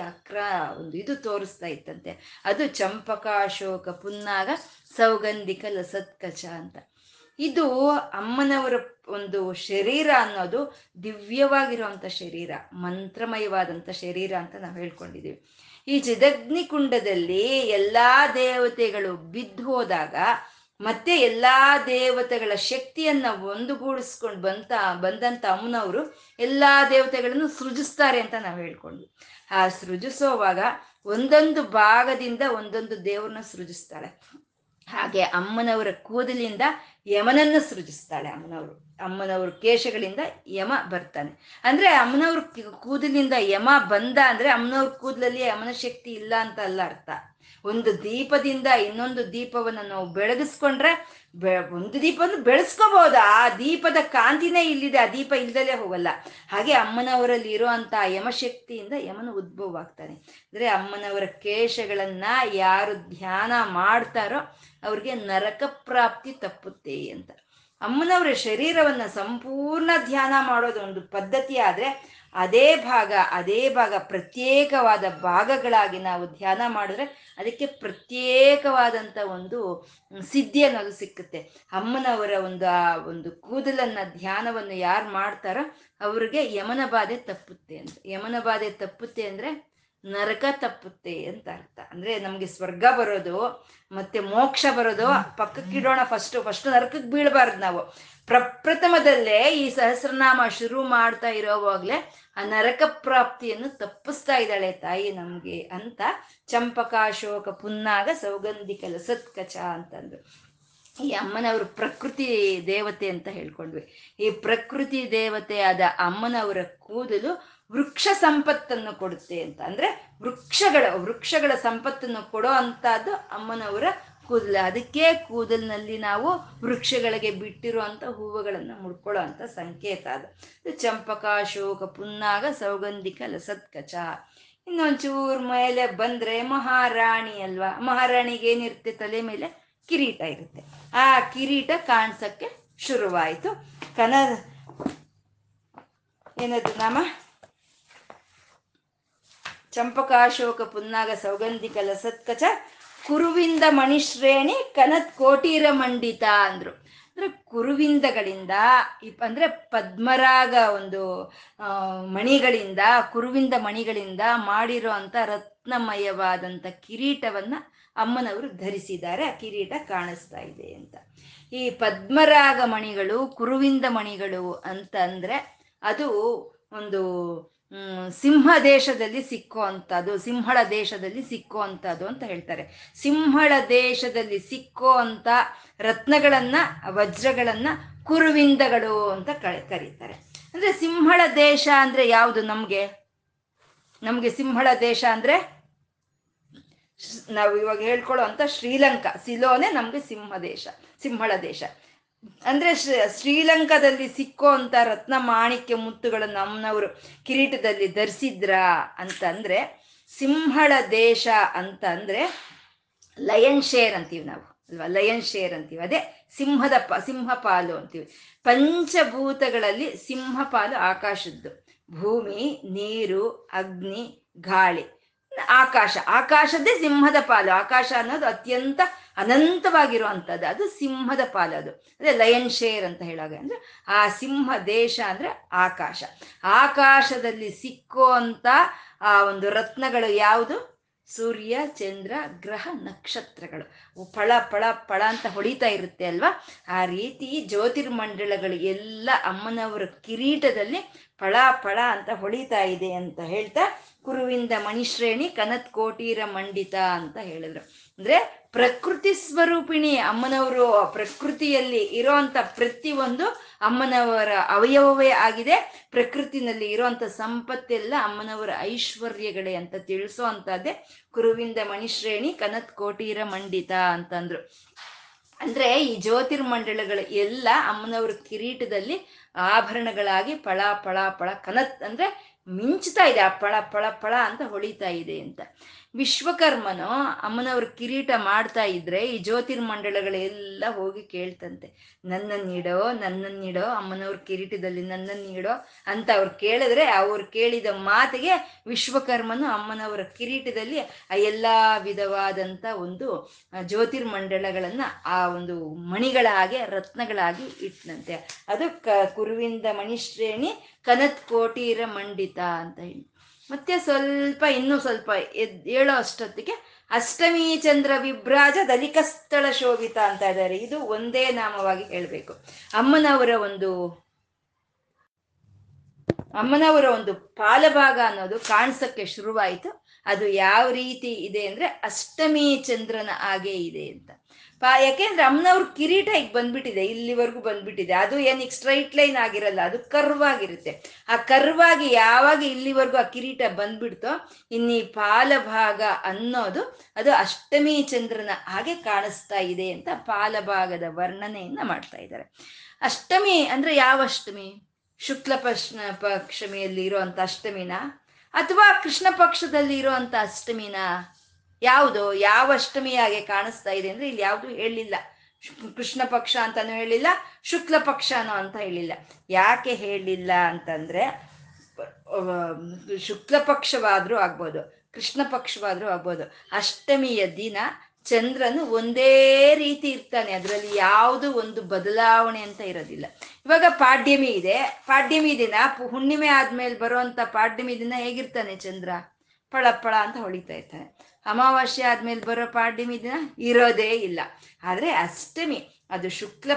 ಒಂದು ಇದು ತೋರಿಸ್ತಾ ಇತ್ತಂತೆ. ಅದು ಚಂಪಕ, ಅಶೋಕ, ಪುನ್ನಾಗ, ಸೌಗಂಧಿಕ, ಲಸತ್ಕಚ ಅಂತ. ಇದು ಅಮ್ಮನವರ ಒಂದು ಶರೀರ ಅನ್ನೋದು ದಿವ್ಯವಾಗಿರುವಂಥ ಶರೀರ, ಮಂತ್ರಮಯವಾದಂಥ ಶರೀರ ಅಂತ ನಾವು ಹೇಳ್ಕೊಂಡಿದ್ದೀವಿ. ಈ ಚಿದಗ್ನಿಕುಂಡದಲ್ಲಿ ಎಲ್ಲ ದೇವತೆಗಳು ಬಿದ್ದು ಹೋದಾಗ ಮತ್ತೆ ಎಲ್ಲ ದೇವತೆಗಳ ಶಕ್ತಿಯನ್ನು ಒಂದುಗೂಡಿಸ್ಕೊಂಡು ಬಂದಂಥ ಅಮ್ಮನವರು ಎಲ್ಲ ದೇವತೆಗಳನ್ನು ಸೃಜಿಸ್ತಾರೆ ಅಂತ ನಾವು ಹೇಳ್ಕೊಂಡ್ವಿ. ಆ ಸೃಜಿಸೋವಾಗ ಒಂದೊಂದು ಭಾಗದಿಂದ ಒಂದೊಂದು ದೇವ್ರನ್ನ ಸೃಜಿಸ್ತಾಳೆ. ಹಾಗೆ ಅಮ್ಮನವರ ಕೂದಲಿಂದ ಯಮನನ್ನು ಸೃಜಿಸ್ತಾಳೆ ಅಮ್ಮನವರು. ಅಮ್ಮನವ್ರ ಕೇಶಗಳಿಂದ ಯಮ ಬರ್ತಾನೆ. ಅಂದರೆ ಅಮ್ಮನವ್ರ ಕೂದಲಿನಿಂದ ಯಮ ಬಂದ ಅಂದರೆ ಅಮ್ಮನವ್ರ ಕೂದಲಲ್ಲಿ ಯಮನ ಶಕ್ತಿ ಇಲ್ಲ ಅಂತ ಅಲ್ಲ ಅರ್ಥ. ಒಂದು ದೀಪದಿಂದ ಇನ್ನೊಂದು ದೀಪವನ್ನು ನಾವು ಬೆಳಗಿಸ್ಕೊಂಡ್ರೆ ಒಂದು ದೀಪವನ್ನು ಬೆಳೆಸ್ಕೋಬಹುದು, ಆ ದೀಪದ ಕಾಂತಿನೇ ಇಲ್ಲಿದೆ, ಆ ದೀಪ ಇಲ್ದಲೇ ಹೋಗಲ್ಲ. ಹಾಗೆ ಅಮ್ಮನವರಲ್ಲಿ ಇರುವಂತಹ ಯಮಶಕ್ತಿಯಿಂದ ಯಮನ ಉದ್ಭವ ಆಗ್ತಾನೆ. ಅಂದರೆ ಅಮ್ಮನವರ ಕೇಶಗಳನ್ನ ಯಾರು ಧ್ಯಾನ ಮಾಡ್ತಾರೋ ಅವ್ರಿಗೆ ನರಕ ಪ್ರಾಪ್ತಿ ತಪ್ಪುತ್ತೆ ಅಂತ. ಅಮ್ಮನವರ ಶರೀರವನ್ನು ಸಂಪೂರ್ಣ ಧ್ಯಾನ ಮಾಡೋದು ಒಂದು ಪದ್ಧತಿ. ಆದರೆ ಅದೇ ಭಾಗ ಪ್ರತ್ಯೇಕವಾದ ಭಾಗಗಳಾಗಿ ನಾವು ಧ್ಯಾನ ಮಾಡಿದ್ರೆ ಅದಕ್ಕೆ ಪ್ರತ್ಯೇಕವಾದಂಥ ಒಂದು ಸಿದ್ಧಿ ಅನ್ನೋದು ಸಿಕ್ಕುತ್ತೆ. ಅಮ್ಮನವರ ಒಂದು ಕೂದಲನ್ನು, ಧ್ಯಾನವನ್ನು ಯಾರು ಮಾಡ್ತಾರೋ ಅವ್ರಿಗೆ ಯಮನ ಬಾಧೆ ತಪ್ಪುತ್ತೆ ಅಂತ. ಯಮನ ಬಾಧೆ ತಪ್ಪುತ್ತೆ ಅಂದರೆ ನರಕ ತಪ್ಪುತ್ತೆ ಅಂತ ಅರ್ಥ. ಅಂದರೆ ನಮಗೆ ಸ್ವರ್ಗ ಬರೋದು ಮತ್ತೆ ಮೋಕ್ಷ ಬರೋದು ಪಕ್ಕಕ್ಕಿಡೋಣ, ಫಸ್ಟ್ ನರಕಕ್ಕೆ ಬೀಳಬಾರ್ದು ನಾವು. ಪ್ರಪ್ರಥಮದಲ್ಲೇ ಈ ಸಹಸ್ರನಾಮ ಶುರು ಮಾಡ್ತಾ ಇರೋವಾಗಲೇ ಆ ನರಕ ಪ್ರಾಪ್ತಿಯನ್ನು ತಪ್ಪಿಸ್ತಾ ಇದ್ದಾಳೆ ತಾಯಿ ನಮಗೆ ಅಂತ ಚಂಪಕಾಶೋಕ ಪುನ್ನಾಗ ಸೌಗಂಧಿಕ ಲಸತ್ಕಚ ಅಂತಂದ್ರು. ಈ ಅಮ್ಮನವರು ಪ್ರಕೃತಿ ದೇವತೆ ಅಂತ ಹೇಳ್ಕೊಂಡ್ವಿ. ಈ ಪ್ರಕೃತಿ ದೇವತೆಯಾದ ಅಮ್ಮನವರ ಕೂದಲು ವೃಕ್ಷ ಸಂಪತ್ತನ್ನು ಕೊಡುತ್ತೆ ಅಂತ. ಅಂದರೆ ವೃಕ್ಷಗಳ ಸಂಪತ್ತನ್ನು ಕೊಡೋ ಅಂಥದ್ದು ಅಮ್ಮನವರ ಕೂದಲು. ಅದಕ್ಕೆ ಕೂದಲಿನಲ್ಲಿ ನಾವು ವೃಕ್ಷಗಳಿಗೆ ಬಿಟ್ಟಿರುವಂಥ ಹೂವುಗಳನ್ನು ಮುಡ್ಕೊಳ್ಳೋ ಅಂಥ ಸಂಕೇತ ಅದು. ಚಂಪಕ, ಅಶೋಕ, ಪುನ್ನಾಗ, ಸೌಗಂಧಿಕ, ಲಸತ್ಕಚ. ಇನ್ನೊಂಚೂರು ಮೇಲೆ ಬಂದರೆ ಮಹಾರಾಣಿ ಅಲ್ವಾ? ಮಹಾರಾಣಿಗೆ ಏನಿರುತ್ತೆ? ತಲೆ ಮೇಲೆ ಕಿರೀಟ ಇರುತ್ತೆ. ಆ ಕಿರೀಟ ಕಾಣಿಸೋಕ್ಕೆ ಶುರುವಾಯಿತು. ಏನದು ನಾಮ? ಚಂಪಕಾಶೋಕ ಪುನ್ನಾಗ ಸೌಗಂಧಿಕ ಲಸತ್ಕಚ ಕುರುವಿಂದ ಮಣಿಶ್ರೇಣಿ ಕನತ್ ಕೋಟೀರ ಮಂಡಿತ ಅಂದ್ರು. ಅಂದ್ರೆ ಕುರುವಿಂದಗಳಿಂದ ಅಂದ್ರೆ ಪದ್ಮರಾಗ ಒಂದು ಮಣಿಗಳಿಂದ, ಕುರುವಿಂದ ಮಣಿಗಳಿಂದ ಮಾಡಿರೋ ಅಂತ ರತ್ನಮಯವಾದಂಥ ಕಿರೀಟವನ್ನ ಅಮ್ಮನವರು ಧರಿಸಿದ್ದಾರೆ, ಆ ಕಿರೀಟ ಕಾಣಿಸ್ತಾ ಇದೆ ಅಂತ. ಈ ಪದ್ಮರಾಗ ಮಣಿಗಳು, ಕುರುವಿಂದ ಮಣಿಗಳು ಅಂತಂದ್ರೆ ಅದು ಒಂದು ಸಿಂಹ ದೇಶದಲ್ಲಿ ಸಿಕ್ಕೋ ಅಂಥದ್ದು, ಸಿಂಹಳ ದೇಶದಲ್ಲಿ ಸಿಕ್ಕೋ ಅಂಥದ್ದು ಅಂತ ಹೇಳ್ತಾರೆ. ಸಿಂಹಳ ದೇಶದಲ್ಲಿ ಸಿಕ್ಕೋ ಅಂಥ ರತ್ನಗಳನ್ನ, ವಜ್ರಗಳನ್ನ ಕುರುವಿಂದಗಳು ಅಂತ ಕರೀತಾರೆ. ಅಂದ್ರೆ ಸಿಂಹಳ ದೇಶ ಅಂದ್ರೆ ಯಾವುದು? ನಮ್ಗೆ ಸಿಂಹಳ ದೇಶ ಅಂದ್ರೆ ನಾವು ಇವಾಗ ಹೇಳ್ಕೊಳ್ಳೋ ಅಂತ ಶ್ರೀಲಂಕಾ, ಸಿಲೋನೆ ನಮ್ಗೆ ಸಿಂಹಳ ದೇಶ. ಅಂದ್ರೆ ಶ್ರೀಲಂಕಾದಲ್ಲಿ ಸಿಕ್ಕೋ ಅಂತ ರತ್ನ ಮಾಣಿಕ್ಯ ಮುತ್ತುಗಳನ್ನು ನಮ್ಮನವರು ಕಿರೀಟದಲ್ಲಿ ಧರಿಸಿದ್ರಾ ಅಂತಂದ್ರೆ, ಸಿಂಹಳ ದೇಶ ಅಂತ ಅಂದ್ರೆ ಲಯನ್ ಶೇರ್ ಅಂತೀವಿ ನಾವು ಅಲ್ವಾ, ಲಯನ್ ಶೇರ್ ಅಂತೀವಿ, ಅದೇ ಸಿಂಹಪಾಲು ಅಂತೀವಿ. ಪಂಚಭೂತಗಳಲ್ಲಿ ಸಿಂಹಪಾಲು ಆಕಾಶದ್ದು, ಭೂಮಿ, ನೀರು, ಅಗ್ನಿ, ಗಾಳಿ, ಆಕಾಶದ್ದೇ ಸಿಂಹದ ಪಾಲು. ಆಕಾಶ ಅನ್ನೋದು ಅತ್ಯಂತ ಅನಂತವಾಗಿರುವಂಥದ್ದು, ಅದು ಸಿಂಹದ ಪಾಲು, ಅದು ಅದೇ ಲಯನ್ ಶೇರ್ ಅಂತ ಹೇಳೋಕೆ. ಅಂದ್ರೆ ಆ ಸಿಂಹ ದೇಶ ಅಂದ್ರೆ ಆಕಾಶ. ಆಕಾಶದಲ್ಲಿ ಸಿಕ್ಕೋ ಅಂತ ಆ ಒಂದು ರತ್ನಗಳು ಯಾವುದು? ಸೂರ್ಯ, ಚಂದ್ರ, ಗ್ರಹ, ನಕ್ಷತ್ರಗಳು. ಫಳ ಫಳ ಫಳ ಅಂತ ಹೊಳಿತಾ ಇರುತ್ತೆ ಅಲ್ವಾ, ಆ ರೀತಿ ಜ್ಯೋತಿರ್ಮಂಡಲಗಳು ಎಲ್ಲ ಅಮ್ಮನವರ ಕಿರೀಟದಲ್ಲಿ ಫಳ ಫಳ ಅಂತ ಹೊಳಿತಾ ಇದೆ ಅಂತ ಹೇಳ್ತಾ, ಕುರುವಿಂದ ಮಣಿಶ್ರೇಣಿ ಕನತ್ ಕೋಟೀರ ಮಂಡಿತ ಅಂತ ಹೇಳಿದ್ರು. ಅಂದ್ರೆ ಪ್ರಕೃತಿ ಸ್ವರೂಪಿಣಿ ಅಮ್ಮನವರು, ಪ್ರಕೃತಿಯಲ್ಲಿ ಇರೋಂಥ ಪ್ರತಿ ಒಂದು ಅಮ್ಮನವರ ಅವಯವವೇ ಆಗಿದೆ. ಪ್ರಕೃತಿನಲ್ಲಿ ಇರೋಂಥ ಸಂಪತ್ತೆಲ್ಲ ಅಮ್ಮನವರ ಐಶ್ವರ್ಯಗಳೇ ಅಂತ ತಿಳಿಸೋ ಅಂತದ್ದೇ ಕುರುವಿಂದ ಮಣಿಶ್ರೇಣಿ ಕನತ್ ಕೋಟೀರ ಮಂಡಿತ ಅಂತಂದ್ರು. ಅಂದ್ರೆ ಈ ಜ್ಯೋತಿರ್ಮಂಡಲಗಳು ಎಲ್ಲ ಅಮ್ಮನವರ ಕಿರೀಟದಲ್ಲಿ ಆಭರಣಗಳಾಗಿ ಫಳ ಫಳ ಫಳ, ಕನತ್ ಅಂದ್ರೆ ಮಿಂಚುತ್ತಾ ಇದೆ, ಆ ಫಳ ಫಳ ಫಳ ಅಂತ ಹೊಳಿತಾ ಇದೆ ಅಂತ. ವಿಶ್ವಕರ್ಮನು ಅಮ್ಮನವ್ರ ಕಿರೀಟ ಮಾಡ್ತಾ ಇದ್ರೆ ಈ ಜ್ಯೋತಿರ್ಮಂಡಲಗಳೆಲ್ಲ ಹೋಗಿ ಕೇಳ್ತಂತೆ, ನನ್ನನ್ನಿಡೋ ನನ್ನನ್ನಿಡೋ, ಅಮ್ಮನವ್ರ ಕಿರೀಟದಲ್ಲಿ ನನ್ನನ್ನಿಡೋ ಅಂತ ಅವ್ರು ಕೇಳಿದ್ರೆ, ಅವ್ರು ಕೇಳಿದ ಮಾತಿಗೆ ವಿಶ್ವಕರ್ಮನು ಅಮ್ಮನವರ ಕಿರೀಟದಲ್ಲಿ ಆ ಎಲ್ಲ ವಿಧವಾದಂಥ ಒಂದು ಜ್ಯೋತಿರ್ಮಂಡಲಗಳನ್ನು ಆ ಒಂದು ಮಣಿಗಳ ಹಾಗೆ ರತ್ನಗಳಾಗಿ ಇಟ್ಟನಂತೆ. ಅದು ಕುರುವಿಂದ ಮಣಿಶ್ರೇಣಿ ಕನತ್ ಕೋಟೀರ ಮಂಡಿತ ಅಂತ ಹೇಳಿ. ಮತ್ತೆ ಸ್ವಲ್ಪ ಇನ್ನೂ ಸ್ವಲ್ಪ ಹೇಳೋ ಅಷ್ಟೊತ್ತಿಗೆ ಅಷ್ಟಮಿ ಚಂದ್ರ ವಿಭ್ರಾಜ ದಲಿಕ ಸ್ಥಳ ಶೋಭಿತ ಅಂತ ಇದ್ದಾರೆ. ಇದು ಒಂದೇ ನಾಮವಾಗಿ ಹೇಳಬೇಕು. ಅಮ್ಮನವರ ಒಂದು ಪಾಲಭಾಗ ಅನ್ನೋದು ಕಾಣಿಸಕ್ಕೆ ಶುರುವಾಯಿತು. ಅದು ಯಾವ ರೀತಿ ಇದೆ ಅಂದ್ರೆ ಅಷ್ಟಮಿ ಚಂದ್ರನ ಹಾಗೆ ಇದೆ ಅಂತ. ಯಾಕೆಂದ್ರೆ ಅಮ್ಮನವ್ರ ಕಿರೀಟ ಈಗ ಬಂದ್ಬಿಟ್ಟಿದೆ, ಇಲ್ಲಿವರೆಗೂ ಬಂದ್ಬಿಟ್ಟಿದೆ. ಅದು ಏನೀಗ ಸ್ಟ್ರೈಟ್ ಲೈನ್ ಆಗಿರಲ್ಲ, ಅದು ಕರ್ವ್ ಆಗಿರುತ್ತೆ. ಆ ಕರ್ವ್ ಆಗಿ ಯಾವಾಗ ಇಲ್ಲಿವರೆಗೂ ಆ ಕಿರೀಟ ಬಂದ್ಬಿಡ್ತೋ, ಇನ್ನೀ ಪಾಲಭಾಗ ಅನ್ನೋದು ಅದು ಅಷ್ಟಮಿ ಚಂದ್ರನ ಹಾಗೆ ಕಾಣಿಸ್ತಾ ಇದೆ ಅಂತ ಪಾಲಭಾಗದ ವರ್ಣನೆಯನ್ನ ಮಾಡ್ತಾ ಇದ್ದಾರೆ. ಅಷ್ಟಮಿ ಅಂದ್ರೆ ಯಾವ ಅಷ್ಟಮಿ? ಶುಕ್ಲ ಪಕ್ಷಮಿಯಲ್ಲಿ ಇರುವಂತ ಅಷ್ಟಮಿನ ಅಥವಾ ಕೃಷ್ಣ ಪಕ್ಷದಲ್ಲಿ ಇರುವಂತ ಅಷ್ಟಮಿನ? ಯಾವುದು ಯಾವ ಅಷ್ಟಮಿಯಾಗೆ ಕಾಣಿಸ್ತಾ ಇದೆ ಅಂದ್ರೆ ಇಲ್ಲಿ ಯಾವುದು ಹೇಳಿಲ್ಲ. ಕೃಷ್ಣ ಪಕ್ಷ ಅಂತಾನು ಹೇಳಿಲ್ಲ, ಶುಕ್ಲ ಪಕ್ಷನೋ ಅಂತ ಹೇಳಿಲ್ಲ. ಯಾಕೆ ಹೇಳಿಲ್ಲ ಅಂತಂದ್ರೆ, ಶುಕ್ಲ ಪಕ್ಷವಾದ್ರೂ ಆಗ್ಬೋದು, ಕೃಷ್ಣ ಪಕ್ಷವಾದ್ರೂ ಆಗ್ಬೋದು, ಅಷ್ಟಮಿಯ ದಿನ ಚಂದ್ರನು ಒಂದೇ ರೀತಿ ಇರ್ತಾನೆ, ಅದರಲ್ಲಿ ಯಾವುದು ಒಂದು ಬದಲಾವಣೆ ಅಂತ ಇರೋದಿಲ್ಲ. ಇವಾಗ ಪಾಡ್ಯಮಿ ಇದೆ, ಪಾಡ್ಯಮಿ ದಿನ ಹುಣ್ಣಿಮೆ ಆದ್ಮೇಲೆ ಬರುವಂತ ಪಾಡ್ಯಮಿ ದಿನ ಹೇಗಿರ್ತಾನೆ ಚಂದ್ರ? ಫಳಫಳ ಅಂತ ಹೊಳಿತಾ ಇರ್ತಾನೆ. ಅಮಾವಾಸ್ಯೆ ಆದ್ಮೇಲೆ ಬರೋ ಪಾಡ್ಯಮಿ ದಿನ ಇರೋದೇ ಇಲ್ಲ. ಆದ್ರೆ ಅಷ್ಟಮಿ ಅದು ಶುಕ್ಲ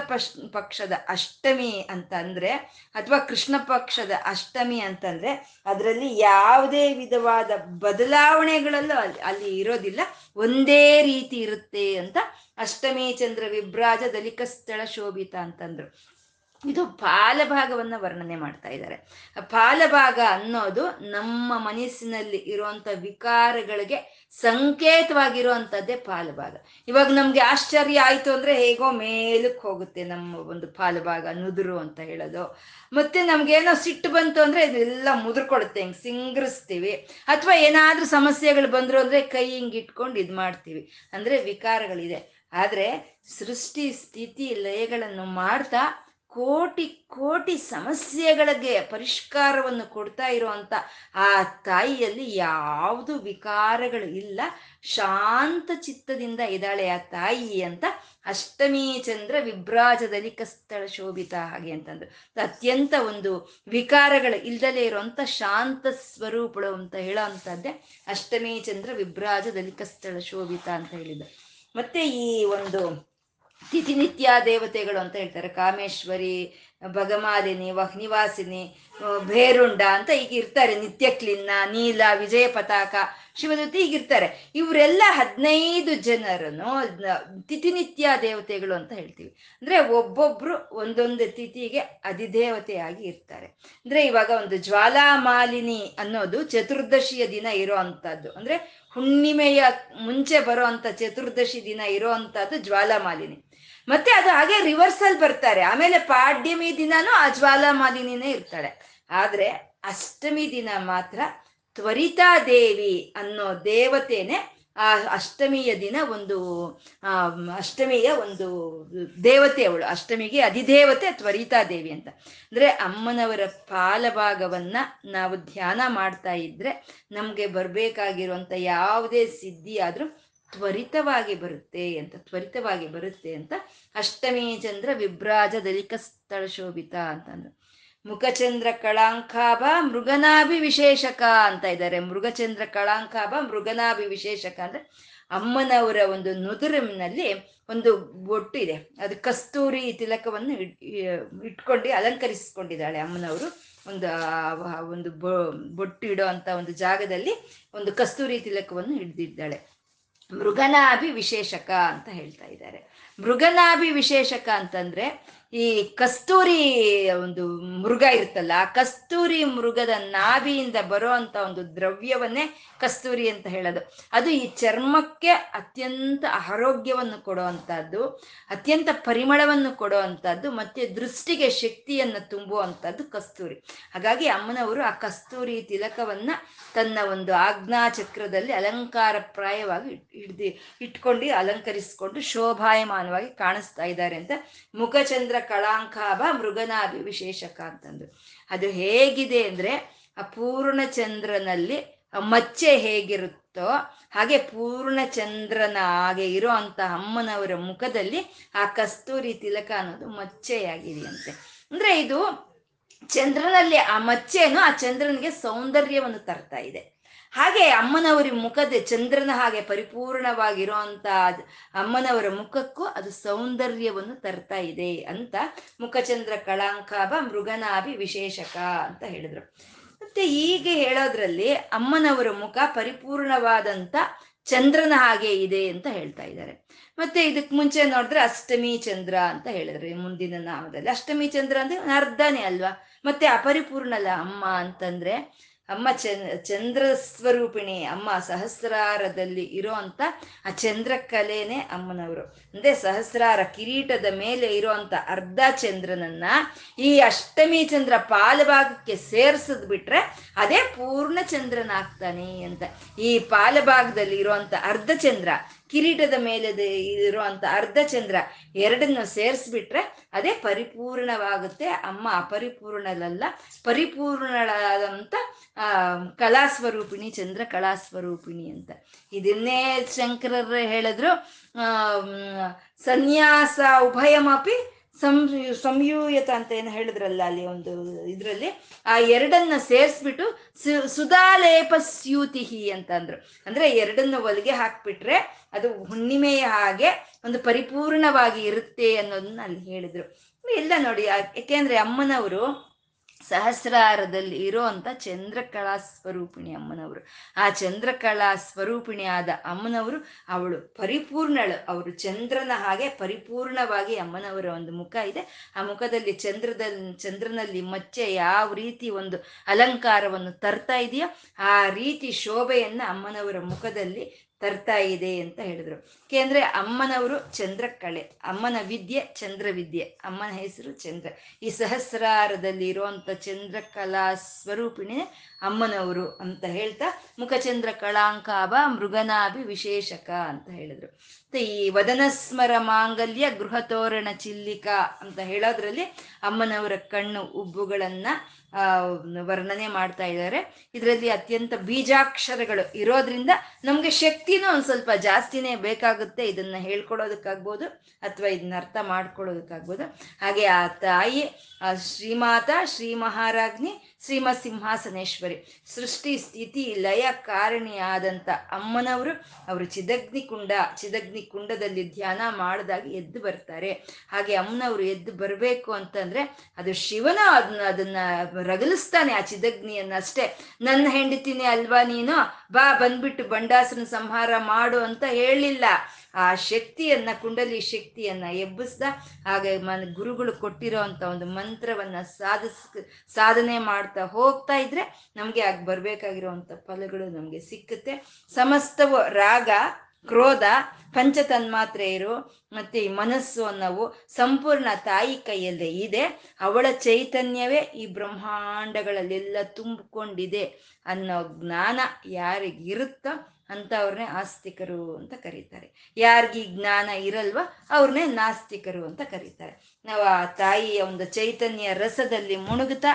ಪಕ್ಷದ ಅಷ್ಟಮಿ ಅಂತಂದ್ರೆ ಅಥವಾ ಕೃಷ್ಣ ಪಕ್ಷದ ಅಷ್ಟಮಿ ಅಂತಂದ್ರೆ ಅದರಲ್ಲಿ ಯಾವುದೇ ವಿಧವಾದ ಬದಲಾವಣೆಗಳಲ್ಲೂ ಅಲ್ಲಿ ಇರೋದಿಲ್ಲ, ಒಂದೇ ರೀತಿ ಇರುತ್ತೆ ಅಂತ ಅಷ್ಟಮಿ ಚಂದ್ರ ವಿಭ್ರಾಜ ದಲಿಕ ಸ್ಥಳ ಶೋಭಿತ ಅಂತಂದ್ರು. ಇದು ಪಾಲಭಾಗವನ್ನ ವರ್ಣನೆ ಮಾಡ್ತಾ ಇದ್ದಾರೆ. ಪಾಲಭಾಗ ಅನ್ನೋದು ನಮ್ಮ ಮನಸ್ಸಿನಲ್ಲಿ ಇರುವಂತ ವಿಕಾರಗಳಿಗೆ ಸಂಕೇತವಾಗಿರುವಂಥದ್ದೇ ಪಾಲಭಾಗ. ಇವಾಗ ನಮ್ಗೆ ಆಶ್ಚರ್ಯ ಆಯ್ತು ಅಂದ್ರೆ ಹೇಗೋ ಮೇಲಕ್ಕೆ ಹೋಗುತ್ತೆ ನಮ್ಮ ಒಂದು ಪಾಲಭಾಗ, ನುದುರು ಅಂತ ಹೇಳೋದು. ಮತ್ತೆ ನಮ್ಗೇನೋ ಸಿಟ್ಟು ಬಂತು ಅಂದ್ರೆ ಇದೆಲ್ಲ ಮುದುರ್ಕೊಡುತ್ತೆ, ಹಿಂಗೆ ಸಿಂಗರಿಸ್ತೀವಿ. ಅಥವಾ ಏನಾದ್ರೂ ಸಮಸ್ಯೆಗಳು ಬಂದ್ರು ಅಂದ್ರೆ ಕೈ ಹಿಂಗೆ ಇಟ್ಕೊಂಡು ಇದು ಮಾಡ್ತೀವಿ. ಅಂದ್ರೆ ವಿಕಾರಗಳಿದೆ. ಆದ್ರೆ ಸೃಷ್ಟಿ ಸ್ಥಿತಿ ಲಯಗಳನ್ನು ಮಾಡ್ತಾ ಕೋಟಿ ಕೋಟಿ ಸಮಸ್ಯೆಗಳಿಗೆ ಪರಿಷ್ಕಾರವನ್ನು ಕೊಡ್ತಾ ಇರುವಂತ ಆ ತಾಯಿಯಲ್ಲಿ ಯಾವುದು ವಿಕಾರಗಳು ಇಲ್ಲ, ಶಾಂತ ಚಿತ್ತದಿಂದ ಇದ್ದಾಳೆ ಆ ತಾಯಿ ಅಂತ ಅಷ್ಟಮಿ ಚಂದ್ರ ವಿಭ್ರಾಜದಲ್ಲಿ ಕಸ್ತಳ ಶೋಭಿತ ಹಾಗೆ ಅಂತಂದ್ರು. ಅತ್ಯಂತ ಒಂದು ವಿಕಾರಗಳು ಇಲ್ದಲೇ ಇರುವಂತ ಶಾಂತ ಸ್ವರೂಪಳು ಅಂತ ಹೇಳೋ ಅಂತದ್ದೇ ಅಷ್ಟಮಿ ಚಂದ್ರ ವಿಭ್ರಾಜದಲ್ಲಿ ಕಸ್ತಳ ಶೋಭಿತ ಅಂತ ಹೇಳಿದ್ರು. ಮತ್ತೆ ಈ ಒಂದು ತಿಥಿನಿತ್ಯ ದೇವತೆಗಳು ಅಂತ ಹೇಳ್ತಾರೆ, ಕಾಮೇಶ್ವರಿ, ಭಗಮಾಲಿನಿ, ವಹ್ನಿವಾಸಿನಿ, ಭೇರುಂಡ ಅಂತ ಈಗ ಇರ್ತಾರೆ. ನಿತ್ಯಕ್ಲಿನ್ನ, ನೀಲ, ವಿಜಯ ಪತಾಕ, ಶಿವದೂತಿ ಈಗಿರ್ತಾರೆ. ಇವರೆಲ್ಲ 15 ಜನರನ್ನು ತಿಥಿನಿತ್ಯ ದೇವತೆಗಳು ಅಂತ ಹೇಳ್ತೀವಿ. ಅಂದ್ರೆ ಒಬ್ಬೊಬ್ರು ಒಂದೊಂದು ತಿಥಿಗೆ ಅಧಿದೇವತೆಯಾಗಿ ಇರ್ತಾರೆ. ಅಂದ್ರೆ ಇವಾಗ ಒಂದು ಜ್ವಾಲಾಮಾಲಿನಿ ಅನ್ನೋದು ಚತುರ್ದಶಿಯ ದಿನ ಇರೋ ಅಂಥದ್ದು. ಅಂದ್ರೆ ಹುಣ್ಣಿಮೆಯ ಮುಂಚೆ ಬರೋ ಅಂಥ ಚತುರ್ದಶಿ ದಿನ ಇರೋ ಅಂಥದ್ದು ಜ್ವಾಲಾಮಾಲಿನಿ. ಮತ್ತೆ ಅದು ಹಾಗೆ ರಿವರ್ಸಲ್ ಬರ್ತಾರೆ, ಆಮೇಲೆ ಪಾಡ್ಯಮಿ ದಿನಾನು ಆ ಜ್ವಾಲಾಮಾಲಿನಿನೇ ಇರ್ತಾಳೆ. ಆದ್ರೆ ಅಷ್ಟಮಿ ದಿನ ಮಾತ್ರ ತ್ವರಿತಾ ದೇವಿ ಅನ್ನೋ ದೇವತೆನೆ ಆ ಅಷ್ಟಮಿಯ ದಿನ ಒಂದು ಅಷ್ಟಮಿಯ ಒಂದು ದೇವತೆ ಅವಳು. ಅಷ್ಟಮಿಗೆ ಅಧಿದೇವತೆ ತ್ವರಿತಾ ದೇವಿ ಅಂತ. ಅಂದರೆ ಅಮ್ಮನವರ ಪಾಲಭಾಗವನ್ನು ನಾವು ಧ್ಯಾನ ಮಾಡ್ತಾ ಇದ್ರೆ ನಮಗೆ ಬರಬೇಕಾಗಿರುವಂಥ ಯಾವುದೇ ಸಿದ್ಧಿ ಆದರೂ ತ್ವರಿತವಾಗಿ ಬರುತ್ತೆ ಅಂತ ಅಷ್ಟಮಿ ಚಂದ್ರ ವಿಭ್ರಾಜದಲಿಕ ಸ್ಥಳ ಶೋಭಿತ ಅಂತಂದ್ರು. ಮುಖಚಂದ್ರ ಕಳಾಂಕಾಭ ಮೃಗನಾಭಿ ವಿಶೇಷಕ ಅಂತ ಇದ್ದಾರೆ. ಮೃಗಚಂದ್ರ ಕಳಾಂಕಾಭ ಮೃಗನಾಭಿ ವಿಶೇಷಕ ಅಂದ್ರೆ ಅಮ್ಮನವರ ಒಂದು ನುದುರಿನಲ್ಲಿ ಒಂದು ಬೊಟ್ಟು ಇದೆ, ಅದು ಕಸ್ತೂರಿ ತಿಲಕವನ್ನು ಇಟ್ಕೊಂಡು ಅಲಂಕರಿಸಿಕೊಂಡಿದ್ದಾಳೆ ಅಮ್ಮನವರು. ಒಂದು ಬೊಟ್ಟು ಇಡೋ ಅಂತ ಒಂದು ಜಾಗದಲ್ಲಿ ಒಂದು ಕಸ್ತೂರಿ ತಿಲಕವನ್ನು ಹಿಡಿದಿದ್ದಾಳೆ. ಮೃಗನಾಭಿ ವಿಶೇಷಕ ಅಂತ ಹೇಳ್ತಾ ಇದ್ದಾರೆ. ಮೃಗನಾಭಿ ವಿಶೇಷಕ ಅಂತಂದ್ರೆ ಈ ಕಸ್ತೂರಿ ಒಂದು ಮೃಗ ಇರ್ತಲ್ಲ, ಆ ಕಸ್ತೂರಿ ಮೃಗದ ನಾಭಿಯಿಂದ ಬರೋ ಅಂತ ಒಂದು ದ್ರವ್ಯವನ್ನೇ ಕಸ್ತೂರಿ ಅಂತ ಹೇಳೋದು. ಅದು ಈ ಚರ್ಮಕ್ಕೆ ಅತ್ಯಂತ ಆರೋಗ್ಯವನ್ನು ಕೊಡೋ ಅಂಥದ್ದು, ಅತ್ಯಂತ ಪರಿಮಳವನ್ನು ಕೊಡೋ ಅಂಥದ್ದು, ಮತ್ತೆ ದೃಷ್ಟಿಗೆ ಶಕ್ತಿಯನ್ನು ತುಂಬುವಂಥದ್ದು ಕಸ್ತೂರಿ. ಹಾಗಾಗಿ ಅಮ್ಮನವರು ಆ ಕಸ್ತೂರಿ ತಿಲಕವನ್ನ ತನ್ನ ಒಂದು ಆಜ್ಞಾ ಚಕ್ರದಲ್ಲಿ ಅಲಂಕಾರ ಪ್ರಾಯವಾಗಿ ಇಟ್ಕೊಂಡು ಅಲಂಕರಿಸಿಕೊಂಡು ಶೋಭಾಯಮಾನವಾಗಿ ಕಾಣಿಸ್ತಾ ಇದ್ದಾರೆ ಅಂತ ಮುಖಚಂದ್ರ ಕಳಾಂಕಾಭ ಮೃಗನಾಭಿ ವಿಶೇಷಕ ಅಂತಂದ್ರು. ಅದು ಹೇಗಿದೆ ಅಂದ್ರೆ ಆ ಪೂರ್ಣಚಂದ್ರನಲ್ಲಿ ಮಚ್ಚೆ ಹೇಗಿರುತ್ತೋ ಹಾಗೆ ಪೂರ್ಣಚಂದ್ರನ ಹಾಗೆ ಇರೋ ಅಂತ ಅಮ್ಮನವರ ಮುಖದಲ್ಲಿ ಆ ಕಸ್ತೂರಿ ತಿಲಕ ಅನ್ನೋದು ಮಚ್ಚೆಯಾಗಿದೆಯಂತೆ. ಅಂದ್ರೆ ಇದು ಚಂದ್ರನಲ್ಲಿ ಆ ಮಚ್ಚೆನು ಆ ಚಂದ್ರನಿಗೆ ಸೌಂದರ್ಯವನ್ನು ತರ್ತಾ ಇದೆ. ಹಾಗೆ ಅಮ್ಮನವರ ಮುಖದ ಚಂದ್ರನ ಹಾಗೆ ಪರಿಪೂರ್ಣವಾಗಿರುವಂತ ಅಮ್ಮನವರ ಮುಖಕ್ಕೂ ಅದು ಸೌಂದರ್ಯವನ್ನು ತರ್ತಾ ಇದೆ ಅಂತ ಮುಖಚಂದ್ರ ಕಳಾಂಕಾಭ ಮೃಗನಾಭಿ ವಿಶೇಷಕ ಅಂತ ಹೇಳಿದ್ರು. ಮತ್ತೆ ಹೀಗೆ ಹೇಳೋದ್ರಲ್ಲಿ ಅಮ್ಮನವರ ಮುಖ ಪರಿಪೂರ್ಣವಾದಂತ ಚಂದ್ರನ ಹಾಗೆ ಇದೆ ಅಂತ ಹೇಳ್ತಾ ಇದ್ದಾರೆ. ಮತ್ತೆ ಇದಕ್ಕೆ ಮುಂಚೆ ನೋಡಿದ್ರೆ ಅಷ್ಟಮಿ ಚಂದ್ರ ಅಂತ ಹೇಳಿದ್ರೆ ಮುಂದಿನ ನಾಮದಲ್ಲಿ ಅಷ್ಟಮಿ ಚಂದ್ರ ಅಂದ್ರೆ ಅರ್ಧನೇ ಅಲ್ವಾ, ಮತ್ತೆ ಅಪರಿಪೂರ್ಣಲ್ಲ ಅಮ್ಮ ಅಂತಂದ್ರೆ ಅಮ್ಮ ಚಂದ್ರ ಸ್ವರೂಪಿಣಿ, ಅಮ್ಮ ಸಹಸ್ರಾರದಲ್ಲಿ ಇರೋ ಅಂತ ಆ ಚಂದ್ರಕಲೆನೇ ಅಮ್ಮನವರು. ಅಂದ್ರೆ ಸಹಸ್ರಾರ ಕಿರೀಟದ ಮೇಲೆ ಇರೋ ಅಂತ ಅರ್ಧ ಚಂದ್ರನನ್ನ ಈ ಅಷ್ಟಮಿ ಚಂದ್ರ ಪಾಲಭಾಗಕ್ಕೆ ಸೇರ್ಸದ್ ಬಿಟ್ರೆ ಅದೇ ಪೂರ್ಣ ಚಂದ್ರನ ಆಗ್ತಾನೆ ಅಂತ. ಈ ಪಾಲಭಾಗದಲ್ಲಿ ಇರುವಂತ ಅರ್ಧ ಚಂದ್ರ, ಕಿರೀಟದ ಮೇಲೆ ಇರುವಂತ ಅರ್ಧ ಚಂದ್ರ ಎರಡನ್ನು ಸೇರಿಸ್ಬಿಟ್ರೆ ಅದೇ ಪರಿಪೂರ್ಣವಾಗುತ್ತೆ. ಅಮ್ಮ ಅಪರಿಪೂರ್ಣಲಲ್ಲ, ಪರಿಪೂರ್ಣಳಾದಂಥ ಕಲಾಸ್ವರೂಪಿಣಿ, ಚಂದ್ರ ಕಲಾಸ್ವರೂಪಿಣಿ ಅಂತ. ಇದನ್ನೇ ಶಂಕರರು ಹೇಳಿದ್ರು, ಸನ್ಯಾಸ ಉಭಯಮಪಿ ಸಂಯೂಯತ ಅಂತ ಏನು ಹೇಳಿದ್ರಲ್ಲ ಅಲ್ಲಿ ಒಂದು ಇದರಲ್ಲಿ, ಆ ಎರಡನ್ನ ಸೇರಿಸ್ಬಿಟ್ಟು ಸುಧಾಲೇಪ ಸ್ಯೂತಿಹಿ ಅಂತಂದ್ರು. ಅಂದ್ರೆ ಎರಡನ್ನು ಒಲಿಗೆ ಹಾಕ್ಬಿಟ್ರೆ ಅದು ಹುಣ್ಣಿಮೆಯ ಹಾಗೆ ಒಂದು ಪರಿಪೂರ್ಣವಾಗಿ ಇರುತ್ತೆ ಅನ್ನೋದನ್ನ ಅಲ್ಲಿ ಹೇಳಿದ್ರು. ಇಲ್ಲ ನೋಡಿ, ಯಾಕೆಂದ್ರೆ ಅಮ್ಮನವರು ಸಹಸ್ರಾರದಲ್ಲಿ ಇರೋ ಅಂತ ಚಂದ್ರಕಲಾ ಸ್ವರೂಪಿಣಿ ಅಮ್ಮನವರು. ಆ ಚಂದ್ರಕಲಾ ಸ್ವರೂಪಿಣಿ ಆದ ಅಮ್ಮನವರು ಅವಳು ಪರಿಪೂರ್ಣಳು, ಅವರು ಚಂದ್ರನ ಹಾಗೆ ಪರಿಪೂರ್ಣವಾಗಿ ಅಮ್ಮನವರ ಒಂದು ಮುಖ ಇದೆ. ಆ ಮುಖದಲ್ಲಿ ಚಂದ್ರನಲ್ಲಿ ಮಚ್ಚೆ ಯಾವ ರೀತಿ ಒಂದು ಅಲಂಕಾರವನ್ನು ತರ್ತಾ ಇದೆಯೋ ಆ ರೀತಿ ಶೋಭೆಯನ್ನು ಅಮ್ಮನವರ ಮುಖದಲ್ಲಿ ತರ್ತಾ ಇದೆ ಅಂತ ಹೇಳಿದ್ರು. ಏಕೆಂದ್ರೆ ಅಮ್ಮನವರು ಚಂದ್ರಕಲೆ, ಅಮ್ಮನ ವಿದ್ಯೆ ಚಂದ್ರವಿದ್ಯೆ, ಅಮ್ಮನ ಹೆಸರು ಚಂದ್ರ. ಈ ಸಹಸ್ರಾರದಲ್ಲಿ ಇರುವಂತ ಚಂದ್ರಕಲಾ ಸ್ವರೂಪಿಣಿ ಅಮ್ಮನವರು ಅಂತ ಹೇಳ್ತಾ ಮುಖಚಂದ್ರ ಕಳಾಂಕಾಭ ಮೃಗನಾಭಿ ವಿಶೇಷಕ ಅಂತ ಹೇಳಿದ್ರು. ಈ ವದನಸ್ಮರ ಮಾಂಗಲ್ಯ ಗೃಹತೋರಣ ಚಿಲ್ಲಿಕ ಅಂತ ಹೇಳೋದ್ರಲ್ಲಿ ಅಮ್ಮನವರ ಕಣ್ಣು ಉಬ್ಬುಗಳನ್ನ ವರ್ಣನೆ ಮಾಡ್ತಾ ಇದ್ದಾರೆ. ಇದರಲ್ಲಿ ಅತ್ಯಂತ ಬೀಜಾಕ್ಷರಗಳು ಇರೋದ್ರಿಂದ ನಮ್ಗೆ ಶಕ್ತಿನೂ ಒಂದ್ ಸ್ವಲ್ಪ ಜಾಸ್ತಿನೇ ಬೇಕಾಗುತ್ತೆ, ಇದನ್ನ ಹೇಳ್ಕೊಡೋದಕ್ಕಾಗ್ಬೋದು ಅಥವಾ ಇದನ್ನ ಅರ್ಥ ಮಾಡ್ಕೊಳ್ಳೋದಕ್ಕಾಗ್ಬೋದು. ಹಾಗೆ ಆ ತಾಯಿ ಶ್ರೀಮಾತ, ಶ್ರೀ ಮಹಾರಾಜ್ನಿ, ಶ್ರೀಮ ಸಿಂಹಾಸನೇಶ್ವರಿ, ಸೃಷ್ಟಿ ಸ್ಥಿತಿ ಲಯ ಕಾರಣಿಯಾದಂಥ ಅಮ್ಮನವರು ಅವರು ಚಿದಗ್ನಿ ಕುಂಡದಲ್ಲಿ ಧ್ಯಾನ ಮಾಡಿದಾಗ ಎದ್ದು ಬರ್ತಾರೆ. ಹಾಗೆ ಅಮ್ಮನವರು ಎದ್ದು ಬರಬೇಕು ಅಂತಂದ್ರೆ ಅದು ಶಿವನ ಅದನ್ನ ರಗಲಿಸ್ತಾನೆ ಆ ಚಿದಗ್ನಿಯನ್ನಷ್ಟೇ. ನನ್ನ ಹೆಂಡತಿನೇ ಅಲ್ವಾ ನೀನು, ಬಾ ಬಂದ್ಬಿಟ್ಟು ಬಂಡಾಸನ ಸಂಹಾರ ಮಾಡು ಅಂತ ಹೇಳಿಲ್ಲ. ಆ ಶಕ್ತಿಯನ್ನ, ಕುಂಡಲಿ ಶಕ್ತಿಯನ್ನ ಎಬ್ಬಿಸ್ದ. ಹಾಗೆ ಗುರುಗಳು ಕೊಟ್ಟಿರೋ ಅಂತ ಒಂದು ಮಂತ್ರವನ್ನ ಸಾಧನೆ ಮಾಡ್ತಾ ಹೋಗ್ತಾ ಇದ್ರೆ ನಮ್ಗೆ ಆಗ ಬರ್ಬೇಕಾಗಿರುವಂತ ಫಲಗಳು ನಮ್ಗೆ ಸಿಕ್ಕುತ್ತೆ. ಸಮಸ್ತವು ರಾಗ, ಕ್ರೋಧ, ಪಂಚತನ್ಮಾತ್ರೆಯರು ಮತ್ತೆ ಈ ಮನಸ್ಸು ಅನ್ನೋವು ಸಂಪೂರ್ಣ ತಾಯಿ ಕೈಯಲ್ಲೇ ಇದೆ. ಅವಳ ಚೈತನ್ಯವೇ ಈ ಬ್ರಹ್ಮಾಂಡಗಳಲ್ಲೆಲ್ಲ ತುಂಬಿಕೊಂಡಿದೆ ಅನ್ನೋ ಜ್ಞಾನ ಯಾರಿಗಿರುತ್ತೋ ಅಂಥವ್ರನ್ನೇ ಆಸ್ತಿಕರು ಅಂತ ಕರೀತಾರೆ. ಯಾರಿಗೆ ಜ್ಞಾನ ಇರಲ್ವ ಅವ್ರನ್ನೇ ನಾಸ್ತಿಕರು ಅಂತ ಕರೀತಾರೆ. ನಾವು ಆ ತಾಯಿಯ ಒಂದು ಚೈತನ್ಯ ರಸದಲ್ಲಿ ಮುಣುಗುತ್ತಾ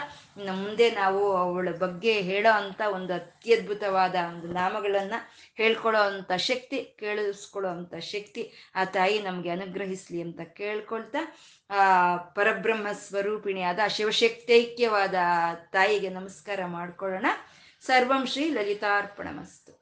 ಮುಂದೆ ನಾವು ಅವಳ ಬಗ್ಗೆ ಹೇಳೋ ಅಂಥ ಒಂದು ಅತ್ಯದ್ಭುತವಾದ ಒಂದು ನಾಮಗಳನ್ನು ಹೇಳ್ಕೊಳ್ಳೋ ಅಂಥ ಶಕ್ತಿ, ಕೇಳಿಸ್ಕೊಳ್ಳೋ ಅಂಥ ಶಕ್ತಿ ಆ ತಾಯಿ ನಮಗೆ ಅನುಗ್ರಹಿಸಲಿ ಅಂತ ಕೇಳ್ಕೊಳ್ತಾ ಪರಬ್ರಹ್ಮ ಸ್ವರೂಪಿಣಿಯಾದ ಶಿವಶಕ್ತೈಕ್ಯವಾದ ತಾಯಿಗೆ ನಮಸ್ಕಾರ ಮಾಡ್ಕೊಳ್ಳೋಣ. ಸರ್ವಂ ಶ್ರೀ ಲಲಿತಾರ್ಪಣಮಸ್ತು.